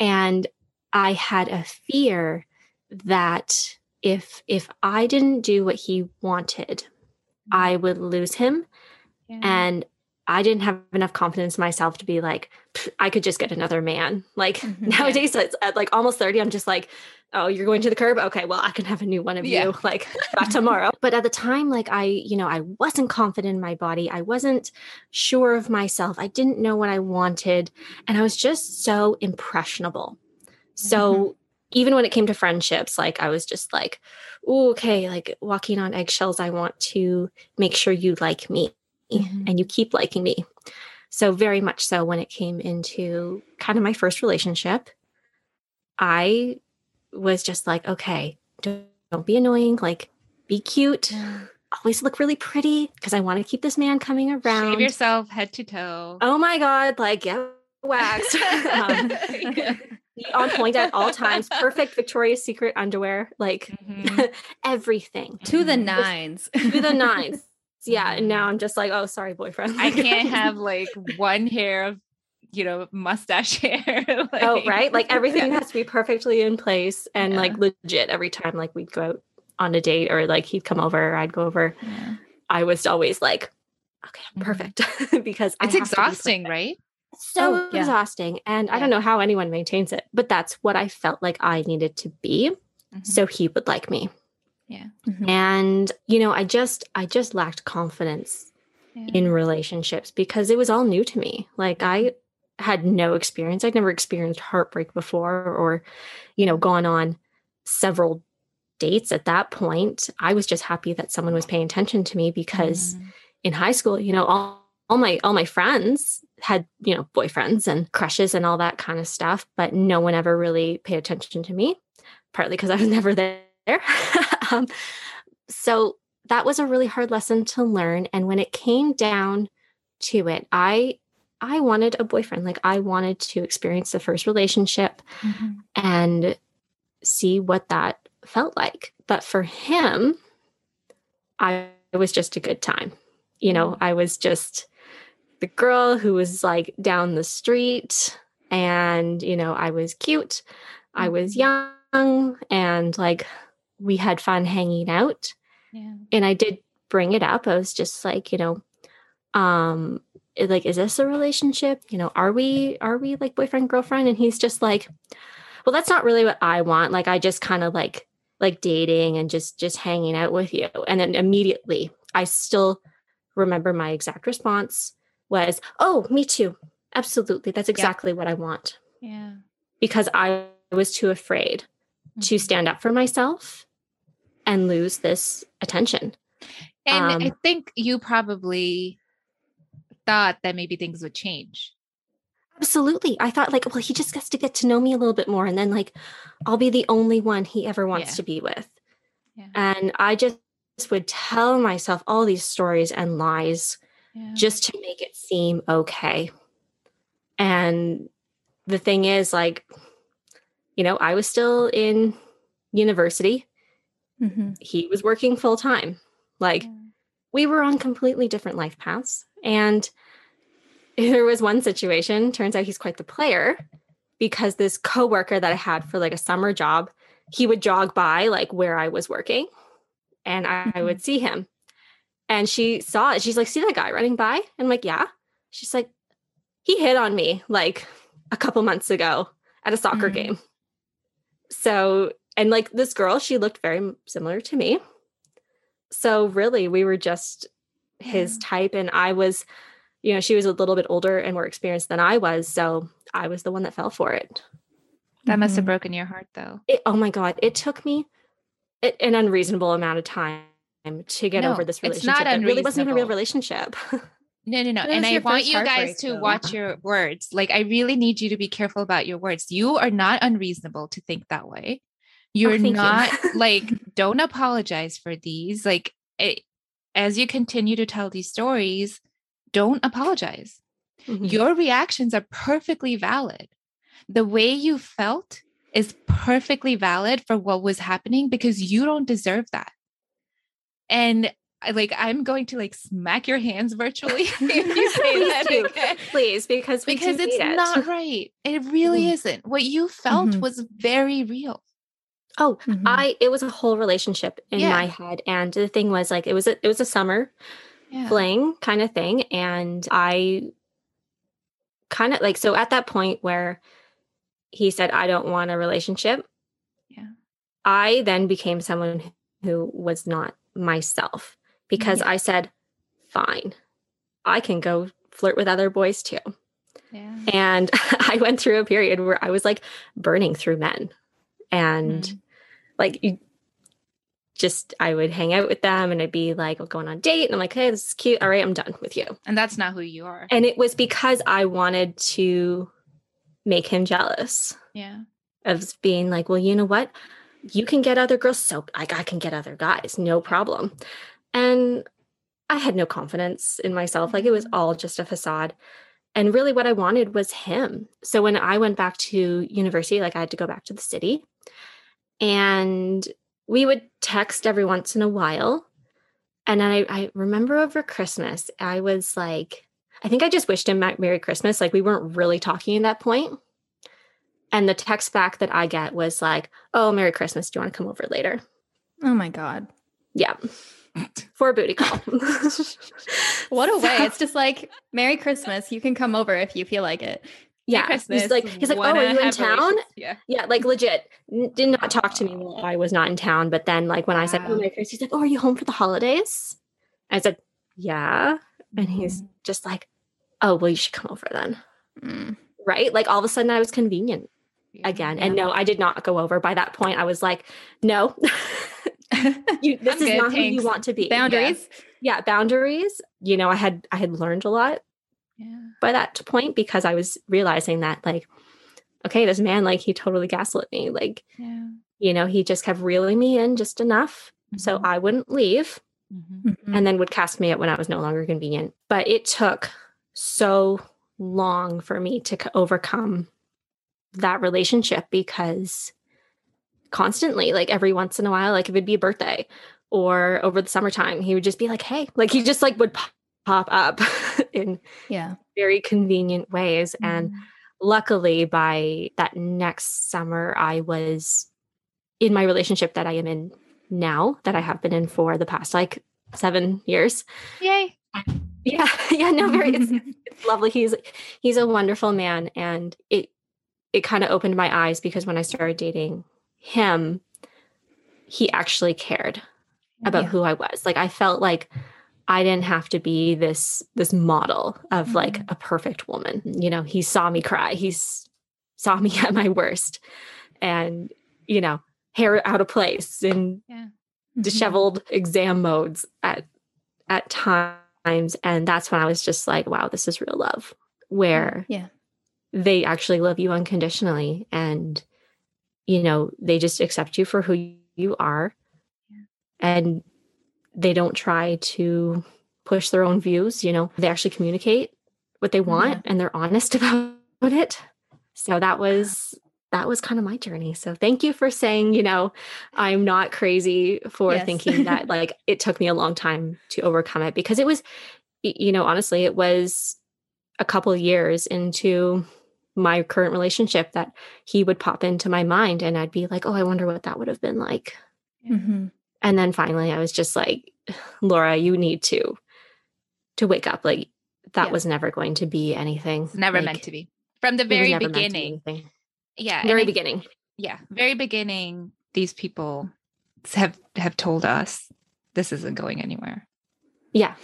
And I had a fear that if I didn't do what he wanted, I would lose him. Yeah. And I didn't have enough confidence in myself to be like, I could just get another man. Like nowadays it's at like almost 30, I'm just like, oh, you're going to the curb? Okay, well, I can have a new one of you like by tomorrow. But at the time, like I wasn't confident in my body. I wasn't sure of myself. I didn't know what I wanted. And I was just so impressionable. So even when it came to friendships, like I was just like, ooh, okay, like walking on eggshells, I want to make sure you like me and you keep liking me. So very much so when it came into kind of my first relationship, I was just like, okay, don't be annoying, like be cute, always look really pretty because I want to keep this man coming around. Shave yourself head to toe. Oh my God, like get waxed. be on point at all times. Perfect Victoria's Secret underwear, like everything. To the nines. To the nines. Yeah. And now I'm just like, oh, sorry, boyfriend. I can't have like one hair of, you know, mustache hair. Like, oh, right. Like everything has to be perfectly in place and like legit every time, like we'd go out on a date or like he'd come over, or I'd go over. Yeah. I was always like, okay, I'm perfect because it's exhausting, right? So exhausting. And I don't know how anyone maintains it, but that's what I felt like I needed to be. So he would like me. Yeah. And, you know, I just lacked confidence in relationships because it was all new to me. Like I had no experience. I'd never experienced heartbreak before or, you know, gone on several dates at that point. I was just happy that someone was paying attention to me because in high school, you know, all my friends had, you know, boyfriends and crushes and all that kind of stuff, but no one ever really paid attention to me, partly because I was never there. So that was a really hard lesson to learn. And when it came down to it, I wanted a boyfriend. Like I wanted to experience the first relationship and see what that felt like. But for him, it was just a good time. You know, I was just the girl who was like down the street and, you know, I was cute. I was young and like we had fun hanging out. Yeah. And I did bring it up. I was just like, you know, like, is this a relationship? You know, are we like boyfriend, girlfriend? And he's just like, well, that's not really what I want. Like, I just kind of like dating and just hanging out with you. And then immediately I still remember my exact response was, oh, me too. Absolutely. That's exactly what I want. Yeah. Because I was too afraid to stand up for myself and lose this attention. And I think you probably thought that maybe things would change. Absolutely. I thought like, well, he just gets to get to know me a little bit more. And then like, I'll be the only one he ever wants to be with. Yeah. And I just would tell myself all these stories and lies just to make it seem okay. And the thing is like, you know, I was still in university. He was working full time. Like we were on completely different life paths. And there was one situation, turns out he's quite the player because this coworker that I had for like a summer job, he would jog by like where I was working and I would see him. And she saw it. She's like, see that guy running by? I'm like, yeah. She's like, he hit on me like a couple months ago at a soccer game. So, and like this girl, she looked very similar to me. So really we were just his type. And I was, you know, she was a little bit older and more experienced than I was. So I was the one that fell for it. That must have broken your heart though. Oh my God. It took me an unreasonable amount of time to get over this relationship. It's not unreasonable. It really wasn't even a real relationship. No. And I want you guys to watch your words. Like, I really need you to be careful about your words. You are not unreasonable to think that way. You're not like, don't apologize for these. Like as you continue to tell these stories, don't apologize. Your reactions are perfectly valid. The way you felt is perfectly valid for what was happening because you don't deserve that. And like, I'm going to like smack your hands virtually. If you say that. Please, because it's not right. It really isn't. What you felt was very real. Oh, it was a whole relationship in my head. And the thing was like, it was a summer fling kind of thing. And I kind of like, so at that point where he said, I don't want a relationship. Yeah. I then became someone who was not myself because I said, fine, I can go flirt with other boys too. Yeah. And I went through a period where I was like burning through men and like, I would hang out with them and I'd be like, I'll go on a date. And I'm like, hey, this is cute. All right, I'm done with you. And that's not who you are. And it was because I wanted to make him jealous. Yeah. Of being like, well, you know what? You can get other girls. So I can get other guys. No problem. And I had no confidence in myself. Like it was all just a facade. And really what I wanted was him. So when I went back to university, like I had to go back to the city, and we would text every once in a while. And I remember over Christmas, I was like, I think I just wished him Merry Christmas. Like we weren't really talking at that point. And the text back that I get was like, oh, Merry Christmas. Do you want to come over later? Oh my God. Yeah. For a booty call. What a way. It's just like, Merry Christmas. You can come over if you feel like it. Yeah. He's like, oh, are you in town? Yeah. Like legit did not talk to me while I was not in town. But then like when I said, oh, Merry Christmas, he's like, oh, are you home for the holidays? I said, yeah. And he's just like, oh, well, you should come over then. Mm. Right. Like all of a sudden I was convenient again. Yeah. And no, I did not go over. By that point, I was like, no, this is not who you want to be. Boundaries. Yeah. Boundaries. You know, I had learned a lot by that point, because I was realizing that like, okay, this man, like he totally gaslit me. Like, you know, he just kept reeling me in just enough. Mm-hmm. So I wouldn't leave and then would cast me out when I was no longer convenient. But it took so long for me to overcome that relationship, because constantly, like every once in a while, like it would be a birthday or over the summertime, he would just be like, hey, like he just like would pop up in very convenient ways. Mm-hmm. And luckily by that next summer, I was in my relationship that I am in now, that I have been in for the past like 7 years. Yay. Yeah. No, it's lovely. He's a wonderful man. And it kind of opened my eyes, because when I started dating him, he actually cared about who I was. Like, I felt like I didn't have to be this model of like a perfect woman. You know, he saw me cry. He saw me at my worst and, you know, hair out of place and disheveled exam modes at times. And that's when I was just like, wow, this is real love, where they actually love you unconditionally. And, you know, they just accept you for who you are. And they don't try to push their own views. You know, they actually communicate what they want and they're honest about it. So that was kind of my journey. So thank you for saying, you know, I'm not crazy for thinking that like it took me a long time to overcome it, because it was, you know, honestly, it was a couple years into my current relationship that he would pop into my mind and I'd be like, oh, I wonder what that would have been like. Mm-hmm. And then finally I was just like, Laura, you need to wake up. Like that was never going to be anything. It's never like, meant to be from the very beginning. Very beginning, these people have told us this isn't going anywhere. Yeah.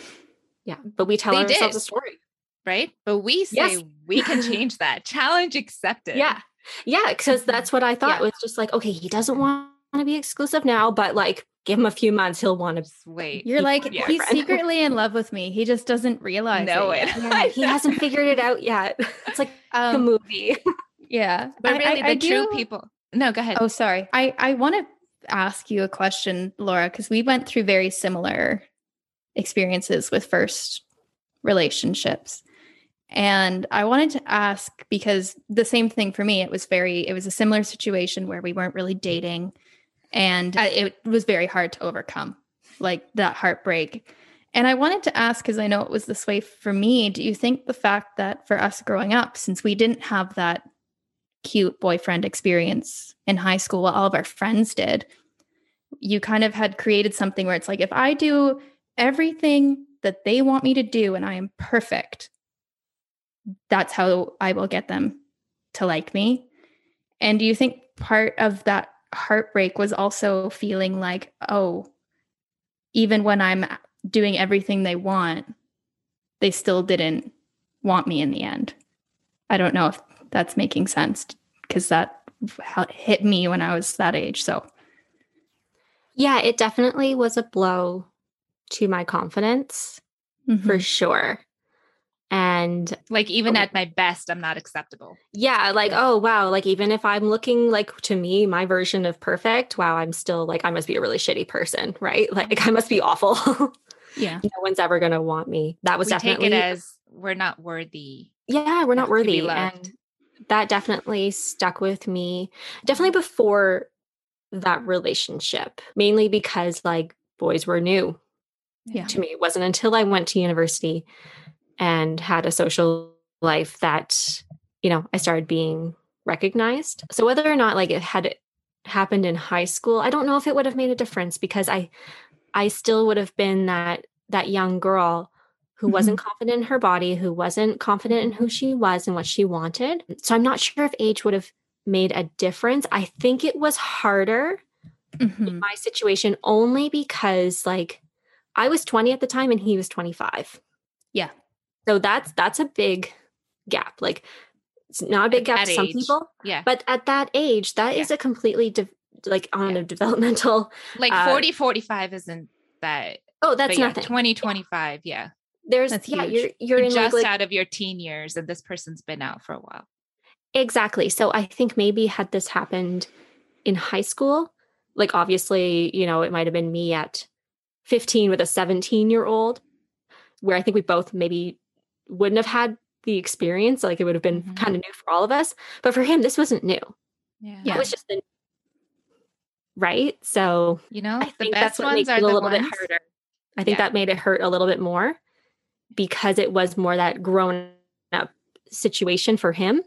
But we tell ourselves a story. Right? But we say we can change that. Challenge accepted. Yeah. Because that's what I thought was just like, okay, he doesn't want to be exclusive now, but like give him a few months, he'll want to wait. You're like, he's secretly in love with me. He just doesn't realize it. Yeah, he hasn't figured it out yet. It's like a movie. Yeah. But really true people. No, go ahead. Oh, sorry. I want to ask you a question, Laura, because we went through very similar experiences with first relationships. And I wanted to ask, because the same thing for me, it was a similar situation where we weren't really dating and it was very hard to overcome, like that heartbreak. And I wanted to ask, because I know it was this way for me, do you think the fact that for us growing up, since we didn't have that cute boyfriend experience in high school, what all of our friends did, you kind of had created something where it's like, if I do everything that they want me to do and I am perfect, that's how I will get them to like me. And do you think part of that heartbreak was also feeling like, oh, even when I'm doing everything they want, they still didn't want me in the end? I don't know if that's making sense, because that hit me when I was that age. So yeah, it definitely was a blow to my confidence for sure. And like, even at my best, I'm not acceptable. Yeah. Like, oh, wow. Like, even if I'm looking like, to me, my version of perfect, wow, I'm still like, I must be a really shitty person, right? Like I must be awful. Yeah. No one's ever going to want me. That was definitely. Take it as we're not worthy. yeah, we're not worthy. And that definitely stuck with me, definitely before that relationship, mainly because like boys were new to me. It wasn't until I went to university and had a social life that, you know, I started being recognized. So whether or not like it had happened in high school, I don't know if it would have made a difference, because I still would have been that young girl who wasn't confident in her body, who wasn't confident in who she was and what she wanted. So I'm not sure if age would have made a difference. I think it was harder in my situation only because like I was 20 at the time and he was 25. Yeah. So that's a big gap. Like it's not a big gap to some people, but at that age, that is a completely a developmental, like 40, 45 isn't that. Oh, that's nothing. 20, 25. Yeah. There's, that's huge. You're in just like, out of your teen years, and this person's been out for a while. Exactly. So I think maybe had this happened in high school, like obviously, you know, it might've been me at 15 with a 17-year-old where I think we both maybe wouldn't have had the experience. Like it would have been kind of new for all of us, but for him, this wasn't new. Yeah. It was just right. So, you know, I think that's what makes it a little bit harder. I think that made it hurt a little bit more because it was more that grown up situation for him,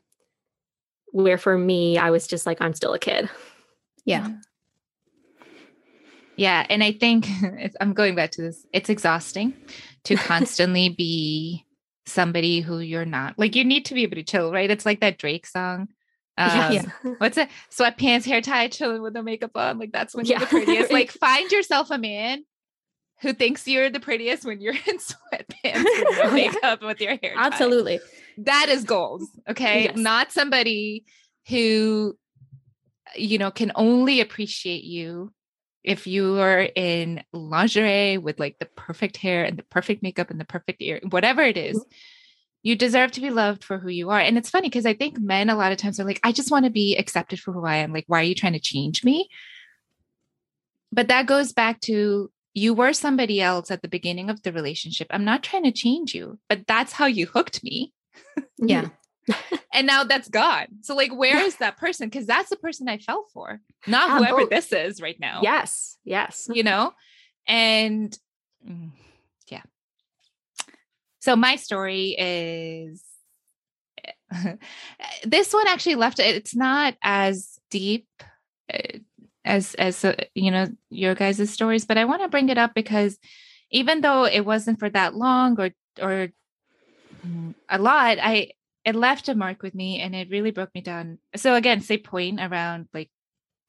where for me, I was just like, I'm still a kid. Yeah. Yeah. And I think I'm going back to this. It's exhausting to constantly be somebody who you're not. Like you need to be able to chill, right? It's like that Drake song. What's it? Sweatpants, hair tie, chilling with no makeup on. Like that's when you're the prettiest. Like find yourself a man who thinks you're the prettiest when you're in sweatpants with no makeup with your hair tie. Absolutely. That is goals. Okay. Yes. Not somebody who, you know, can only appreciate you if you are in lingerie with like the perfect hair and the perfect makeup and the perfect ear, whatever it is, you deserve to be loved for who you are. And it's funny because I think men a lot of times are like, I just want to be accepted for who I am. Like, why are you trying to change me? But that goes back to you were somebody else at the beginning of the relationship. I'm not trying to change you, but that's how you hooked me. Yeah. And now that's gone. So like, where is that person? Because that's the person I fell for, not whoever this is right now. Yes. Yes. You know? And yeah. So my story is this one actually left. It's not as deep as you know, your guys' stories, but I want to bring it up because even though it wasn't for that long or a lot, it left a mark with me and it really broke me down. So again, say point around like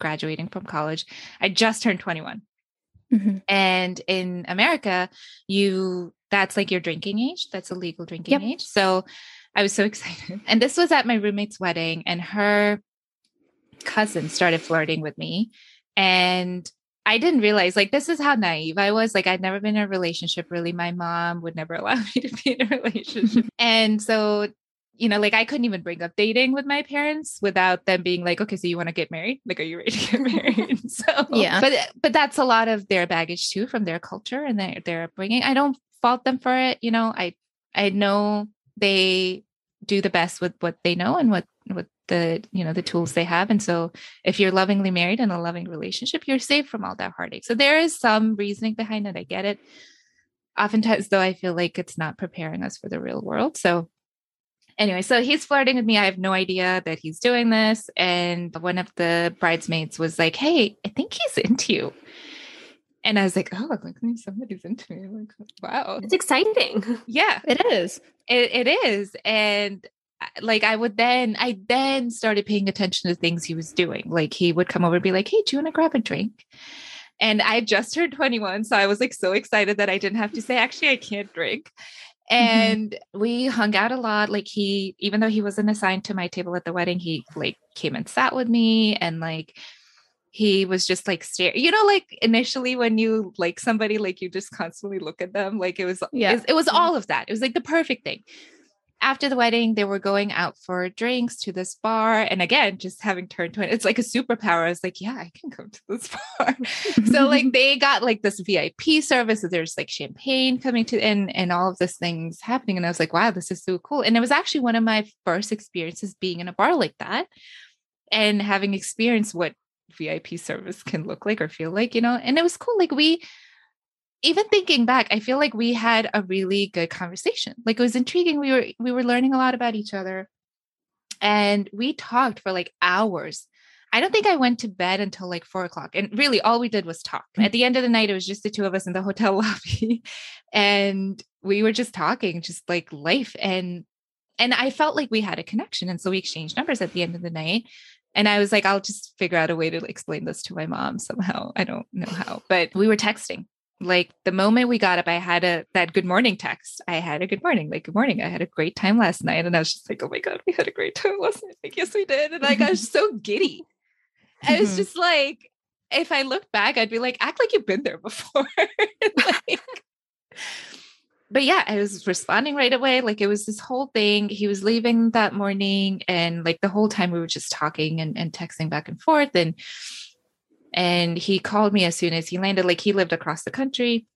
graduating from college, I just turned 21. And in America, that's like your drinking age. That's a legal drinking age. So I was so excited. And this was at my roommate's wedding, and her cousin started flirting with me. And I didn't realize, like, this is how naive I was. Like, I'd never been in a relationship. Really, my mom would never allow me to be in a relationship. And so, you know, like I couldn't even bring up dating with my parents without them being like, okay, so you want to get married? Like, are you ready to get married? So, yeah, but that's a lot of their baggage too, from their culture and their upbringing. I don't fault them for it. You know, I know they do the best with what they know and with the, you know, the tools they have. And so if you're lovingly married in a loving relationship, you're safe from all that heartache. So there is some reasoning behind it. I get it. Oftentimes though, I feel like it's not preparing us for the real world. So anyway, so he's flirting with me. I have no idea that he's doing this. And one of the bridesmaids was like, hey, I think he's into you. And I was like, oh, somebody's into me. I'm like, wow. It's exciting. Yeah, it is. It is. And like, I then started paying attention to things he was doing. Like he would come over and be like, hey, do you want to grab a drink? And I just turned 21. So I was like, so excited that I didn't have to say, actually, I can't drink. And we hung out a lot. Like he, even though he wasn't assigned to my table at the wedding, he like came and sat with me, and like, he was just like staring, you know, like initially when you like somebody, like you just constantly look at them. Like it was all of that. It was like the perfect thing. after the wedding, they were going out for drinks to this bar. And again, just having turned 20, it's like a superpower. I was like, yeah, I can come to this bar. So like they got like this VIP service. So there's like champagne coming to and all of these things happening. And I was like, wow, this is so cool. And it was actually one of my first experiences being in a bar like that and having experienced what VIP service can look like or feel like, you know, and it was cool. Like even thinking back, I feel like we had a really good conversation. Like it was intriguing. We were learning a lot about each other and we talked for like hours. I don't think I went to bed until like 4 o'clock. And really all we did was talk. At the end of the night, it was just the two of us in the hotel lobby and we were just talking, just like life. And I felt like we had a connection. And so we exchanged numbers at the end of the night. And I was like, I'll just figure out a way to explain this to my mom somehow. I don't know how, but we were texting. Like the moment we got up, I had that good morning text. I had a good morning, like, good morning. I had a great time last night. And I was just like, oh my God, we had a great time last night. Like, yes, we did. And I got so giddy. I was just like, if I looked back, I'd be like, act like you've been there before. Like, but yeah, I was responding right away. Like it was this whole thing. He was leaving that morning and like the whole time we were just talking and texting back and forth. And he called me as soon as he landed, like he lived across the country,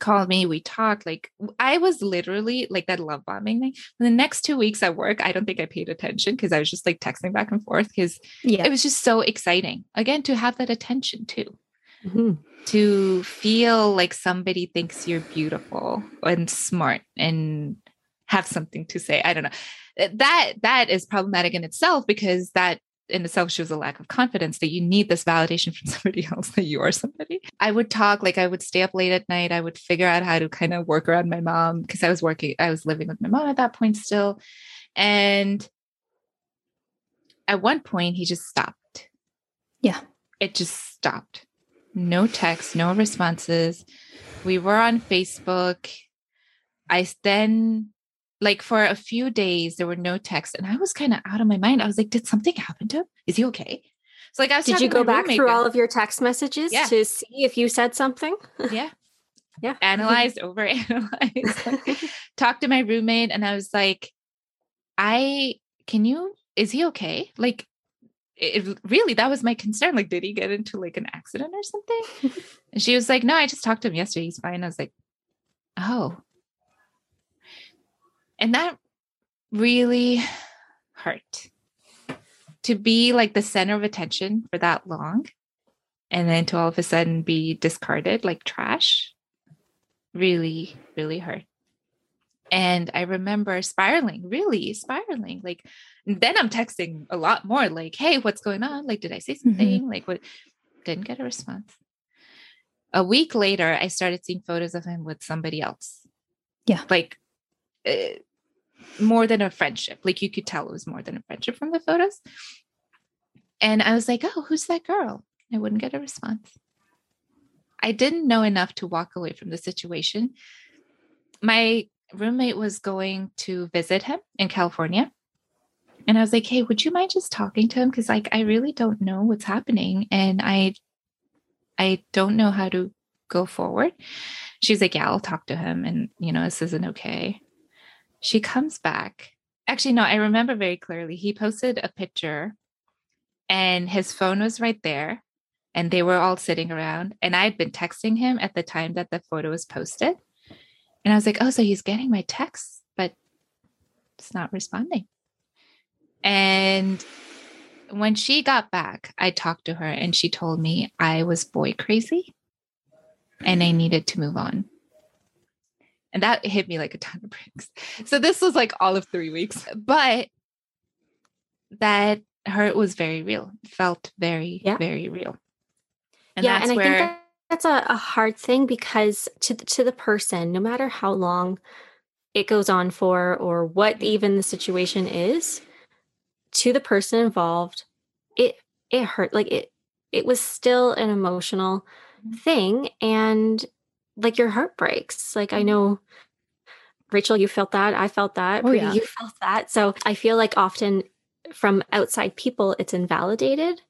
called me, we talked. Like I was literally like that love bombing thing. The next 2 weeks at work, I don't think I paid attention because I was just like texting back and forth because it was just so exciting again, to have that attention too. Mm-hmm. To feel like somebody thinks you're beautiful and smart and have something to say. I don't know. That is problematic in itself because that in itself shows a lack of confidence that you need this validation from somebody else that you are somebody. I would talk, like I would stay up late at night. I would figure out how to kind of work around my mom because I was living with my mom at that point still. And at one point he just stopped. Yeah. It just stopped. No texts, no responses. We were on Facebook. Then like for a few days, there were no texts and I was kind of out of my mind. I was like, did something happen to him? Is he okay? So like, did you go back through all of your text messages to see if you said something? Yeah. Yeah. Analyzed, overanalyzed. Like, talked to my roommate and I was like, is he okay? Like, it really, that was my concern. Like, did he get into like an accident or something? And she was like, no, I just talked to him yesterday. He's fine. I was like, oh. And that really hurt to be like the center of attention for that long. And then to all of a sudden be discarded like trash really, really hurt. And I remember spiraling, like, then I'm texting a lot more like, hey, what's going on? Like, did I say something? Mm-hmm. Like, what? Didn't get a response. A week later, I started seeing photos of him with somebody else. Yeah. Like more than a friendship. Like you could tell it was more than a friendship from the photos. And I was like, oh, who's that girl? And I wouldn't get a response. I didn't know enough to walk away from the situation. My roommate was going to visit him in California. And I was like, hey, would you mind just talking to him? Cause like, I really don't know what's happening. And I don't know how to go forward. She's like, yeah, I'll talk to him. And you know, this isn't okay. She comes back. Actually, no, I remember very clearly. He posted a picture and his phone was right there and they were all sitting around. And I had been texting him at the time that the photo was posted. And I was like, oh, so he's getting my texts, but it's not responding. And when she got back, I talked to her and she told me I was boy crazy and I needed to move on. And that hit me like a ton of bricks. So this was like all of 3 weeks, but that hurt was very real. It felt very, very real. And that's and where... I think that's a hard thing because to the person, no matter how long it goes on for or what even the situation is, to the person involved, it hurt. Like it was still an emotional thing and like your heart breaks. Like I know, Rachel, you felt that. I felt that. Oh, Preeti, you felt that. So I feel like often from outside people, it's invalidated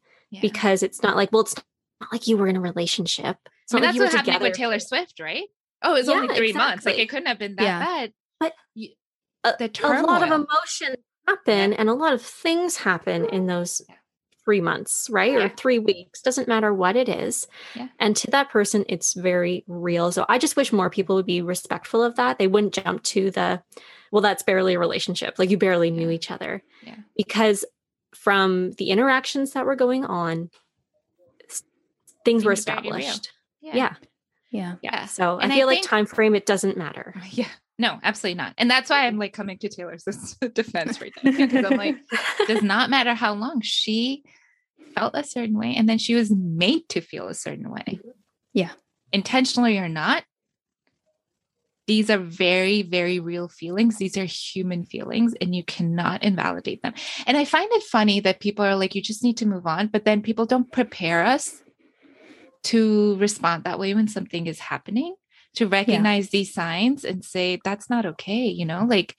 because it's not like, well, it's not like you were in a relationship. It's not like that's what happened with Taylor Swift, right? Oh, it was only 3 months. Like it couldn't have been that bad. But a lot of emotion happen and a lot of things happen in those 3 months, right? Yeah. Or 3 weeks, doesn't matter what it is. Yeah. And to that person, it's very real. So I just wish more people would be respectful of that. They wouldn't jump to the, well, that's barely a relationship. Like you barely knew each other. Yeah. Because from the interactions that were going on, things were established. Yeah. So and I feel like time frame, it doesn't matter. Yeah. No, absolutely not. And that's why I'm like coming to Taylor's defense right now. Because I'm like, it does not matter how long. She felt a certain way. And then she was made to feel a certain way. Yeah. Intentionally or not. These are very, very real feelings. These are human feelings and you cannot invalidate them. And I find it funny that people are like, you just need to move on. But then people don't prepare us to respond that way when something is happening. To recognize these signs and say, that's not okay. You know, like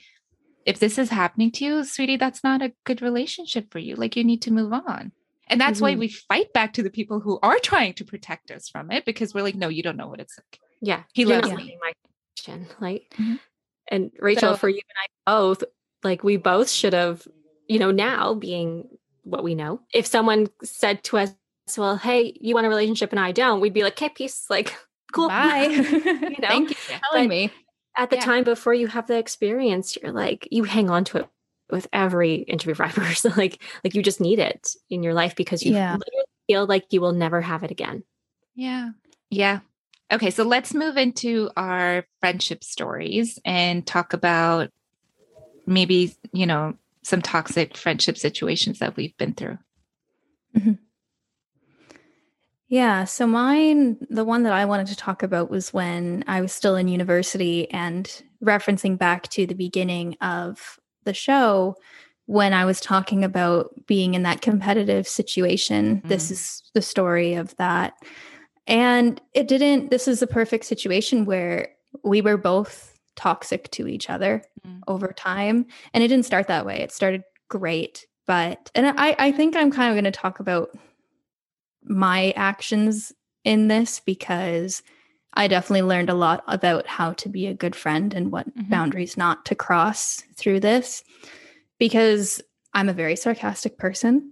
if this is happening to you, sweetie, that's not a good relationship for you. Like you need to move on. And that's why we fight back to the people who are trying to protect us from it, because we're like, no, you don't know what it's like. Yeah. He loves me. My question. Like, and Rachel, so, for you and I both, like we both should have, you know, now being what we know, if someone said to us, well, hey, you want a relationship and I don't, we'd be like, okay, peace. Like, cool. Bye. Thank you for telling me. At the time before you have the experience, you're like, you hang on to it with every interview wrapper. So like you just need it in your life because you literally feel like you will never have it again. Yeah. Yeah. Okay. So let's move into our friendship stories and talk about maybe, you know, some toxic friendship situations that we've been through. Mm-hmm. Yeah. So the one that I wanted to talk about was when I was still in university, and referencing back to the beginning of the show, when I was talking about being in that competitive situation, this is the story of that. And this is a perfect situation where we were both toxic to each other over time. And it didn't start that way. It started great, and I think I'm kind of going to talk about my actions in this, because I definitely learned a lot about how to be a good friend and what boundaries not to cross through this, because I'm a very sarcastic person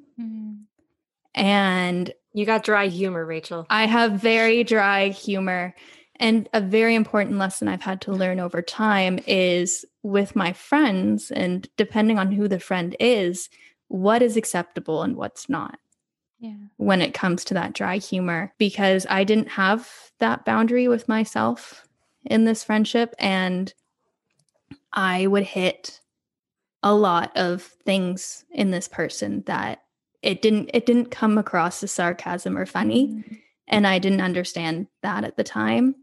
and you got dry humor, Rachel. I have very dry humor, and a very important lesson I've had to learn over time is with my friends, and depending on who the friend is, what is acceptable and what's not. Yeah. When it comes to that dry humor, because I didn't have that boundary with myself in this friendship, and I would hit a lot of things in this person that it didn't come across as sarcasm or funny, and I didn't understand that at the time.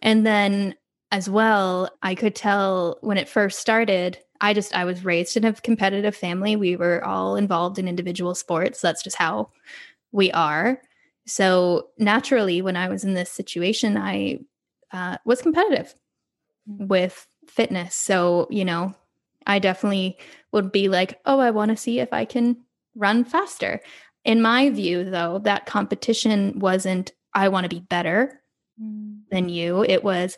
And then as well, I could tell when it first started, I was raised in a competitive family. We were all involved in individual sports. That's just how we are. So naturally, when I was in this situation, I was competitive with fitness. So, you know, I definitely would be like, oh, I want to see if I can run faster. In my view, though, that competition wasn't, I want to be better than you. It was,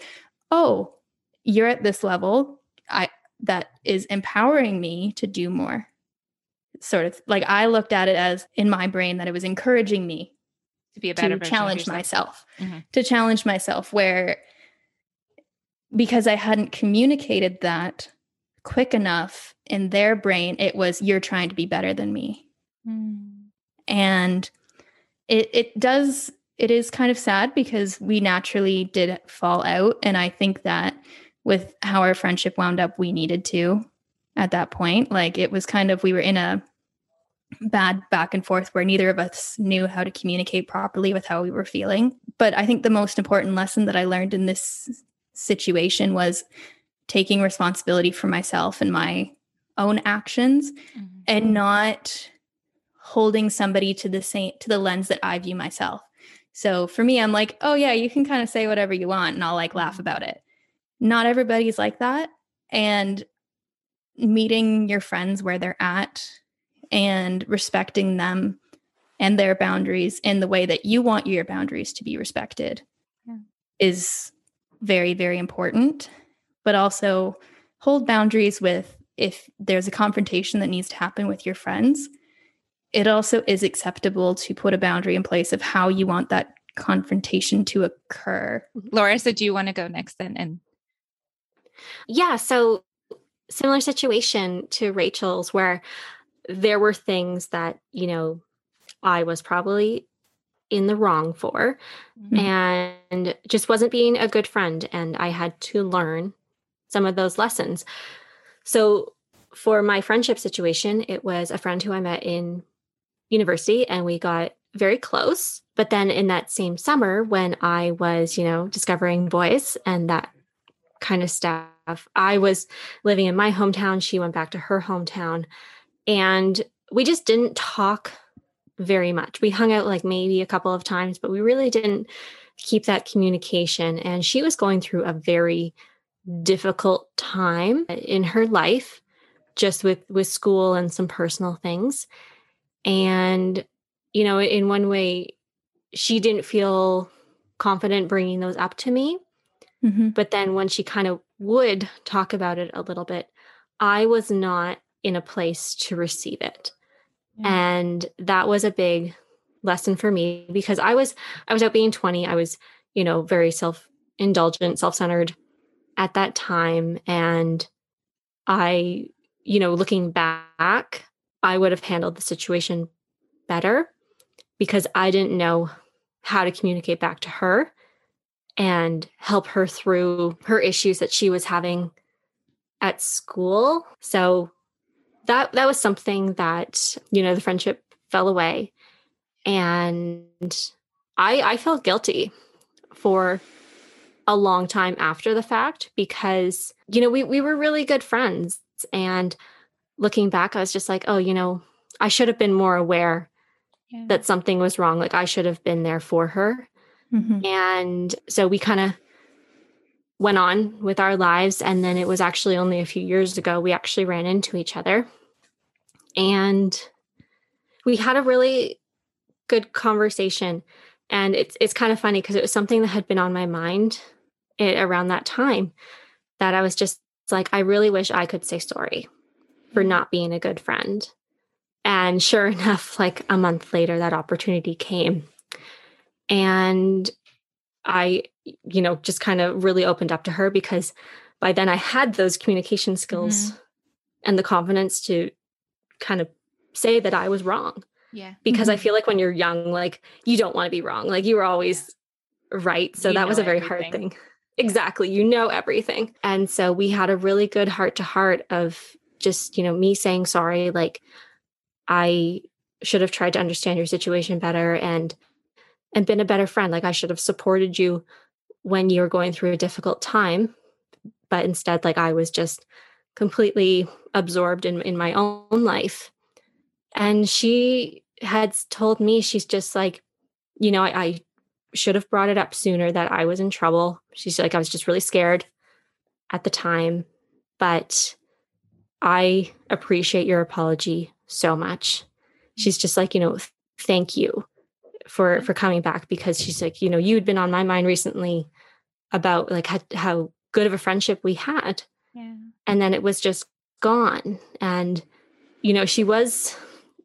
oh, you're at this level. That is empowering me to do more. Sort of like I looked at it as in my brain that it was encouraging me to be a better version, to challenge myself, where because I hadn't communicated that quick enough in their brain, it was you're trying to be better than me. And it is kind of sad because we naturally did fall out. And I think that with how our friendship wound up, we needed to at that point. Like it was kind of, we were in a bad back and forth where neither of us knew how to communicate properly with how we were feeling. But I think the most important lesson that I learned in this situation was taking responsibility for myself and my own actions and not holding somebody to the lens that I view myself. So for me, I'm like, oh yeah, you can kind of say whatever you want and I'll like laugh about it. Not everybody's like that, and meeting your friends where they're at and respecting them and their boundaries in the way that you want your boundaries to be respected is very, very important, but also hold boundaries with if there's a confrontation that needs to happen with your friends. It also is acceptable to put a boundary in place of how you want that confrontation to occur. Laura, so do you want to go next then? And yeah, so similar situation to Rachel's, where there were things that, you know, I was probably in the wrong for, mm-hmm. and just wasn't being a good friend. And I had to learn some of those lessons. So for my friendship situation, it was a friend who I met in university, and we got very close. But then in that same summer, when I was, you know, discovering boys and that kind of stuff, I was living in my hometown. She went back to her hometown, and we just didn't talk very much. We hung out like maybe a couple of times, but we really didn't keep that communication. And she was going through a very difficult time in her life, just with school and some personal things. And, you know, in one way, she didn't feel confident bringing those up to me. Mm-hmm. But then when she kind of would talk about it a little bit, I was not in a place to receive it. Yeah. And that was a big lesson for me, because I was out being 20. I was, you know, very self-indulgent, self-centered at that time. And I, you know, looking back, I would have handled the situation better, because I didn't know how to communicate back to her and help her through her issues that she was having at school. So that was something that, you know, the friendship fell away, and I felt guilty for a long time after the fact, because, you know, we were really good friends. And looking back, I was just like, oh, you know, I should have been more aware that something was wrong. Like, I should have been there for her. Mm-hmm. And so we kind of went on with our lives. And then it was actually only a few years ago, we actually ran into each other, and we had a really good conversation. And it's kind of funny, because it was something that had been on my mind around that time, that I was just like, I really wish I could say sorry for not being a good friend. And sure enough, like a month later, that opportunity came. And I, you know, just kind of really opened up to her, because by then I had those communication skills mm-hmm. and the confidence to kind of say that I was wrong. Yeah. Because mm-hmm. I feel like when you're young, like, you don't want to be wrong. Like, you were always right. So that was a very hard thing. Yeah. Exactly. You know everything. And so we had a really good heart to heart of just, you know, me saying sorry, like, I should have tried to understand your situation better and been a better friend. Like, I should have supported you when you were going through a difficult time. But instead, like, I was just completely absorbed in my own life. And she had told me, she's just like, you know, I should have brought it up sooner that I was in trouble. She's like, I was just really scared at the time, but I appreciate your apology so much. She's just like, you know, thank you for coming back, because she's like, you know, you'd been on my mind recently about like how good of a friendship we had. Yeah. And then it was just gone. And, you know, she was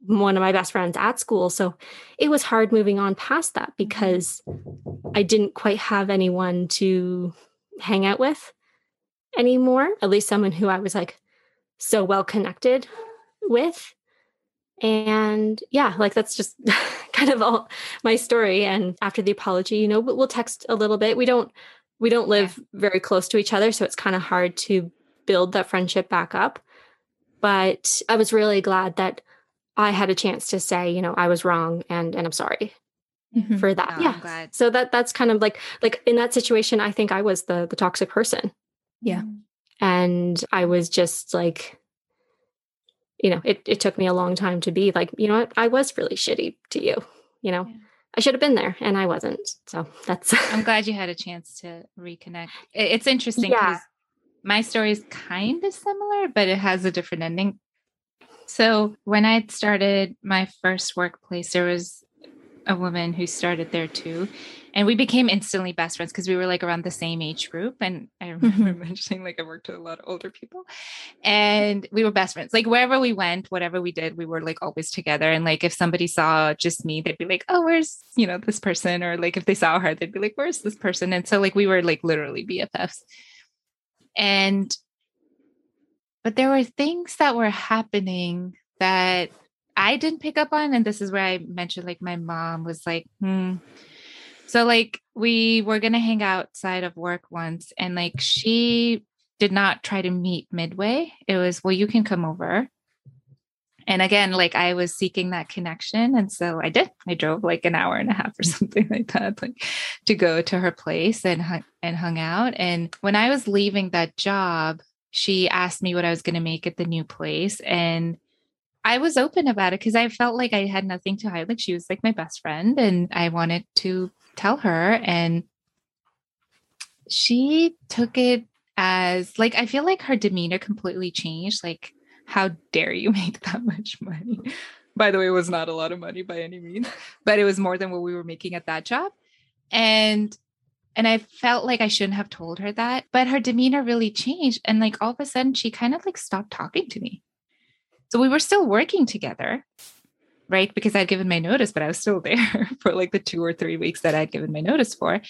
one of my best friends at school. So it was hard moving on past that, because I didn't quite have anyone to hang out with anymore, at least someone who I was like so well connected with. And yeah, like, that's just kind of all my story. And after the apology, you know, we'll text a little bit. We don't live very close to each other, so it's kind of hard to build that friendship back up. But I was really glad that I had a chance to say, you know, I was wrong, and I'm sorry mm-hmm. for that. Oh, yeah. I'm glad. So that's kind of like in that situation, I think I was the toxic person. Yeah. And I was just like, you know, it took me a long time to be like, you know what, I was really shitty to you, you know, yeah. I should have been there and I wasn't. So that's, I'm glad you had a chance to reconnect. It's interesting. Yeah. My story is kind of similar, but it has a different ending. So when I started my first workplace, there was a woman who started there too. And we became instantly best friends because we were like around the same age group. And I remember mentioning like I worked with a lot of older people and we were best friends. Like wherever we went, whatever we did, we were like always together. And like, if somebody saw just me, they'd be like, oh, where's, you know, this person? Or like, if they saw her, they'd be like, where's this person? And so like, we were like literally BFFs. And, but there were things that were happening that I didn't pick up on. And this is where I mentioned, like, my mom was like, So like we were going to hang outside of work once, and like she did not try to meet midway. It was, well, you can come over. And again, like I was seeking that connection. And so I did. I drove like an hour and a half or something like that, like to go to her place and hung out. And when I was leaving that job, she asked me what I was going to make at the new place. And I was open about it because I felt like I had nothing to hide. Like she was like my best friend and I wanted to tell her. And she took it as like, I feel like her demeanor completely changed. Like, how dare you make that much money? By the way, it was not a lot of money by any means, but it was more than what we were making at that job. And I felt like I shouldn't have told her that, but her demeanor really changed. And like, all of a sudden she kind of like stopped talking to me. So we were still working together, right? Because I'd given my notice, but I was still there for like the 2 or 3 weeks that I'd given my notice for.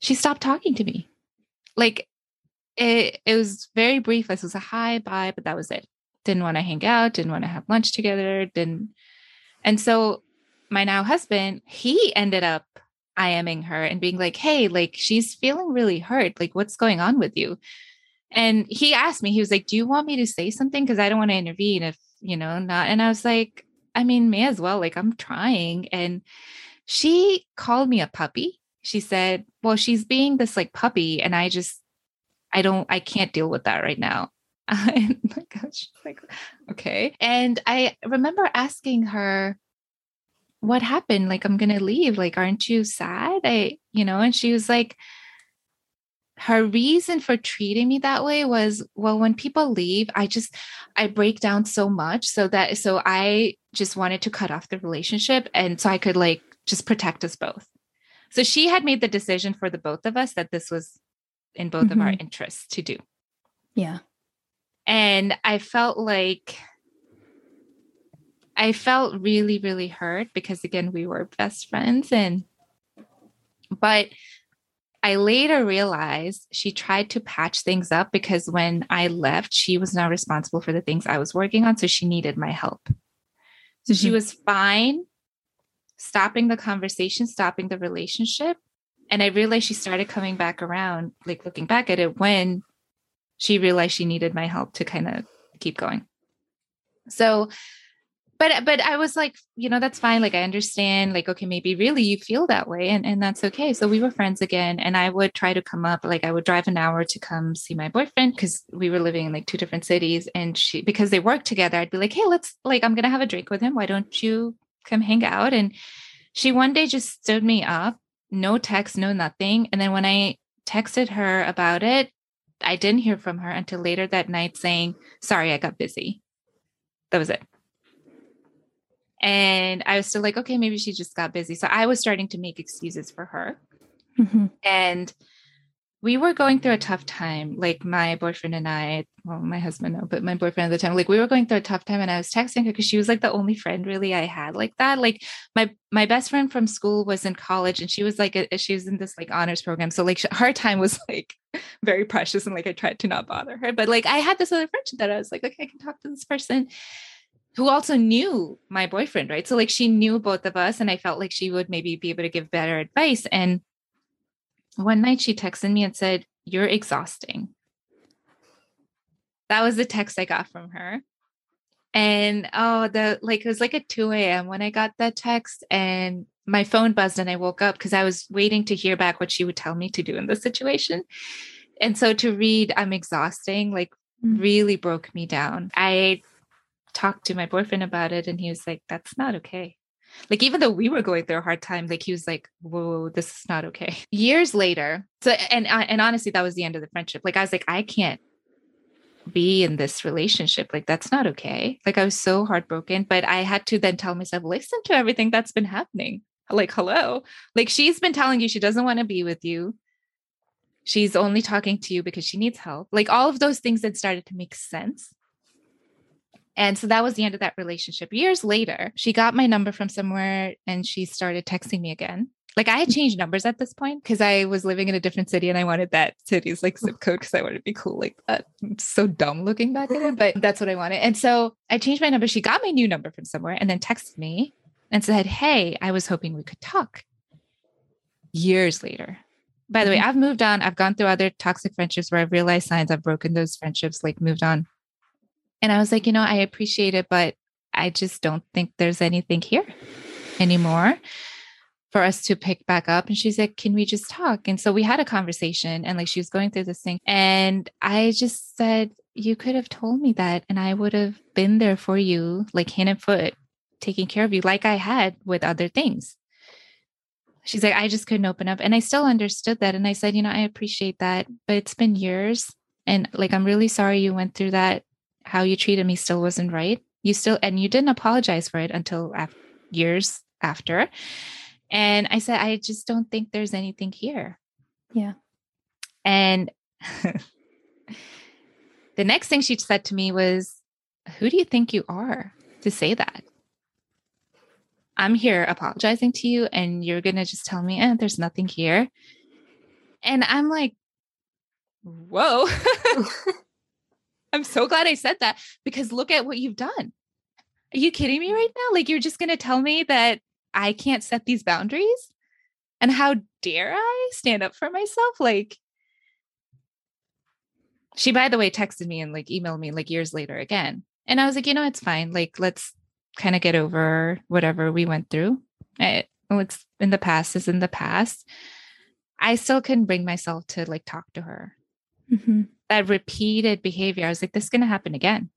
She stopped talking to me. Like it was very brief. This was a hi, bye, but that was it. Didn't want to hang out. Didn't want to have lunch together. And so my now husband, he ended up IMing her and being like, hey, like she's feeling really hurt. Like what's going on with you? And he asked me, he was like, do you want me to say something? Because I don't want to intervene if, you know, not. And I was like, I mean, may as well, like I'm trying. And she called me a puppy. She said, well, she's being this like puppy. And I can't deal with that right now. And like, I was just like, okay. And I remember asking her, what happened? Like, I'm going to leave. Like, aren't you sad? And she was like, her reason for treating me that way was, well, when people leave, I break down so much so I just wanted to cut off the relationship. And so I could like, just protect us both. So she had made the decision for the both of us that this was in both of our interests to do. Yeah. And I felt really, really hurt because again, we were best friends but I later realized she tried to patch things up because when I left, she was not responsible for the things I was working on. So she needed my help. So she was fine stopping the conversation, stopping the relationship. And I realized she started coming back around, like looking back at it when she realized she needed my help to kind of keep going. So, but I was like, you know, that's fine. Like, I understand, like, okay, maybe really you feel that way and that's okay. So we were friends again. And I would try to come up, like I would drive an hour to come see my boyfriend because we were living in like 2 different cities and because they worked together, I'd be like, hey, I'm going to have a drink with him. Why don't you come hang out? And she one day just stood me up, no text, no nothing. And then when I texted her about it, I didn't hear from her until later that night saying, sorry, I got busy. That was it. And I was still like, okay, maybe she just got busy. So I was starting to make excuses for her. And we were going through a tough time. Like my boyfriend and I, well, my husband, no, but my boyfriend at the time, like we were going through a tough time and I was texting her because she was like the only friend really I had like that. Like my best friend from school was in college and she was like, she was in this like honors program. So like her time was like very precious. And like, I tried to not bother her, but like I had this other friendship that I was like, okay, I can talk to this person who also knew my boyfriend, right? So like she knew both of us and I felt like she would maybe be able to give better advice. And one night she texted me and said, you're exhausting. That was the text I got from her. And it was like at 2 a.m. when I got that text and my phone buzzed and I woke up because I was waiting to hear back what she would tell me to do in this situation. And so to read, I'm exhausting, like really broke me down. I talked to my boyfriend about it and he was like, that's not okay. Like, even though we were going through a hard time, like he was like, whoa, this is not okay. Years later. So, and honestly, that was the end of the friendship. Like, I was like, I can't be in this relationship. Like, that's not okay. Like, I was so heartbroken, but I had to then tell myself, listen to everything that's been happening. like, hello, like she's been telling you she doesn't want to be with you. She's only talking to you because she needs help. Like all of those things that started to make sense. And so that was the end of that relationship. Years later, she got my number from somewhere and she started texting me again. Like I had changed numbers at this point because I was living in a different city and I wanted that city's like zip code because I wanted to be cool like that. I'm so dumb looking back at it, but that's what I wanted. And so I changed my number. She got my new number from somewhere and then texted me and said, hey, I was hoping we could talk. Years later. By the way, I've moved on. I've gone through other toxic friendships where I've realized signs. I've broken those friendships, like moved on. And I was like, you know, I appreciate it, but I just don't think there's anything here anymore for us to pick back up. And she's like, can we just talk? And so we had a conversation and like, she was going through this thing. And I just said, you could have told me that. And I would have been there for you, like hand and foot, taking care of you like I had with other things. She's like, I just couldn't open up. And I still understood that. And I said, you know, I appreciate that, but it's been years. And like, I'm really sorry you went through that. How you treated me still wasn't right. And you didn't apologize for it until years after. And I said, I just don't think there's anything here. Yeah. And the next thing she said to me was, who do you think you are to say that? I'm here apologizing to you and you're going to just tell me, there's nothing here. And I'm like, whoa. I'm so glad I said that because look at what you've done. Are you kidding me right now? Like, you're just going to tell me that I can't set these boundaries? And how dare I stand up for myself? Like, she, by the way, texted me and like emailed me like years later again. And I was like, you know, it's fine. Like, let's kind of get over whatever we went through. What's in the past is in the past. I still couldn't bring myself to like talk to her. Mm-hmm. That repeated behavior. I was like, this is going to happen again.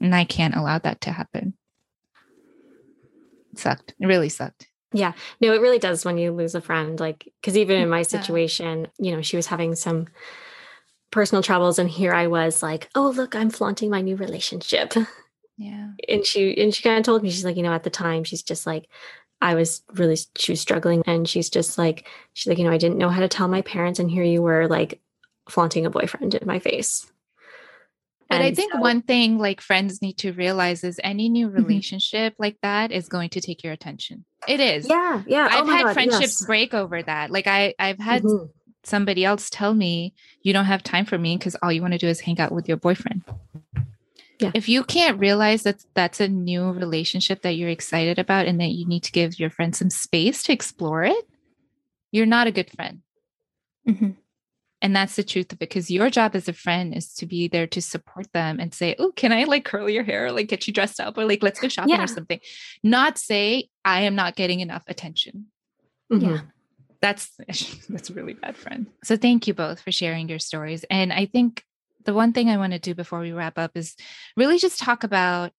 And I can't allow that to happen. It sucked. It really sucked. Yeah. No, it really does when you lose a friend. Like, because even in my situation, you know, she was having some personal troubles. And here I was like, oh, look, I'm flaunting my new relationship. Yeah. And she kind of told me, she's like, you know, at the time, she's just like, she was struggling. And she's like, you know, I didn't know how to tell my parents. And here you were like, flaunting a boyfriend in my face. But I think one thing like friends need to realize is any new relationship like that is going to take your attention. It is. Yeah. Yeah. I've had friendships break over that. Like I've had somebody else tell me, you don't have time for me because all you want to do is hang out with your boyfriend. Yeah. If you can't realize that that's a new relationship that you're excited about and that you need to give your friend some space to explore it, you're not a good friend. Mm-hmm. And that's the truth of it, because your job as a friend is to be there to support them and say, oh, can I like curl your hair, or like get you dressed up, or like, let's go shopping or something. Not say, I am not getting enough attention. Mm-hmm. Yeah. That's a really bad friend. So thank you both for sharing your stories. And I think the one thing I want to do before we wrap up is really just talk about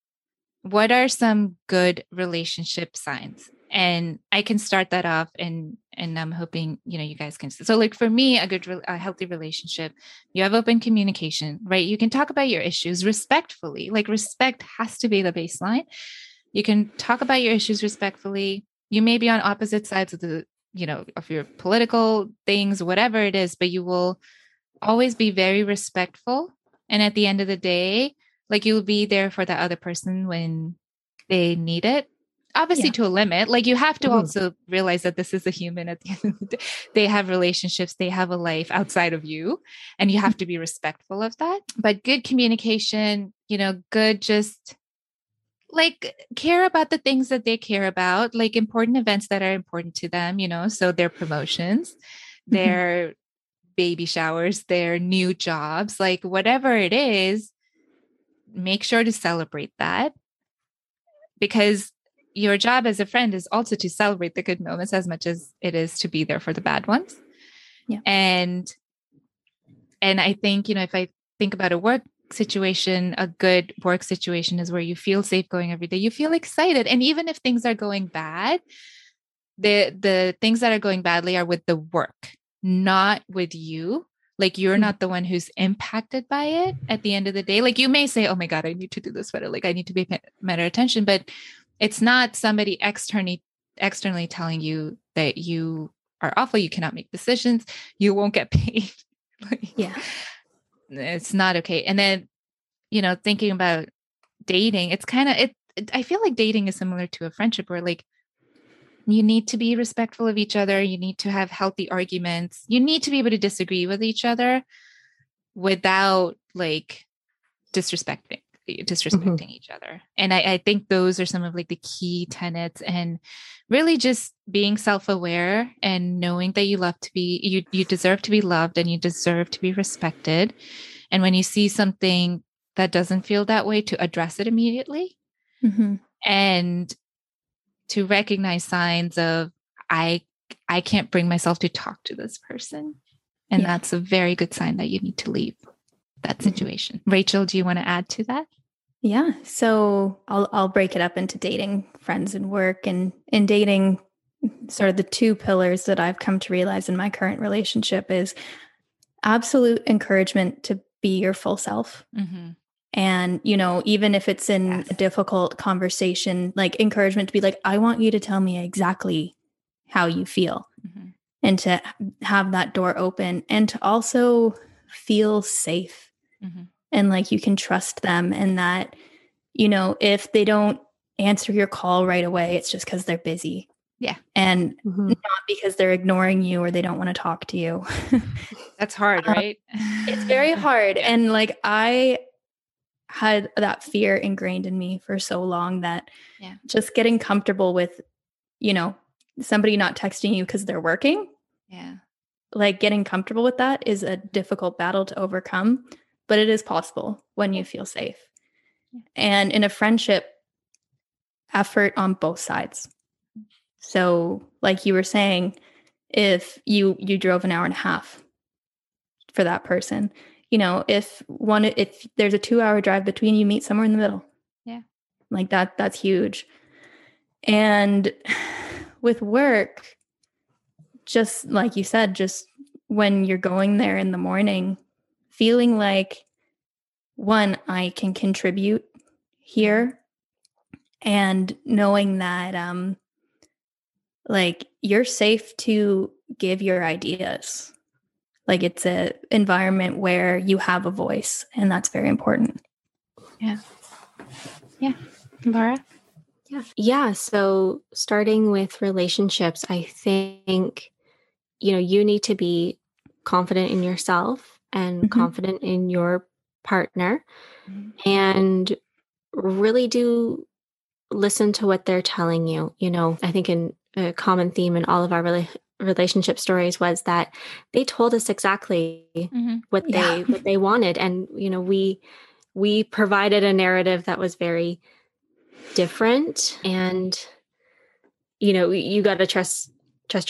what are some good relationship signs. And I can start that off and I'm hoping, you know, you guys can. So like for me, a healthy relationship, you have open communication, right? You can talk about your issues respectfully, like respect has to be the baseline. You can talk about your issues respectfully. You may be on opposite sides of the, you know, of your political things, whatever it is, but you will always be very respectful. And at the end of the day, like you'll be there for the other person when they need it. Obviously to a limit, like you have to also realize that this is a human at the end of the day. They have relationships, they have a life outside of you, and you have to be respectful of that. But good communication, you know, good, just like care about the things that they care about, like important events that are important to them, you know, so their promotions, their baby showers, their new jobs, like whatever it is, make sure to celebrate that, because your job as a friend is also to celebrate the good moments as much as it is to be there for the bad ones. Yeah. And I think, you know, if I think about a work situation, a good work situation is where you feel safe going every day, you feel excited. And even if things are going bad, the things that are going badly are with the work, not with you. Like you're not the one who's impacted by it at the end of the day. Like you may say, oh my God, I need to do this better. Like I need to pay better attention, but it's not somebody externally telling you that you are awful, you cannot make decisions, you won't get paid. Yeah. It's not okay. And then, you know, thinking about dating, it's kind of, I feel like dating is similar to a friendship where like, you need to be respectful of each other. You need to have healthy arguments. You need to be able to disagree with each other without like disrespecting mm-hmm. each other. And I think those are some of like the key tenets, and really just being self-aware and knowing that you love to be, you deserve to be loved and you deserve to be respected. And when you see something that doesn't feel that way, to address it immediately mm-hmm. and to recognize signs of, I can't bring myself to talk to this person. And yeah. that's a very good sign that you need to leave that situation. Mm-hmm. Rachel, do you want to add to that? Yeah. So I'll break it up into dating, friends, and work. And in dating, sort of the two pillars that I've come to realize in my current relationship is absolute encouragement to be your full self. Mm-hmm. And, you know, even if it's in yes. a difficult conversation, like encouragement to be like, I want you to tell me exactly how you feel mm-hmm. and to have that door open and to also feel safe mm-hmm. and like you can trust them, and that, you know, if they don't answer your call right away, it's just because they're busy. Yeah. And mm-hmm. not because they're ignoring you or they don't want to talk to you. That's hard, right? It's very hard. Yeah. And like, I had that fear ingrained in me for so long that yeah. just getting comfortable with, you know, somebody not texting you because they're working. Yeah. Like getting comfortable with that is a difficult battle to overcome, but it is possible when you feel safe. Yeah. And in a friendship, effort on both sides. So like you were saying, if you drove an hour and a half for that person, you know, if there's a 2-hour drive between you, meet somewhere in the middle. Yeah. Like that's huge. And with work, just like you said, just when you're going there in the morning, feeling like, one, I can contribute here, and knowing that, like you're safe to give your ideas. Like it's a environment where you have a voice, and that's very important. Yeah. Yeah. Laura? Yeah. Yeah. So starting with relationships, I think, you know, you need to be confident in yourself and mm-hmm. confident in your partner mm-hmm. and really do listen to what they're telling you. You know, I think in a common theme in all of our relationship stories was that they told us exactly mm-hmm. what they wanted. And, you know, we provided a narrative that was very different, and, you know, you got to trust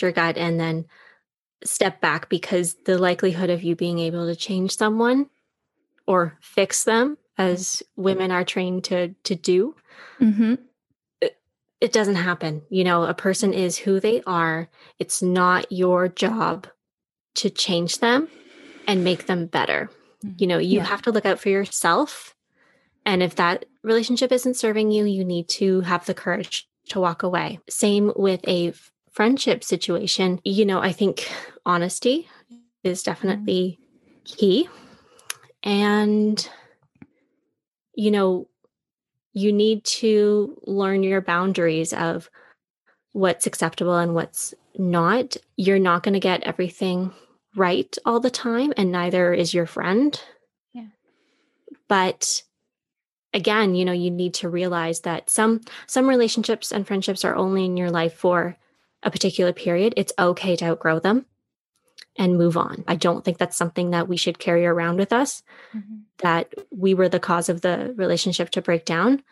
your gut and then step back, because the likelihood of you being able to change someone or fix them, as women are trained to do, mm-hmm. It doesn't happen. You know, a person is who they are. It's not your job to change them and make them better. Mm-hmm. You know, you yeah. have to look out for yourself. And if that relationship isn't serving you, you need to have the courage to walk away. Same with a friendship situation. You know, I think honesty is definitely key. And, you know, you need to learn your boundaries of what's acceptable and what's not. You're not going to get everything right all the time, and neither is your friend. Yeah. But again, you know, you need to realize that some relationships and friendships are only in your life for a particular period. It's okay to outgrow them and move on. I don't think that's something that we should carry around with us, mm-hmm. that we were the cause of the relationship to break down.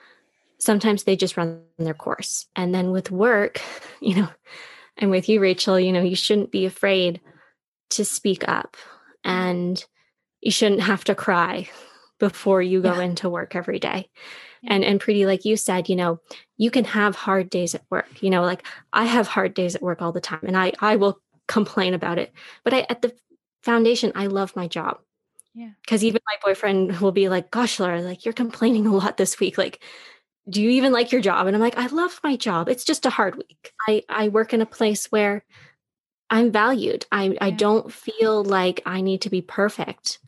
Sometimes they just run their course. And then with work, you know, I'm with you, Rachel, you know, you shouldn't be afraid to speak up, and you shouldn't have to cry before you go yeah. into work every day. And Preeti, like you said, you know, you can have hard days at work. You know, like I have hard days at work all the time, and I will complain about it. But at the foundation, I love my job. Yeah. Because even my boyfriend will be like, gosh, Laura, like you're complaining a lot this week. Like do you even like your job? And I'm like, I love my job. It's just a hard week. I work in a place where I'm valued. I don't feel like I need to be perfect.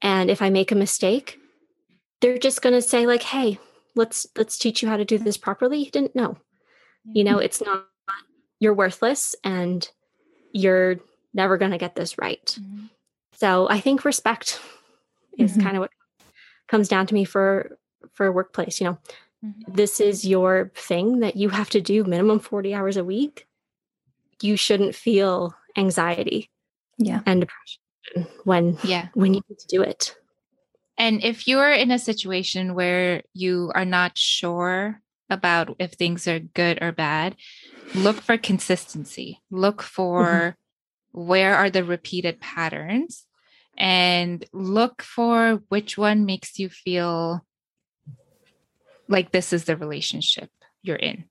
And if I make a mistake, they're just going to say like, hey, let's teach you how to do this properly. You didn't know, you know, it's not, you're worthless and you're never going to get this right. Mm-hmm. So I think respect is kind of what comes down to me for a workplace. You know, this is your thing that you have to do minimum 40 hours a week. You shouldn't feel anxiety and depression when you need to do it. And if you're in a situation where you are not sure about if things are good or bad, look for consistency. Look for where are the repeated patterns, and look for which one makes you feel like this is the relationship you're in.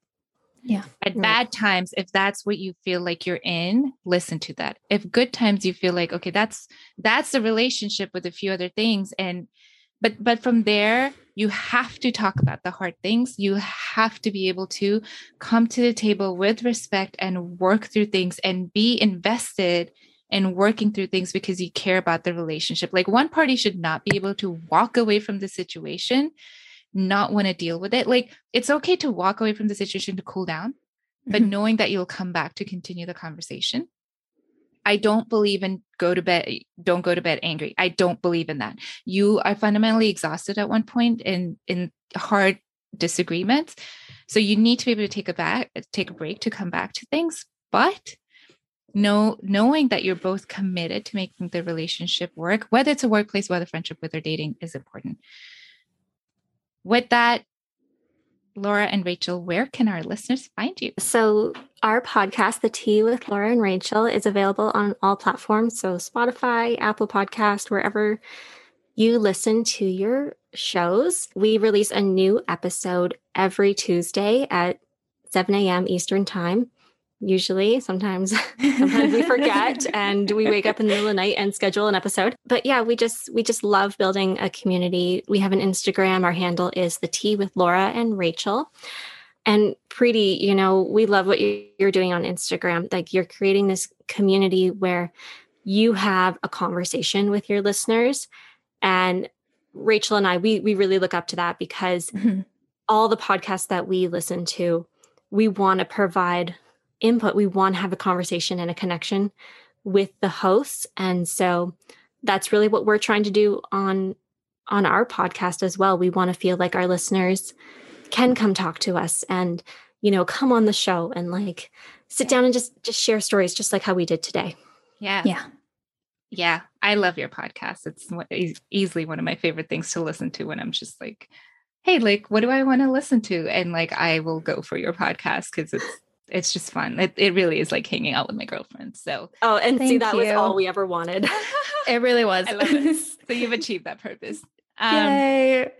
Yeah. At bad times, if that's what you feel like you're in, listen to that. If good times you feel like, okay, that's the relationship with a few other things. And, but from there, you have to talk about the hard things. You have to be able to come to the table with respect and work through things and be invested in working through things because you care about the relationship. Like one party should not be able to walk away from the situation, not want to deal with it. Like it's okay to walk away from the situation to cool down, but knowing that you'll come back to continue the conversation. I don't believe in don't go to bed angry. I don't believe in that. You are fundamentally exhausted at one point in hard disagreements. So you need to be able to take a break to come back to things, but knowing that you're both committed to making the relationship work, whether it's a workplace, whether friendship, whether dating, is important. With that, Laura and Rachel, where can our listeners find you? So our podcast, The Tea with Laura and Rachel, is available on all platforms. So Spotify, Apple Podcast, wherever you listen to your shows. We release a new episode every Tuesday at 7 a.m. Eastern time. Usually, sometimes we forget and we wake up in the middle of the night and schedule an episode. But yeah, we just love building a community. We have an Instagram. Our handle is The Tea with Laura and Rachel. And Preeti, you know, we love what you're doing on Instagram. Like you're creating this community where you have a conversation with your listeners. And Rachel and I, we really look up to that because all the podcasts that we listen to, we want to provide input. We want to have a conversation and a connection with the hosts. And so that's really what we're trying to do on our podcast as well. We want to feel like our listeners can come talk to us and, you know, come on the show and like sit down and just share stories, just like how we did today. Yeah. Yeah. Yeah. I love your podcast. It's easily one of my favorite things to listen to when I'm just like, hey, like, what do I want to listen to? And like, I will go for your podcast because it's just fun. It really is like hanging out with my girlfriends. So, was all we ever wanted. It really was. I love it. So you've achieved that purpose. Yay.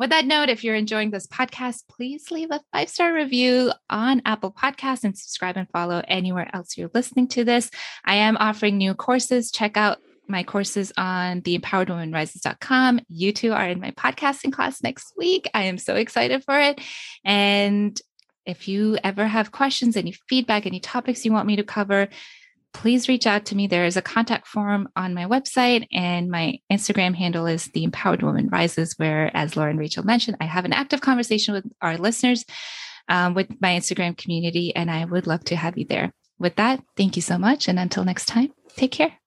With that note, if you're enjoying this podcast, please leave a 5-star review on Apple Podcasts and subscribe and follow anywhere else you're listening to this. I am offering new courses. Check out my courses on theempoweredwomanrises.com. You two are in my podcasting class next week. I am so excited for it. And if you ever have questions, any feedback, any topics you want me to cover, please reach out to me. There is a contact form on my website, and my Instagram handle is The Empowered Woman Rises, where, as Laura and Rachel mentioned, I have an active conversation with our listeners, with my Instagram community, and I would love to have you there. With that, thank you so much. And until next time, take care.